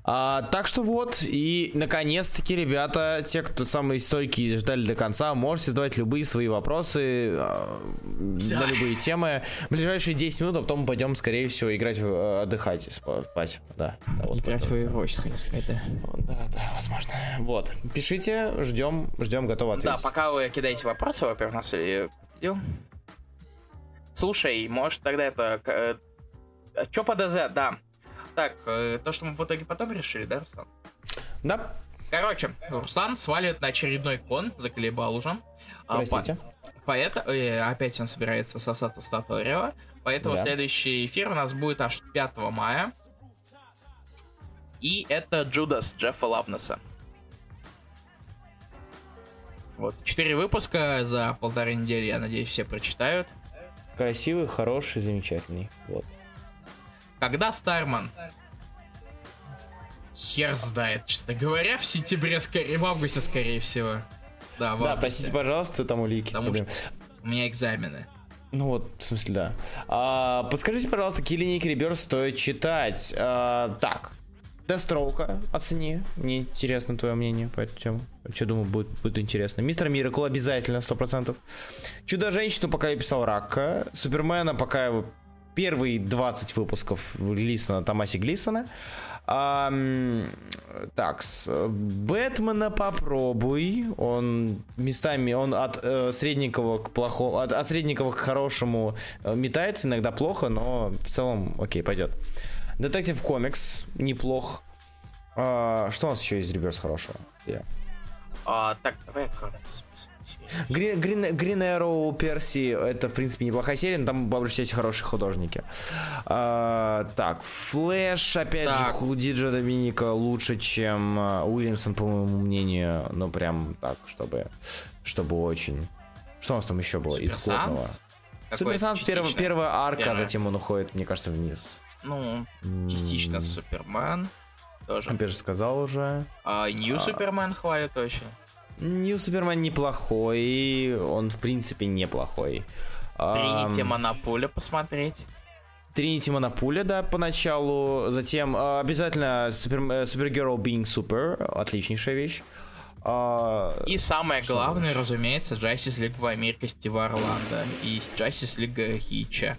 А, так что вот, и, наконец-таки, ребята, те, кто самые стойкие ждали до конца, можете задавать любые свои вопросы а, да. на любые темы. В ближайшие десять минут, а потом мы пойдем, скорее всего, играть, в, отдыхать, спать. Да, да, вот играть в Overwatch, хотел сказать, да. Да, да, возможно. Вот, пишите, ждем, ждем, готовы ответить. Да, пока вы кидаете вопросы, во-первых, нас и... Слушай, может, тогда это... Чё по ДЗ, да. Так, то, что мы в итоге потом решили, да, Руслан? Да. Короче, Руслан сваливает на очередной кон, заколебал уже. Простите. Поэт, опять он собирается сосаться с Таторио. Поэтому да. Следующий эфир у нас будет аж пятого мая. И это Джудас Джеффа Лавнеса. Вот, четыре выпуска за полторы недели, я надеюсь, все прочитают. Красивый, хороший, замечательный. Вот. Когда Старман? Хер знает, честно говоря, в сентябре, скорее, в августе, скорее всего. Да, да, простите, пожалуйста, там улики. Потому что у меня экзамены. Ну вот, в смысле, да. А, подскажите, пожалуйста, какие линейки Ребёрс стоит читать? А, так, Дестроука оцени. Мне интересно твое мнение по этому тему. Вообще, думаю, будет, будет интересно. Мистер Миракл обязательно, сто процентов. Чудо-женщину пока я писал Ракка. Супермена пока его... Первые двадцать выпусков Глисона, Томаса Глисона. А, так, Бэтмена попробуй. Он местами, он от э, средненького к плохому, от, от средненького к хорошему метается, иногда плохо, но в целом, окей, пойдет. Детектив Комикс неплох. А, что у нас еще есть Реберс хорошего? Yeah. А, так, давай список. Грин Эроу, Перси, это, в принципе, неплохая серия, но там, по большей части, хорошие художники. А, так, Флэш, опять так. же, Диджа Доминика лучше, чем Уильямсон, по моему мнению. Ну, прям так, чтобы, чтобы очень... Что у нас там еще было? Суперсанс? Из клубного. Суперсанс, перв, первая арка, первая. Затем он уходит, мне кажется, вниз. Ну, частично м-м. Супермен тоже. Опять же, сказал уже. А, Нью а... Супермен хвалит очень. Нью Супермен неплохой, он в принципе неплохой. Тринити Монопуля посмотреть. Тринити Монопуля, да, поначалу. Затем обязательно Supergirl Being Super, отличнейшая вещь. И самое Что главное, больше? разумеется, Justice League в Америке Стива Орландо и Justice League Хича.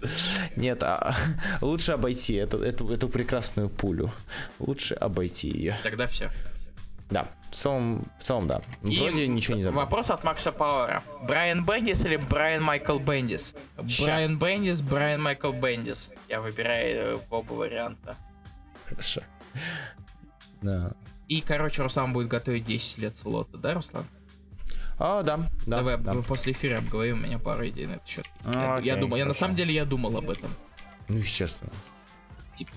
Нет, а, лучше обойти эту, эту, эту прекрасную пулю. Лучше обойти ее. Тогда все. Да, в целом, в целом да. Вроде и ничего не забыл. Вопрос от Макса Пауэра. Брайан Бендис или Брайан Майкл Бендис? Ща. Брайан Бендис, Брайан Майкл Бендис. Я выбираю оба варианта. Хорошо. Да. И, короче, Руслан будет готовить десять лет слота, да, Руслан? А, да, да. Давай да. после эфира обговорим, у меня пару идей на этот счет. А, я окей, думал, я на самом деле я думал об этом. Ну, естественно. Типа,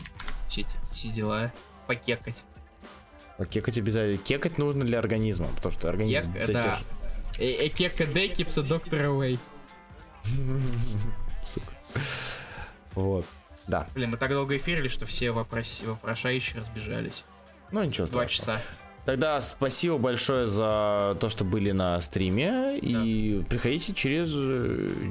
все, все дела. покекать. Кекать обязательно. Кекать нужно для организма, потому что организм... Кек, да. Экека Декипса, доктор Уэй. Сука. Вот. Да. Блин, мы так долго эфирили, что все вопрос... вопрошающие разбежались. Ну, ничего страшного. Два часа. Тогда спасибо большое за то, что были на стриме. Да. И приходите через,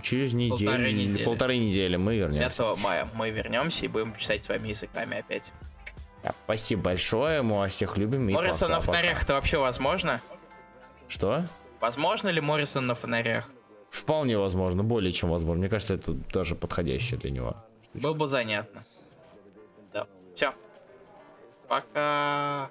через неделю. Полторы недели. Полторы недели мы вернемся. пятого мая мы вернемся и будем читать с вами языками опять. Спасибо большое, мы вас всех любим. И Моррисон пока, на фонарях пока. Это вообще возможно? Что? Возможно ли Моррисон на фонарях? Вполне возможно, более чем возможно. Мне кажется, это даже подходящее для него. Было бы занятно. Да. Все. Пока.